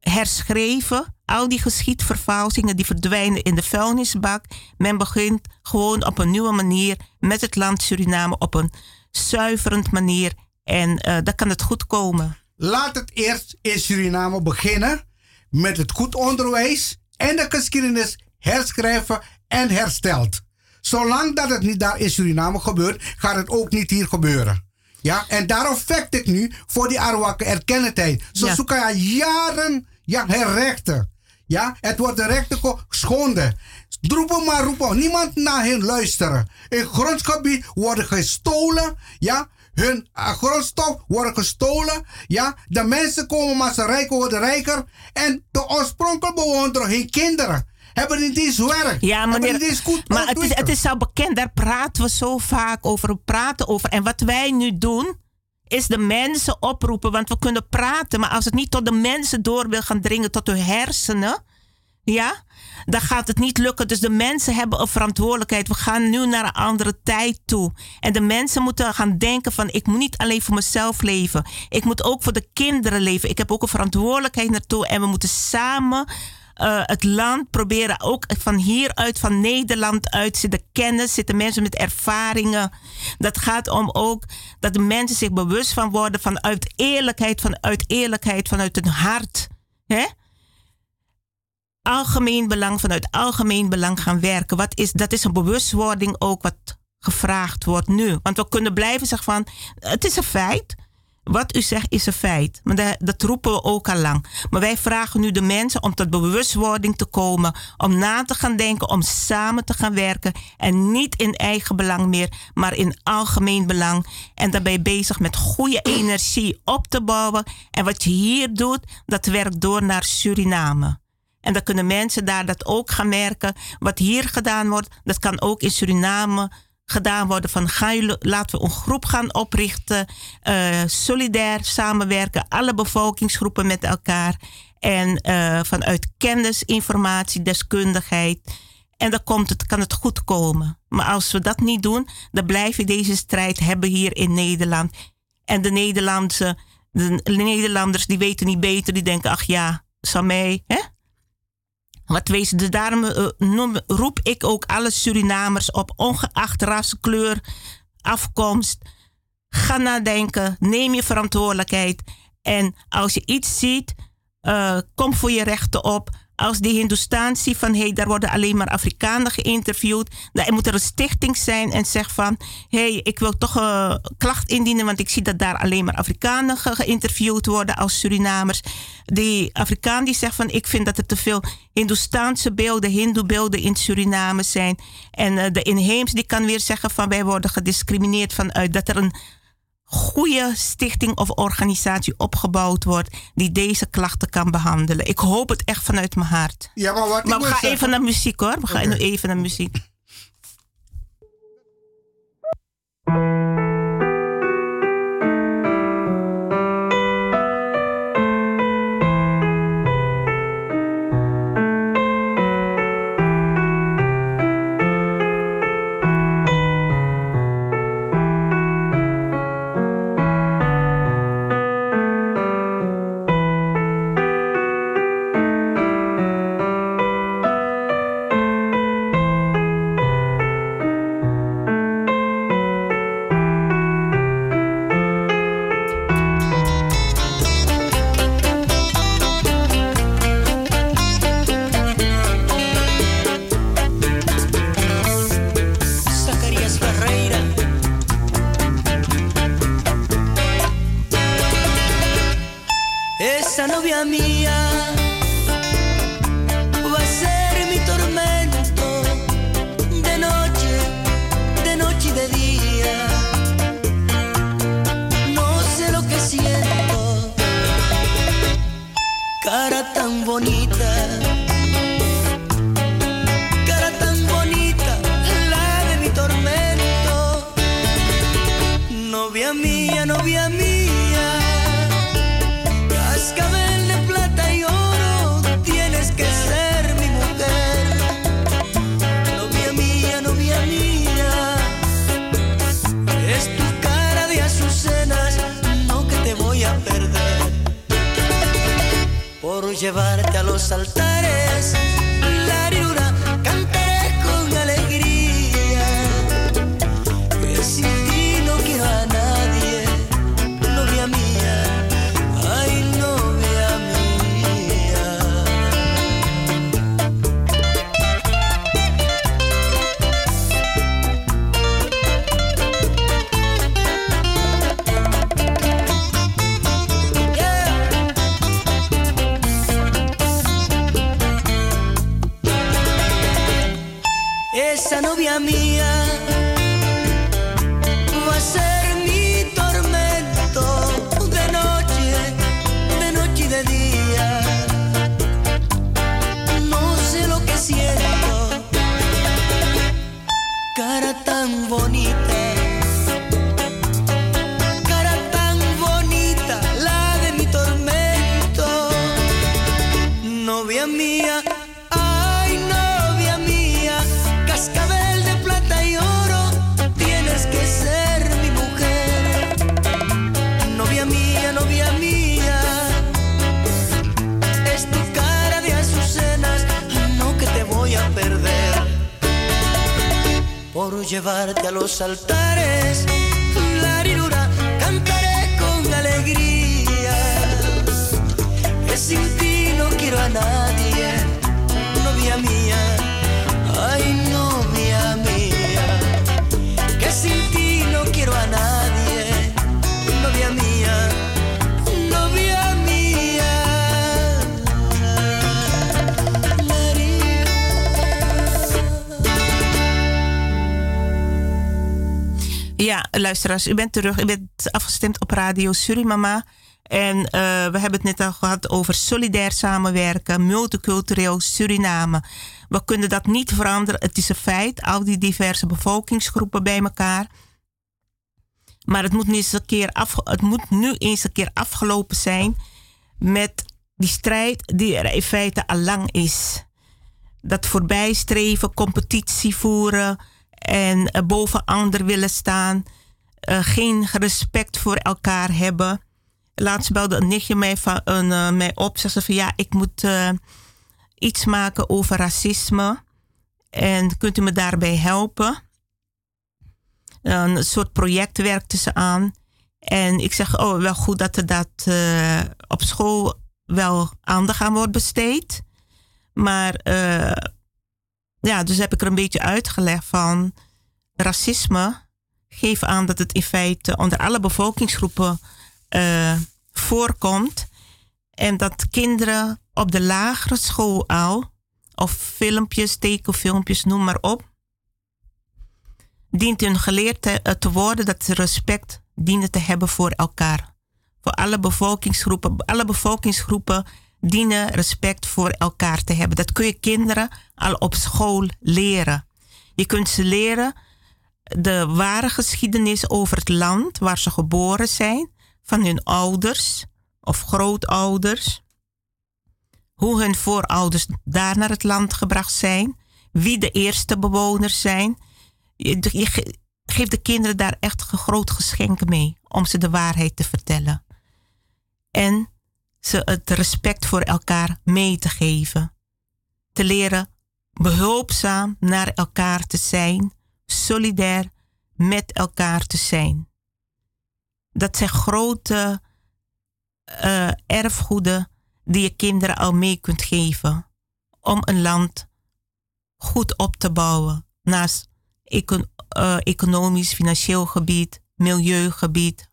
herschreven. Al die geschiedvervalsingen die verdwijnen in de vuilnisbak. Men begint gewoon op een nieuwe manier met het land Suriname op een zuiverend manier. En dan kan het goed komen. Laat het eerst in Suriname beginnen met het goed onderwijs en de geschiedenis herschrijven en hersteld. Zolang dat het niet daar in Suriname gebeurt, gaat het ook niet hier gebeuren. Ja? En daarom vecht ik nu voor die Arowakken erkennendheid. Zo zoeken al jaren hun rechten. Ja? Het wordt de rechten geschonden. Roepen maar roepen, niemand naar hen luisteren. In grondgebied worden gestolen, ja? Hun grondstof worden gestolen. Ja? De mensen komen maar ze rijken worden rijker. En de oorspronkelijke bewoners, hun kinderen. hebben niet eens werk. Ja, meneer, niet eens goed maar het is al bekend, daar praten we zo vaak over. We praten over. En wat wij nu doen, is de mensen oproepen. Want we kunnen praten, maar als het niet tot de mensen door wil gaan dringen, tot hun hersenen, ja, dan gaat het niet lukken. Dus de mensen hebben een verantwoordelijkheid. We gaan nu naar een andere tijd toe. En de mensen moeten gaan denken van, ik moet niet alleen voor mezelf leven. Ik moet ook voor de kinderen leven. Ik heb ook een verantwoordelijkheid naartoe. En we moeten samen het land proberen, ook van hieruit, van Nederland uit, zitten kennis, zitten mensen met ervaringen. Dat gaat om ook dat de mensen zich bewust van worden vanuit eerlijkheid, vanuit hun hart. Hè? Algemeen belang, vanuit algemeen belang gaan werken. Dat is een bewustwording ook wat gevraagd wordt nu. Want we kunnen blijven zeggen van, het is een feit. Wat u zegt is een feit. Maar dat roepen we ook al lang. Maar wij vragen nu de mensen om tot bewustwording te komen. Om na te gaan denken, om samen te gaan werken. En niet in eigen belang meer, maar in algemeen belang. En daarbij bezig met goede energie op te bouwen. En wat je hier doet, dat werkt door naar Suriname. En dan kunnen mensen daar dat ook gaan merken. Wat hier gedaan wordt, dat kan ook in Suriname gedaan worden. Van laten we een groep gaan oprichten. Solidair samenwerken. Alle bevolkingsgroepen met elkaar. En vanuit kennis, informatie, deskundigheid. En dan kan het goed komen. Maar als we dat niet doen, dan blijf je deze strijd hebben hier in Nederland. En de Nederlanders die weten niet beter. Die denken, ach ja, Samé, hè? Wat wezen. Dus daarom roep ik ook alle Surinamers op, ongeacht ras, kleur, afkomst. Ga nadenken, neem je verantwoordelijkheid. En als je iets ziet, kom voor je rechten op. Als die Hindoestaan ziet van, hey, daar worden alleen maar Afrikanen geïnterviewd. Dan moet er een stichting zijn en zeg van, hey, ik wil toch een klacht indienen, want ik zie dat daar alleen maar Afrikanen geïnterviewd worden als Surinamers. Die Afrikaan die zegt van, ik vind dat er te veel Hindoestaanse beelden, Hindoe-beelden in Suriname zijn. En de inheems die kan weer zeggen van, wij worden gediscrimineerd vanuit dat er een goede stichting of organisatie opgebouwd wordt die deze klachten kan behandelen. Ik hoop het echt vanuit mijn hart. Ja, maar we gaan even naar muziek hoor. We gaan nu even naar muziek. Cara tan bonita, la de mi tormento. Novia mía, cascabel de plata y oro, tienes que ser mi mujer. Novia mía, es tu cara de azucenas, no que te voy a perder. Por llevarte a los altares, la luna cantaré con alegría. Que sin ti no quiero a nadie, novia mía, ay novia mía. Esa novia mía va a ser mi tormento de noche y de día. No sé lo que siento. Por llevarte a los altares, la rirura, cantaré con alegría. Que sin ti no quiero a nadie, novia mía, ay novia mía. Que sin ti no quiero a nadie, novia mía. Ja, luisteraars, u bent terug. U bent afgestemd op Radio Surimama. En we hebben het net al gehad over solidair samenwerken, multicultureel Suriname. We kunnen dat niet veranderen. Het is een feit, al die diverse bevolkingsgroepen bij elkaar. Maar het moet nu eens een keer, afgelopen zijn met die strijd die er in feite al lang is. Dat voorbijstreven, competitie voeren en boven ander willen staan. Geen respect voor elkaar hebben. Laatst belde een nichtje mij op. Ze zei van ja, ik moet iets maken over racisme. En kunt u me daarbij helpen? Een soort project werkte ze aan. En ik zeg, oh, wel goed dat er dat op school wel aandacht aan wordt besteed. Maar... ja, dus heb ik er een beetje uitgelegd van racisme geeft aan dat het in feite onder alle bevolkingsgroepen voorkomt. En dat kinderen op de lagere school al, of filmpjes, tekenfilmpjes, noem maar op, dient hun geleerd te worden dat ze respect dienen te hebben voor elkaar. Voor alle bevolkingsgroepen. Alle bevolkingsgroepen dienen respect voor elkaar te hebben. Dat kun je kinderen al op school leren. Je kunt ze leren de ware geschiedenis over het land waar ze geboren zijn, van hun ouders of grootouders, hoe hun voorouders daar naar het land gebracht zijn, wie de eerste bewoners zijn. Je geeft de kinderen daar echt groot geschenk mee om ze de waarheid te vertellen. En ze het respect voor elkaar mee te geven. Te leren behulpzaam naar elkaar te zijn. Solidair met elkaar te zijn. Dat zijn grote erfgoeden die je kinderen al mee kunt geven. Om een land goed op te bouwen. Naast economisch, financieel gebied, milieugebied.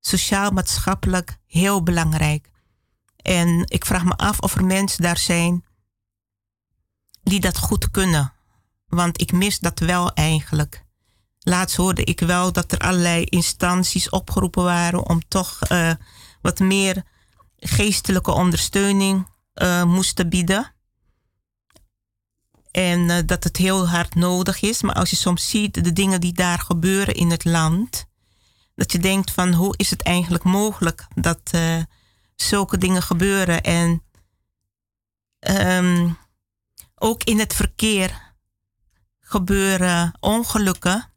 Sociaal-maatschappelijk heel belangrijk. En ik vraag me af of er mensen daar zijn die dat goed kunnen. Want ik mis dat wel eigenlijk. Laatst hoorde ik wel dat er allerlei instanties opgeroepen waren om toch wat meer geestelijke ondersteuning moesten bieden. En dat het heel hard nodig is. Maar als je soms ziet de dingen die daar gebeuren in het land, dat je denkt van hoe is het eigenlijk mogelijk dat zulke dingen gebeuren. En ook in het verkeer gebeuren ongelukken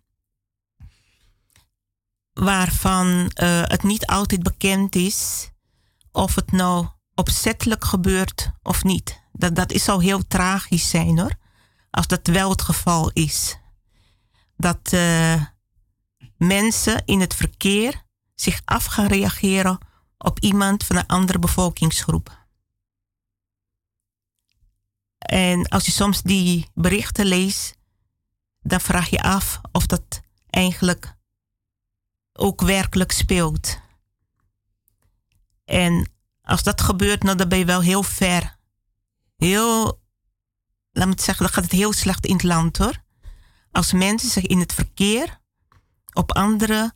waarvan het niet altijd bekend is of het nou opzettelijk gebeurt of niet. Dat zou heel tragisch zijn hoor, als dat wel het geval is. Dat mensen in het verkeer zich af gaan reageren op iemand van een andere bevolkingsgroep. En als je soms die berichten leest, dan vraag je af of dat eigenlijk ook werkelijk speelt. En als dat gebeurt, nou, dan ben je wel heel ver. Laat me het zeggen, dan gaat het heel slecht in het land hoor. Als mensen zich in het verkeer op andere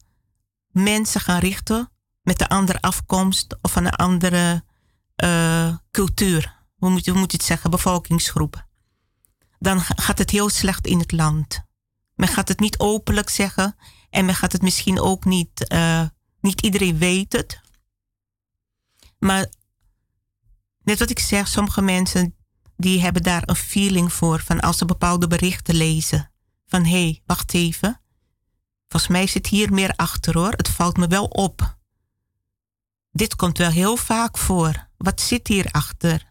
mensen gaan richten met een andere afkomst of van een andere cultuur. Hoe moet je het zeggen? Bevolkingsgroepen. Dan gaat het heel slecht in het land. Men gaat het niet openlijk zeggen en men gaat het misschien ook niet, niet iedereen weet het. Maar net wat ik zeg, sommige mensen die hebben daar een feeling voor. Van als ze bepaalde berichten lezen. Van hé, wacht even. Volgens mij zit hier meer achter hoor. Het valt me wel op. Dit komt wel heel vaak voor. Wat zit hier achter?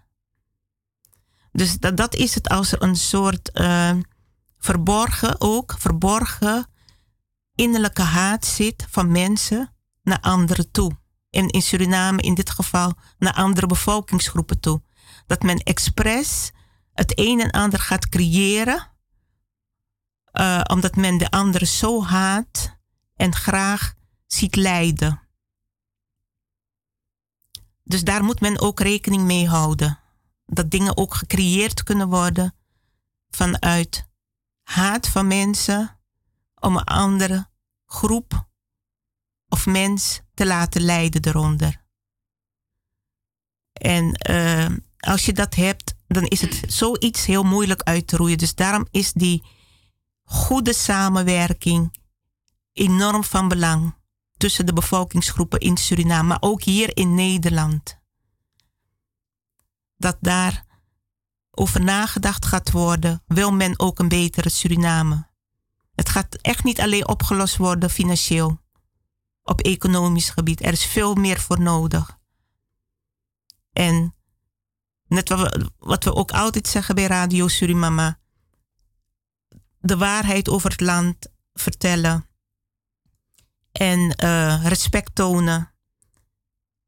Dus dat is het als er een soort verborgen innerlijke haat zit van mensen naar anderen toe. En in Suriname in dit geval naar andere bevolkingsgroepen toe. Dat men expres het een en ander gaat creëren. Omdat men de anderen zo haat en graag ziet lijden. Dus daar moet men ook rekening mee houden. Dat dingen ook gecreëerd kunnen worden vanuit haat van mensen om een andere groep of mens te laten lijden eronder. En als je dat hebt, dan is het zoiets heel moeilijk uit te roeien. Dus daarom is die goede samenwerking enorm van belang tussen de bevolkingsgroepen in Suriname, maar ook hier in Nederland. Dat daar over nagedacht gaat worden, wil men ook een betere Suriname. Het gaat echt niet alleen opgelost worden financieel, op economisch gebied. Er is veel meer voor nodig. En net wat we ook altijd zeggen bij Radio Surimama, de waarheid over het land vertellen en respect tonen.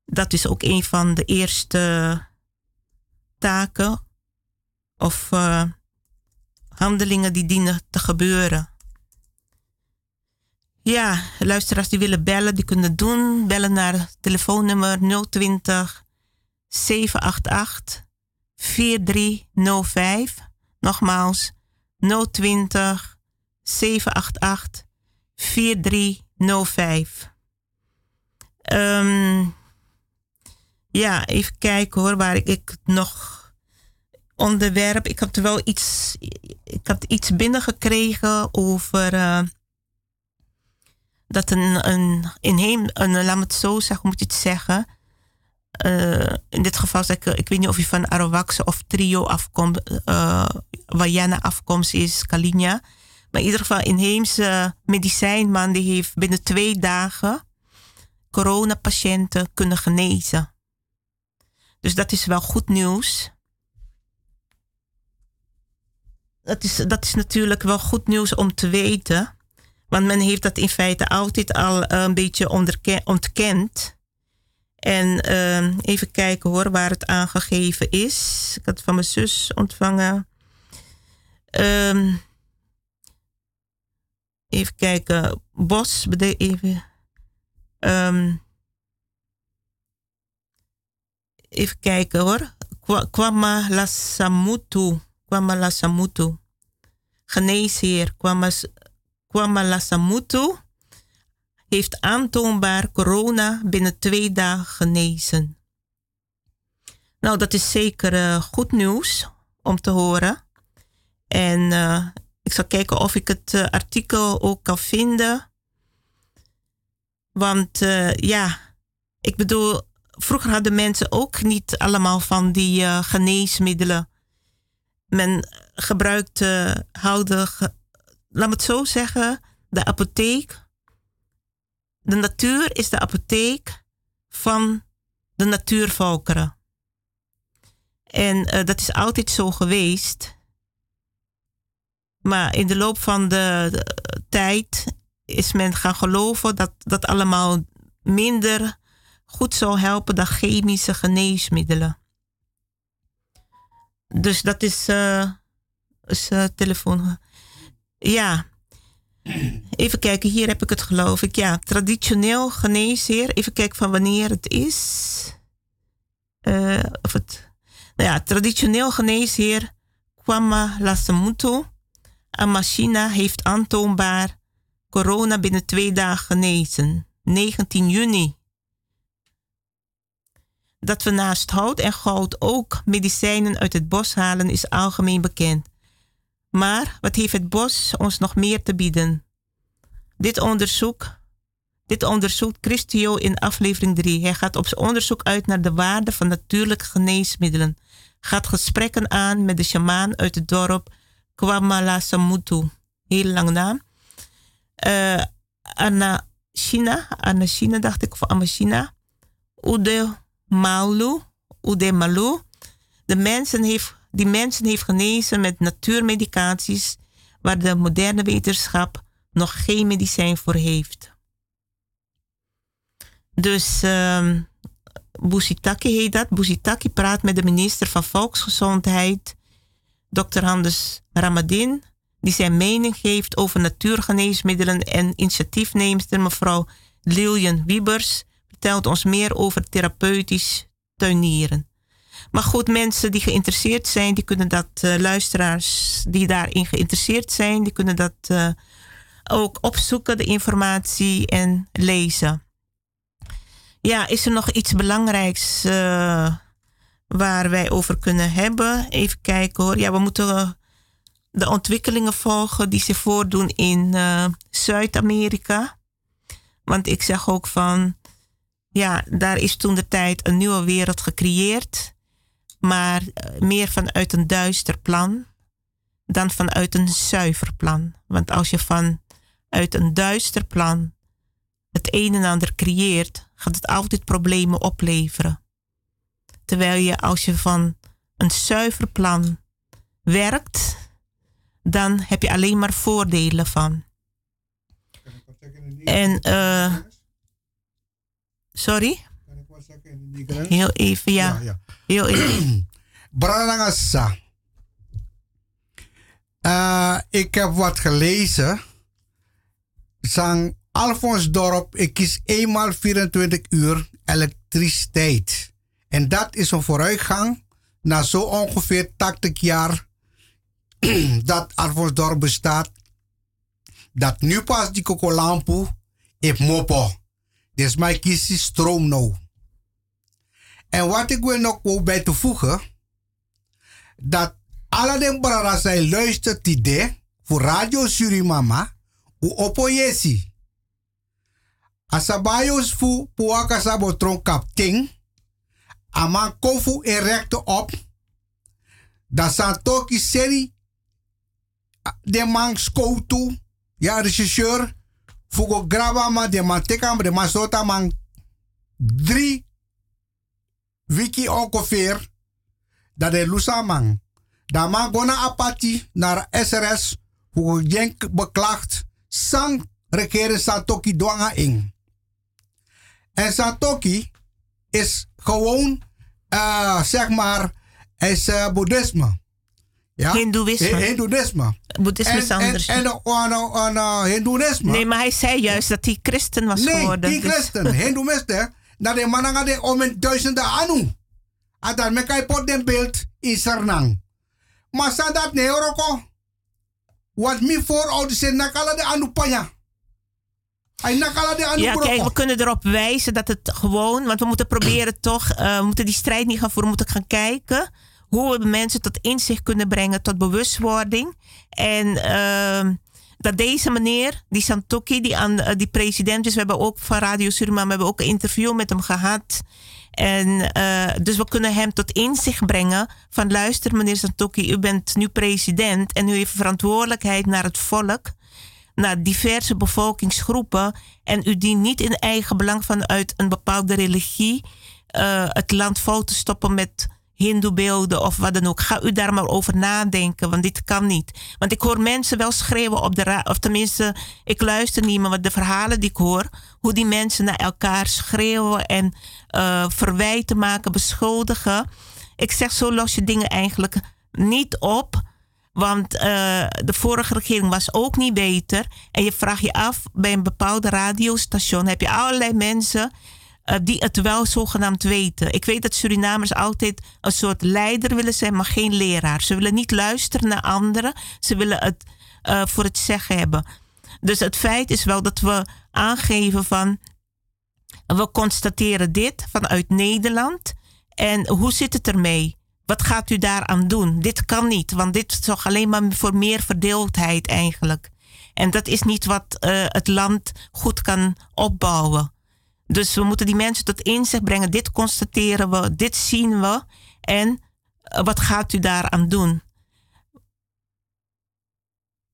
Dat is ook een van de eerste taken of handelingen die dienen te gebeuren. Ja, luisteraars die willen bellen, die kunnen het doen. Bellen naar telefoonnummer 020 788 4305. Nogmaals, 020 788 4305. Ja, even kijken hoor, waar ik nog onderwerp. Ik had iets binnengekregen over dat in dit geval zeg ik weet niet of je van Arowakken of trio afkomt, Wayana afkomst is, Kalina. Maar in ieder geval een inheemse medicijnman die heeft binnen 2 dagen coronapatiënten kunnen genezen. Dus dat is wel goed nieuws. Dat is natuurlijk wel goed nieuws om te weten. Want men heeft dat in feite altijd al een beetje ontkend. En even kijken hoor waar het aangegeven is. Ik had het van mijn zus ontvangen. Even kijken. Bos. Even kijken hoor. Kwamalasamutu. Geneesheer Kwamalasamutu heeft aantoonbaar corona binnen 2 dagen genezen. Nou, dat is zeker goed nieuws om te horen. En ik zal kijken of ik het artikel ook kan vinden. Want ik bedoel, vroeger hadden mensen ook niet allemaal van die geneesmiddelen. Men gebruikte laat me het zo zeggen, de apotheek. De natuur is de apotheek van de natuurvolkeren. En dat is altijd zo geweest. Maar in de loop van de tijd is men gaan geloven dat dat allemaal minder goed zou helpen dan chemische geneesmiddelen. Dus dat is telefoon. Ja, even kijken. Hier heb ik het geloof ik. Ja, traditioneel geneesheer. Even kijken van wanneer het is. Traditioneel geneesheer Kwamalasamutu Amashina heeft aantoonbaar corona binnen 2 dagen genezen. 19 juni. Dat we naast hout en goud ook medicijnen uit het bos halen is algemeen bekend. Maar wat heeft het bos ons nog meer te bieden? Dit onderzoek Dit onderzoekt Christio in aflevering 3. Hij gaat op zijn onderzoek uit naar de waarde van natuurlijke geneesmiddelen. Gaat gesprekken aan met de sjamaan uit het dorp Kwamalasamutu. Heel lang naam. Anashina, dacht ik, of Amashina. Udemalu. Die mensen heeft genezen met natuurmedicaties waar de moderne wetenschap nog geen medicijn voor heeft. Dus Busitaki heet dat. Busitaki praat met de minister van Volksgezondheid, Dr. Handes Ramadin, die zijn mening geeft over natuurgeneesmiddelen en initiatiefneemster mevrouw Lilian Wiebers vertelt ons meer over therapeutisch tuinieren. Maar goed, mensen die geïnteresseerd zijn, die kunnen dat, luisteraars die daarin geïnteresseerd zijn, die kunnen dat ook opzoeken, de informatie en lezen. Ja, is er nog iets belangrijks waar wij over kunnen hebben? Even kijken hoor. Ja, we moeten de ontwikkelingen volgen die zich voordoen in Zuid-Amerika. Want ik zeg ook van, ja, daar is toen de tijd een nieuwe wereld gecreëerd. Maar meer vanuit een duister plan dan vanuit een zuiver plan. Want als je vanuit een duister plan het een en ander creëert, gaat het altijd problemen opleveren. Terwijl je als je van een zuiver plan werkt, dan heb je alleen maar voordelen van. En, sorry? Kan ik wat zeggen in de Nigeriaans? Heel even, ja. Heel even. Brada ik heb wat gelezen. Zang Alfonsdorp, ik kies eenmaal 24 uur elektriciteit. En dat is een vooruitgang na zo ongeveer 80 jaar dat Alfonsdorp bestaat. Dat nu pas die kokolampu heeft mopo. Dus mijn kies is stroom nou. En wat ik wil nog bij te voegen, dat alle de braras zijn luistert die de voor Radio Surimama u opoyesi. Asabayos fu Powaka sabotron kapting. Aman kofu in rechte op. Dat Santokhi seri de man skoutu. Ja, regisseur. Fugo grava ma de man tekam de man sota man 3 wiki ongeveer. Dat de lusa man. Dat man gona apati naar SRS. Fugo jenk beklacht. Sang regeren Santokhi dwanga ing. En Santokhi is gewoon, zeg maar, is boeddhisme. Ja? Hindoeïsme. Boeddhisme is anders. En hindoeïsme. Nee, maar hij zei juist dat hij christen was geworden. Nee, die christen, hindoeïsten. Dat de mannen hadden om in duizenden anu. En dan kan je pot den beeld in Sernang. Maar staat dat nee, Roko. Wat mijn voorouders zijn, nakala de anu panya. Ja, kijk, we kunnen erop wijzen dat het gewoon... Want we moeten proberen toch... we moeten die strijd niet gaan voeren. We moeten gaan kijken hoe we mensen tot inzicht kunnen brengen. Tot bewustwording. En dat deze meneer, die Santokhi, die president is... We hebben ook van Radio Surimama, we hebben ook een interview met hem gehad. En dus we kunnen hem tot inzicht brengen. Van luister, meneer Santokhi, u bent nu president. En u heeft verantwoordelijkheid naar het volk. Naar diverse bevolkingsgroepen en u dient niet in eigen belang vanuit een bepaalde religie het land vol te stoppen met hindoebeelden of wat dan ook. Ga u daar maar over nadenken, want dit kan niet. Want ik hoor mensen wel schreeuwen op de of tenminste, ik luister niet, maar de verhalen die ik hoor, hoe die mensen naar elkaar schreeuwen en verwijten maken, beschuldigen. Ik zeg, zo los je dingen eigenlijk niet op. Want de vorige regering was ook niet beter. En je vraagt je af, bij een bepaalde radiostation heb je allerlei mensen die het wel zogenaamd weten. Ik weet dat Surinamers altijd een soort leider willen zijn, maar geen leraar. Ze willen niet luisteren naar anderen. Ze willen het voor het zeggen hebben. Dus het feit is wel dat we aangeven van... We constateren dit vanuit Nederland. En hoe zit het ermee? Wat gaat u daaraan doen? Dit kan niet, want dit zorgt alleen maar voor meer verdeeldheid eigenlijk. En dat is niet wat het land goed kan opbouwen. Dus we moeten die mensen tot inzicht brengen. Dit constateren we, dit zien we. En wat gaat u daaraan doen?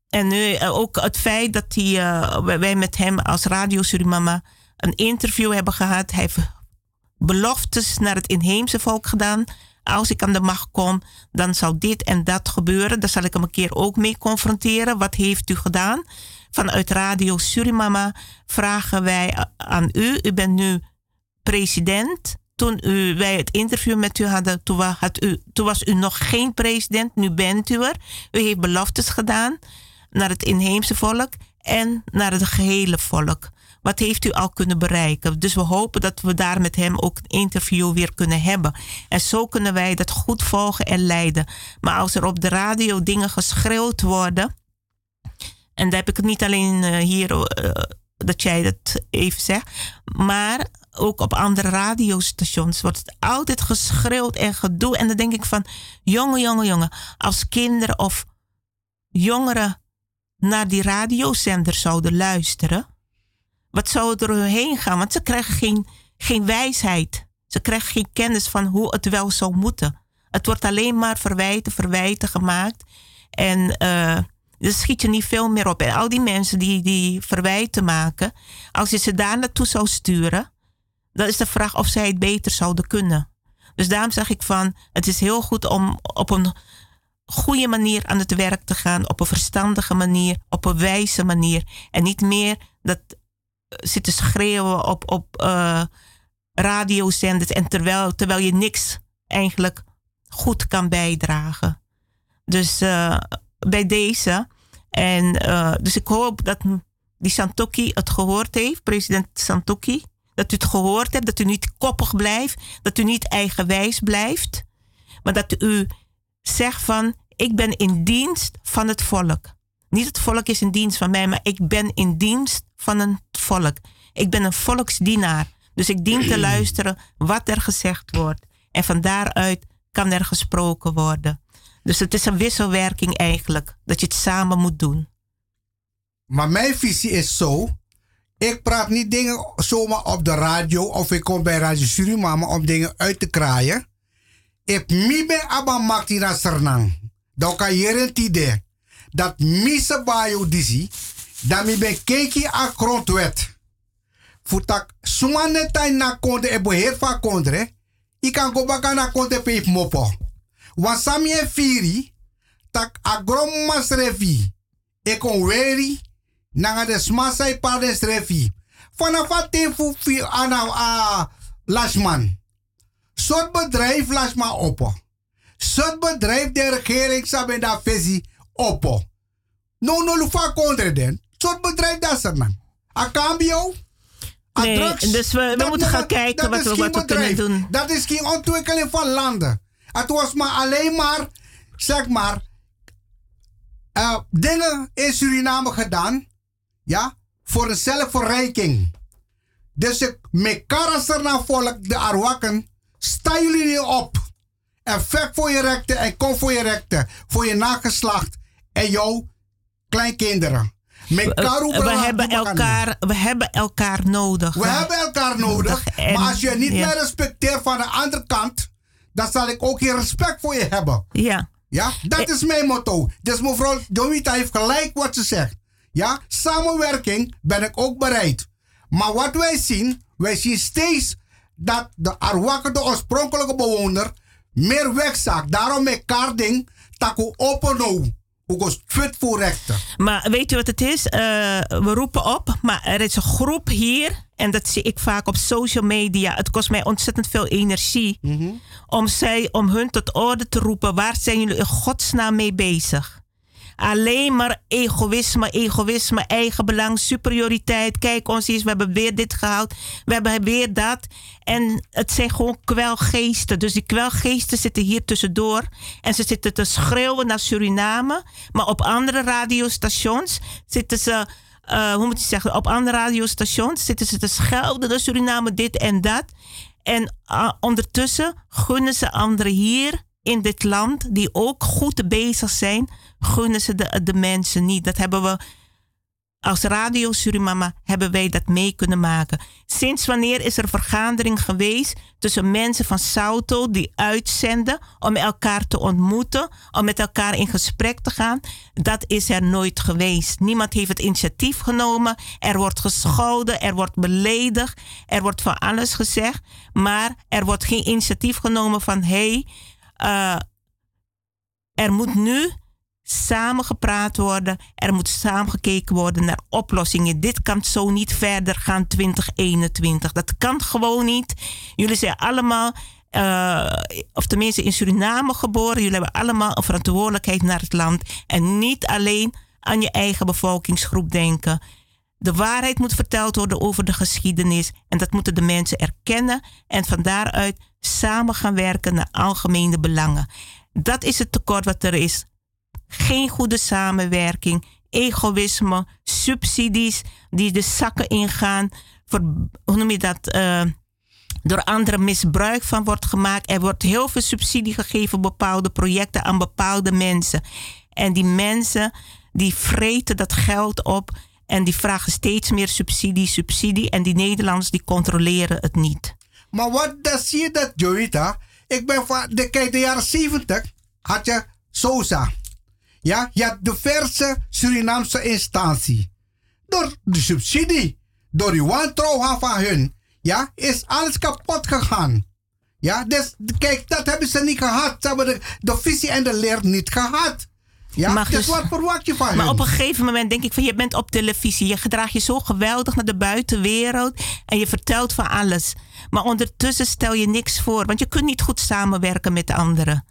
En nu ook het feit dat wij met hem als Radio Surimama een interview hebben gehad. Hij heeft beloftes naar het inheemse volk gedaan. Als ik aan de macht kom, dan zal dit en dat gebeuren. Daar zal ik hem een keer ook mee confronteren. Wat heeft u gedaan? Vanuit Radio Surimama vragen wij aan u. U bent nu president. Toen wij het interview met u hadden, toen was u nog geen president. Nu bent u er. U heeft beloftes gedaan naar het inheemse volk en naar het gehele volk. Wat heeft u al kunnen bereiken? Dus we hopen dat we daar met hem ook een interview weer kunnen hebben. En zo kunnen wij dat goed volgen en leiden. Maar als er op de radio dingen geschreeuwd worden... En daar heb ik het niet alleen hier dat jij dat even zegt... maar ook op andere radiostations wordt het altijd geschreeuwd en gedoe. En dan denk ik van, jongen... als kinderen of jongeren naar die radiozender zouden luisteren... Wat zou er heen gaan? Want ze krijgen geen wijsheid. Ze krijgen geen kennis van hoe het wel zou moeten. Het wordt alleen maar verwijten gemaakt. En daar schiet je niet veel meer op. En al die mensen die verwijten maken... als je ze daar naartoe zou sturen... dan is de vraag of zij het beter zouden kunnen. Dus daarom zeg ik van... het is heel goed om op een goede manier aan het werk te gaan. Op een verstandige manier. Op een wijze manier. En niet meer dat... zitten schreeuwen op radiozenders... en terwijl je niks eigenlijk goed kan bijdragen. Dus bij deze... Dus ik hoop dat die Santokhi het gehoord heeft... president Santokhi... dat u het gehoord hebt, dat u niet koppig blijft... dat u niet eigenwijs blijft... maar dat u zegt van... ik ben in dienst van het volk. Niet het volk is in dienst van mij... maar ik ben in dienst van een volk. Ik ben een volksdienaar. Dus ik dien te luisteren wat er gezegd wordt. En van daaruit kan er gesproken worden. Dus het is een wisselwerking eigenlijk. Dat je het samen moet doen. Maar mijn visie is zo. Ik praat niet dingen zomaar op de radio. Of ik kom bij Radio Surimama om dingen uit te kraaien. Ik mibe abam maktina sernang. Dan kan je het idee. Dat mise bayo disi. Dat ik ben keki aan grondwet. Voordat sumanetai na konde en beheer van konde, ik kan go baka na konde peef mopo. Wasami en firi, tak agrommas refi. Ik kon weri, na de smasai pades refi. Vanaf wat tevoer viel aan a lasman. Soort bedrijf lasman oppo. Soort bedrijf de regering sabenda fezi oppo. No, lufa konde den. Soort bedrijf dat er man. A cambio. Nee, drugs, dus we moeten gaan kijken wat we kunnen doen. Dat is geen ontwikkeling van landen. Het was maar alleen maar, zeg maar, dingen in Suriname gedaan, ja, voor een zelfverrijking. Dus ik met Karasarna volk, de Arowakken, sta jullie nu op. En vecht voor je rechten en kom voor je rechten, voor je nageslacht en jouw kleinkinderen. We hebben elkaar nodig. En, maar als je niet meer respecteert van de andere kant, dan zal ik ook geen respect voor je hebben. Ja. Ja? Dat is mijn motto. Dus mevrouw Jovita heeft gelijk wat ze zegt. Ja? Samenwerking ben ik ook bereid. Maar wat wij zien steeds dat de Arowakken, de oorspronkelijke bewoner, meer wegzaakt. Daarom met kaarding, taku openo. Maar weet je wat het is? We roepen op, maar er is een groep hier. En dat zie ik vaak op social media. Het kost mij ontzettend veel energie. Mm-hmm. Om hun tot orde te roepen. Waar zijn jullie in godsnaam mee bezig? Alleen maar egoïsme, eigenbelang, superioriteit. Kijk ons eens, we hebben weer dit gehaald. We hebben weer dat. En het zijn gewoon kwelgeesten. Dus die kwelgeesten zitten hier tussendoor. En ze zitten te schreeuwen naar Suriname. Maar op andere radiostations zitten ze... op andere radiostations zitten ze te schelden naar Suriname, dit en dat. En ondertussen gunnen ze anderen hier... in dit land, die ook goed bezig zijn, gunnen ze de mensen niet. Dat hebben we Als Radio Surimama hebben wij dat mee kunnen maken. Sinds wanneer is er vergadering geweest tussen mensen van Sauto die uitzenden om elkaar te ontmoeten, om met elkaar in gesprek te gaan? Dat is er nooit geweest. Niemand heeft het initiatief genomen. Er wordt gescholden, er wordt beledigd, er wordt van alles gezegd. Maar er wordt geen initiatief genomen van er moet nu samen gepraat worden. Er moet samen gekeken worden naar oplossingen. Dit kan zo niet verder gaan 2021. Dat kan gewoon niet. Jullie zijn allemaal, of tenminste in Suriname geboren. Jullie hebben allemaal een verantwoordelijkheid naar het land. En niet alleen aan je eigen bevolkingsgroep denken. De waarheid moet verteld worden over de geschiedenis. En dat moeten de mensen erkennen. En van daaruit samen gaan werken naar algemene belangen. Dat is het tekort wat er is. Geen goede samenwerking, egoïsme, subsidies die de zakken ingaan. Door anderen misbruik van wordt gemaakt. Er wordt heel veel subsidie gegeven, bepaalde projecten aan bepaalde mensen. En die mensen die vreten dat geld op en die vragen steeds meer subsidie. En die Nederlanders die controleren het niet. Maar wat zie je dat, Jovita? Ik ben van de jaren 70 had je SOSA. Ja, je had diverse Surinaamse instanties. Door de subsidie, door die wantrouwen van hun, ja, is alles kapot gegaan. Ja, dus kijk, dat hebben ze niet gehad. Ze hebben de visie en de leer niet gehad. Ja, maar dus wat verwacht je van hen? Maar op een gegeven moment denk ik van, je bent op televisie. Je gedraagt je zo geweldig naar de buitenwereld. En je vertelt van alles. Maar ondertussen stel je niks voor. Want je kunt niet goed samenwerken met de anderen.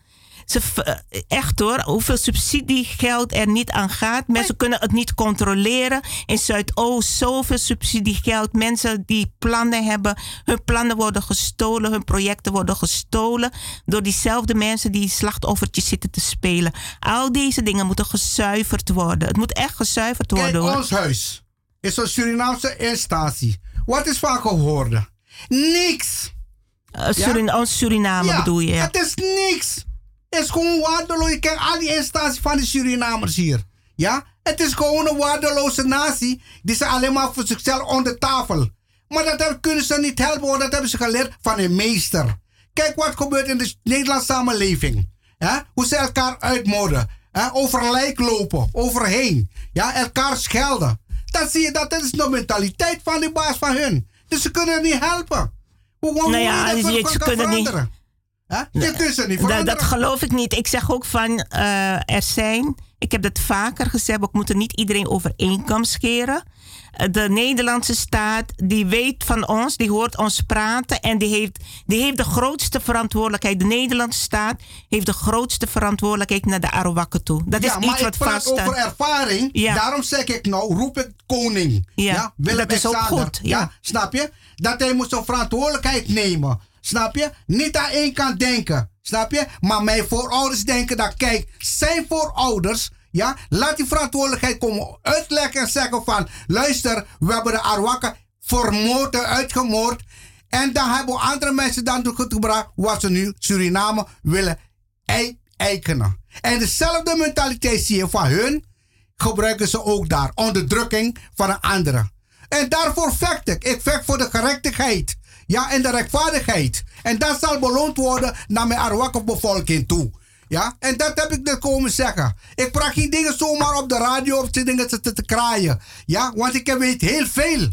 Echt hoor, hoeveel subsidiegeld er niet aan gaat. Mensen kunnen het niet controleren. In Zuidoost zoveel subsidiegeld. Mensen die plannen hebben, hun plannen worden gestolen, hun projecten worden gestolen door diezelfde mensen die slachtoffertjes zitten te spelen. Al deze dingen moeten gezuiverd worden. Het moet echt gezuiverd worden. Kijk, hoor. Ons huis is een Surinaamse instantie. Wat is vaak gehoord? Niks. Ons Suriname bedoel je? Het is niks. Het is gewoon waardeloos. Ik ken al die instanties van de Surinamers hier. Ja? Het is gewoon een waardeloze natie. Die zijn alleen maar voor zichzelf onder tafel. Maar dat kunnen ze niet helpen. Want dat hebben ze geleerd van hun meester. Kijk wat gebeurt in de Nederlandse samenleving. Ja? Hoe ze elkaar uitmoorden. Ja? Over lijk lopen. Overheen. Ja? Elkaar schelden. Dan zie je dat is de mentaliteit van die baas van hun. Dus ze kunnen niet helpen. Ze kunnen veranderen. Niet. Dat geloof ik niet. Ik zeg ook van, ik heb dat vaker gezegd, we moeten niet iedereen over één kam scheren. De Nederlandse staat, die weet van ons, die hoort ons praten en die heeft de grootste verantwoordelijkheid. De Nederlandse staat heeft de grootste verantwoordelijkheid naar de Arowakken toe. Dat is iets wat vast staat. Over ervaring, daarom zeg ik nou, roep ik koning. Ja, dat is ook goed. Ja, snap je? Dat hij moet zijn verantwoordelijkheid nemen. Snap je? Niet aan één kant denken. Snap je? Maar mijn voorouders denken dat, kijk, zijn voorouders, ja, laat die verantwoordelijkheid komen uitleggen en zeggen van, luister, we hebben de Arowakken vermoord en uitgemoord. En dan hebben we andere mensen dan toegebracht wat ze nu Suriname willen eigenen. En dezelfde mentaliteit zie je van hun, gebruiken ze ook daar. Onderdrukking van een andere. En daarvoor vecht ik. Ik vecht voor de gerechtigheid. Ja, en de rechtvaardigheid. En dat zal beloond worden naar mijn Arowakken bevolking toe. Ja, en dat heb ik er komen zeggen. Ik vraag geen dingen zomaar op de radio of dingen te kraaien. Ja, want ik weet heel veel.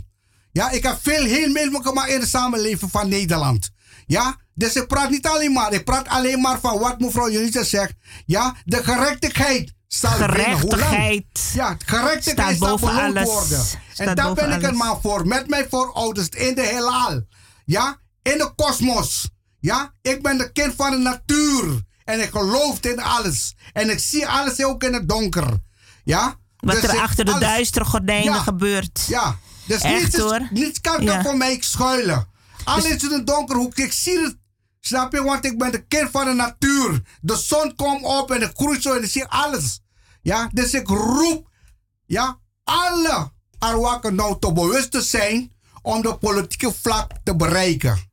Ja, ik heb heel veel gemaakt in de samenleving van Nederland. Ja, dus ik praat niet alleen maar. Ik praat alleen maar van wat mevrouw Jovita zegt. Ja, de gerechtigheid. Gerechtigheid staat boven alles. Worden. En daar ben ik er maar voor. Met mijn voorouders in de heelal. Ja, in de kosmos. Ja, ik ben de kind van de natuur. En ik geloof in alles. En ik zie alles ook in het donker. Ja. Wat dus er achter de duistere gordijnen gebeurt. Ja, dus niets kan er voor mij schuilen. Alles is in de donkerhoek. Ik zie het. Snap je? Want ik ben de kind van de natuur. De zon komt op en ik groei zo en ik zie alles. Ja, dus ik roep alle Arowakken nou te bewust te zijn om de politieke vlak te bereiken.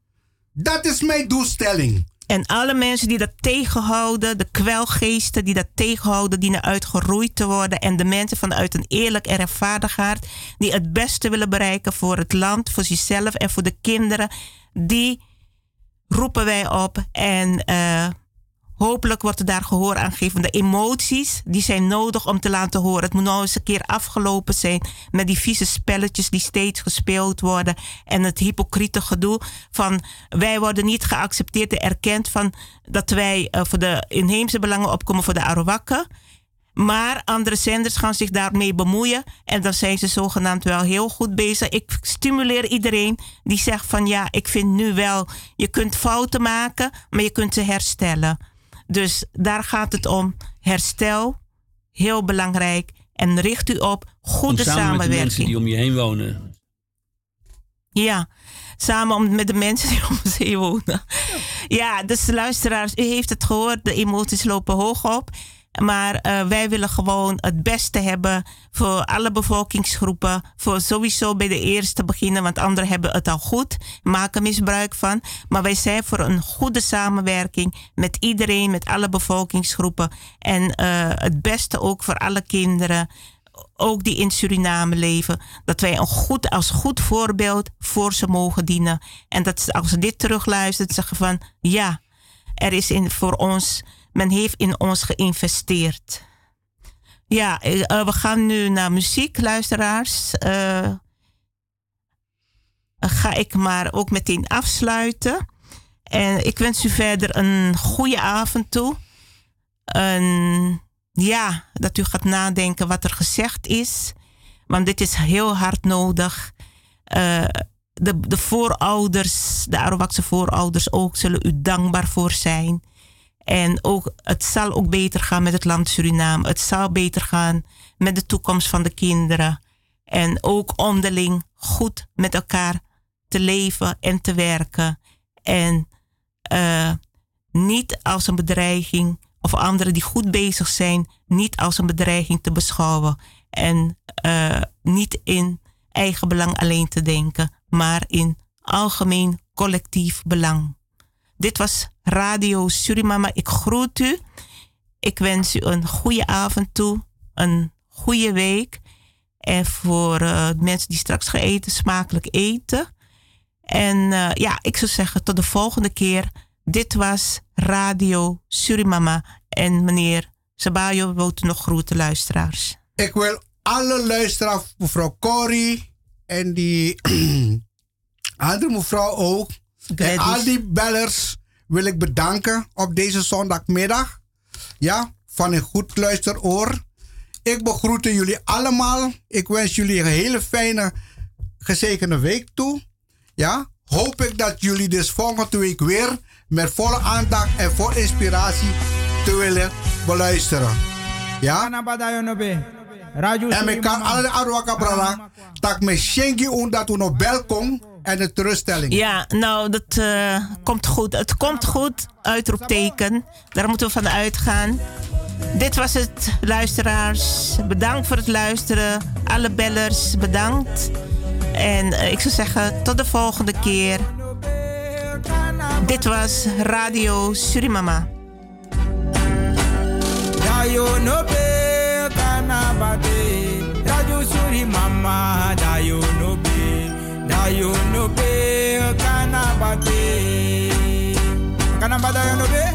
Dat is mijn doelstelling. En alle mensen die dat tegenhouden, de kwelgeesten die dat tegenhouden, dienen uitgeroeid te worden. En de mensen vanuit een eerlijk en rechtvaardig hart, die het beste willen bereiken voor het land, voor zichzelf en voor de kinderen, die roepen wij op. En hopelijk wordt er daar gehoor aan gegeven. De emoties, die zijn nodig om te laten horen. Het moet nou eens een keer afgelopen zijn met die vieze spelletjes die steeds gespeeld worden. En het hypocriete gedoe van wij worden niet geaccepteerd en erkend van dat wij voor de inheemse belangen opkomen voor de Arowakken. Maar andere zenders gaan zich daarmee bemoeien. En dan zijn ze zogenaamd wel heel goed bezig. Ik stimuleer iedereen die zegt van ja, ik vind nu wel, je kunt fouten maken, maar je kunt ze herstellen. Dus daar gaat het om. Herstel, heel belangrijk. En richt u op goede samenwerking. Met de mensen die om je heen wonen. Ja, samen met de mensen die om ons heen wonen. Ja, dus luisteraars, u heeft het gehoord. De emoties lopen hoog op. Maar wij willen gewoon het beste hebben voor alle bevolkingsgroepen. Voor sowieso bij de eerste beginnen, want anderen hebben het al goed. Maken misbruik van. Maar wij zijn voor een goede samenwerking met iedereen, met alle bevolkingsgroepen. En het beste ook voor alle kinderen, ook die in Suriname leven. Dat wij een goed, als goed voorbeeld voor ze mogen dienen. En dat ze, als ze dit terugluisteren, zeggen van ja, er is voor ons... Men heeft in ons geïnvesteerd. Ja, we gaan nu naar muziek, luisteraars. Ga ik maar ook meteen afsluiten. En ik wens u verder een goede avond toe. Ja, dat u gaat nadenken wat er gezegd is. Want dit is heel hard nodig. De voorouders, de Arowakse voorouders ook, zullen u dankbaar voor zijn. En ook, het zal ook beter gaan met het land Suriname. Het zal beter gaan met de toekomst van de kinderen. En ook onderling goed met elkaar te leven en te werken. En niet als een bedreiging, of anderen die goed bezig zijn, niet als een bedreiging te beschouwen. En niet in eigen belang alleen te denken, maar in algemeen collectief belang. Dit was Radio Surimama. Ik groet u. Ik wens u een goede avond toe. Een goede week. En voor mensen die straks gaan eten, smakelijk eten. En ja, ik zou zeggen tot de volgende keer. Dit was Radio Surimama. En meneer Sabajo, wilt u nog groeten, luisteraars? Ik wil alle luisteraars, mevrouw Corrie en die andere mevrouw ook. En al die bellers wil ik bedanken op deze zondagmiddag. Ja, van een goed luisteroor. Ik begroet jullie allemaal. Ik wens jullie een hele fijne, gezegende week toe. Ja, hoop ik dat jullie dus volgende week weer met volle aandacht en vol inspiratie te willen beluisteren. Ja? En ik kan alle Arwaka brada dat me schenki omdat we nog belkom. En de terugstelling. Ja, nou, dat komt goed. Het komt goed, uitroepteken. Daar moeten we van uitgaan. Dit was het, luisteraars. Bedankt voor het luisteren. Alle bellers, bedankt. En ik zou zeggen, tot de volgende keer. Dit was Radio Surimama. Radio Surimama. You no be canabate, canabada you no be.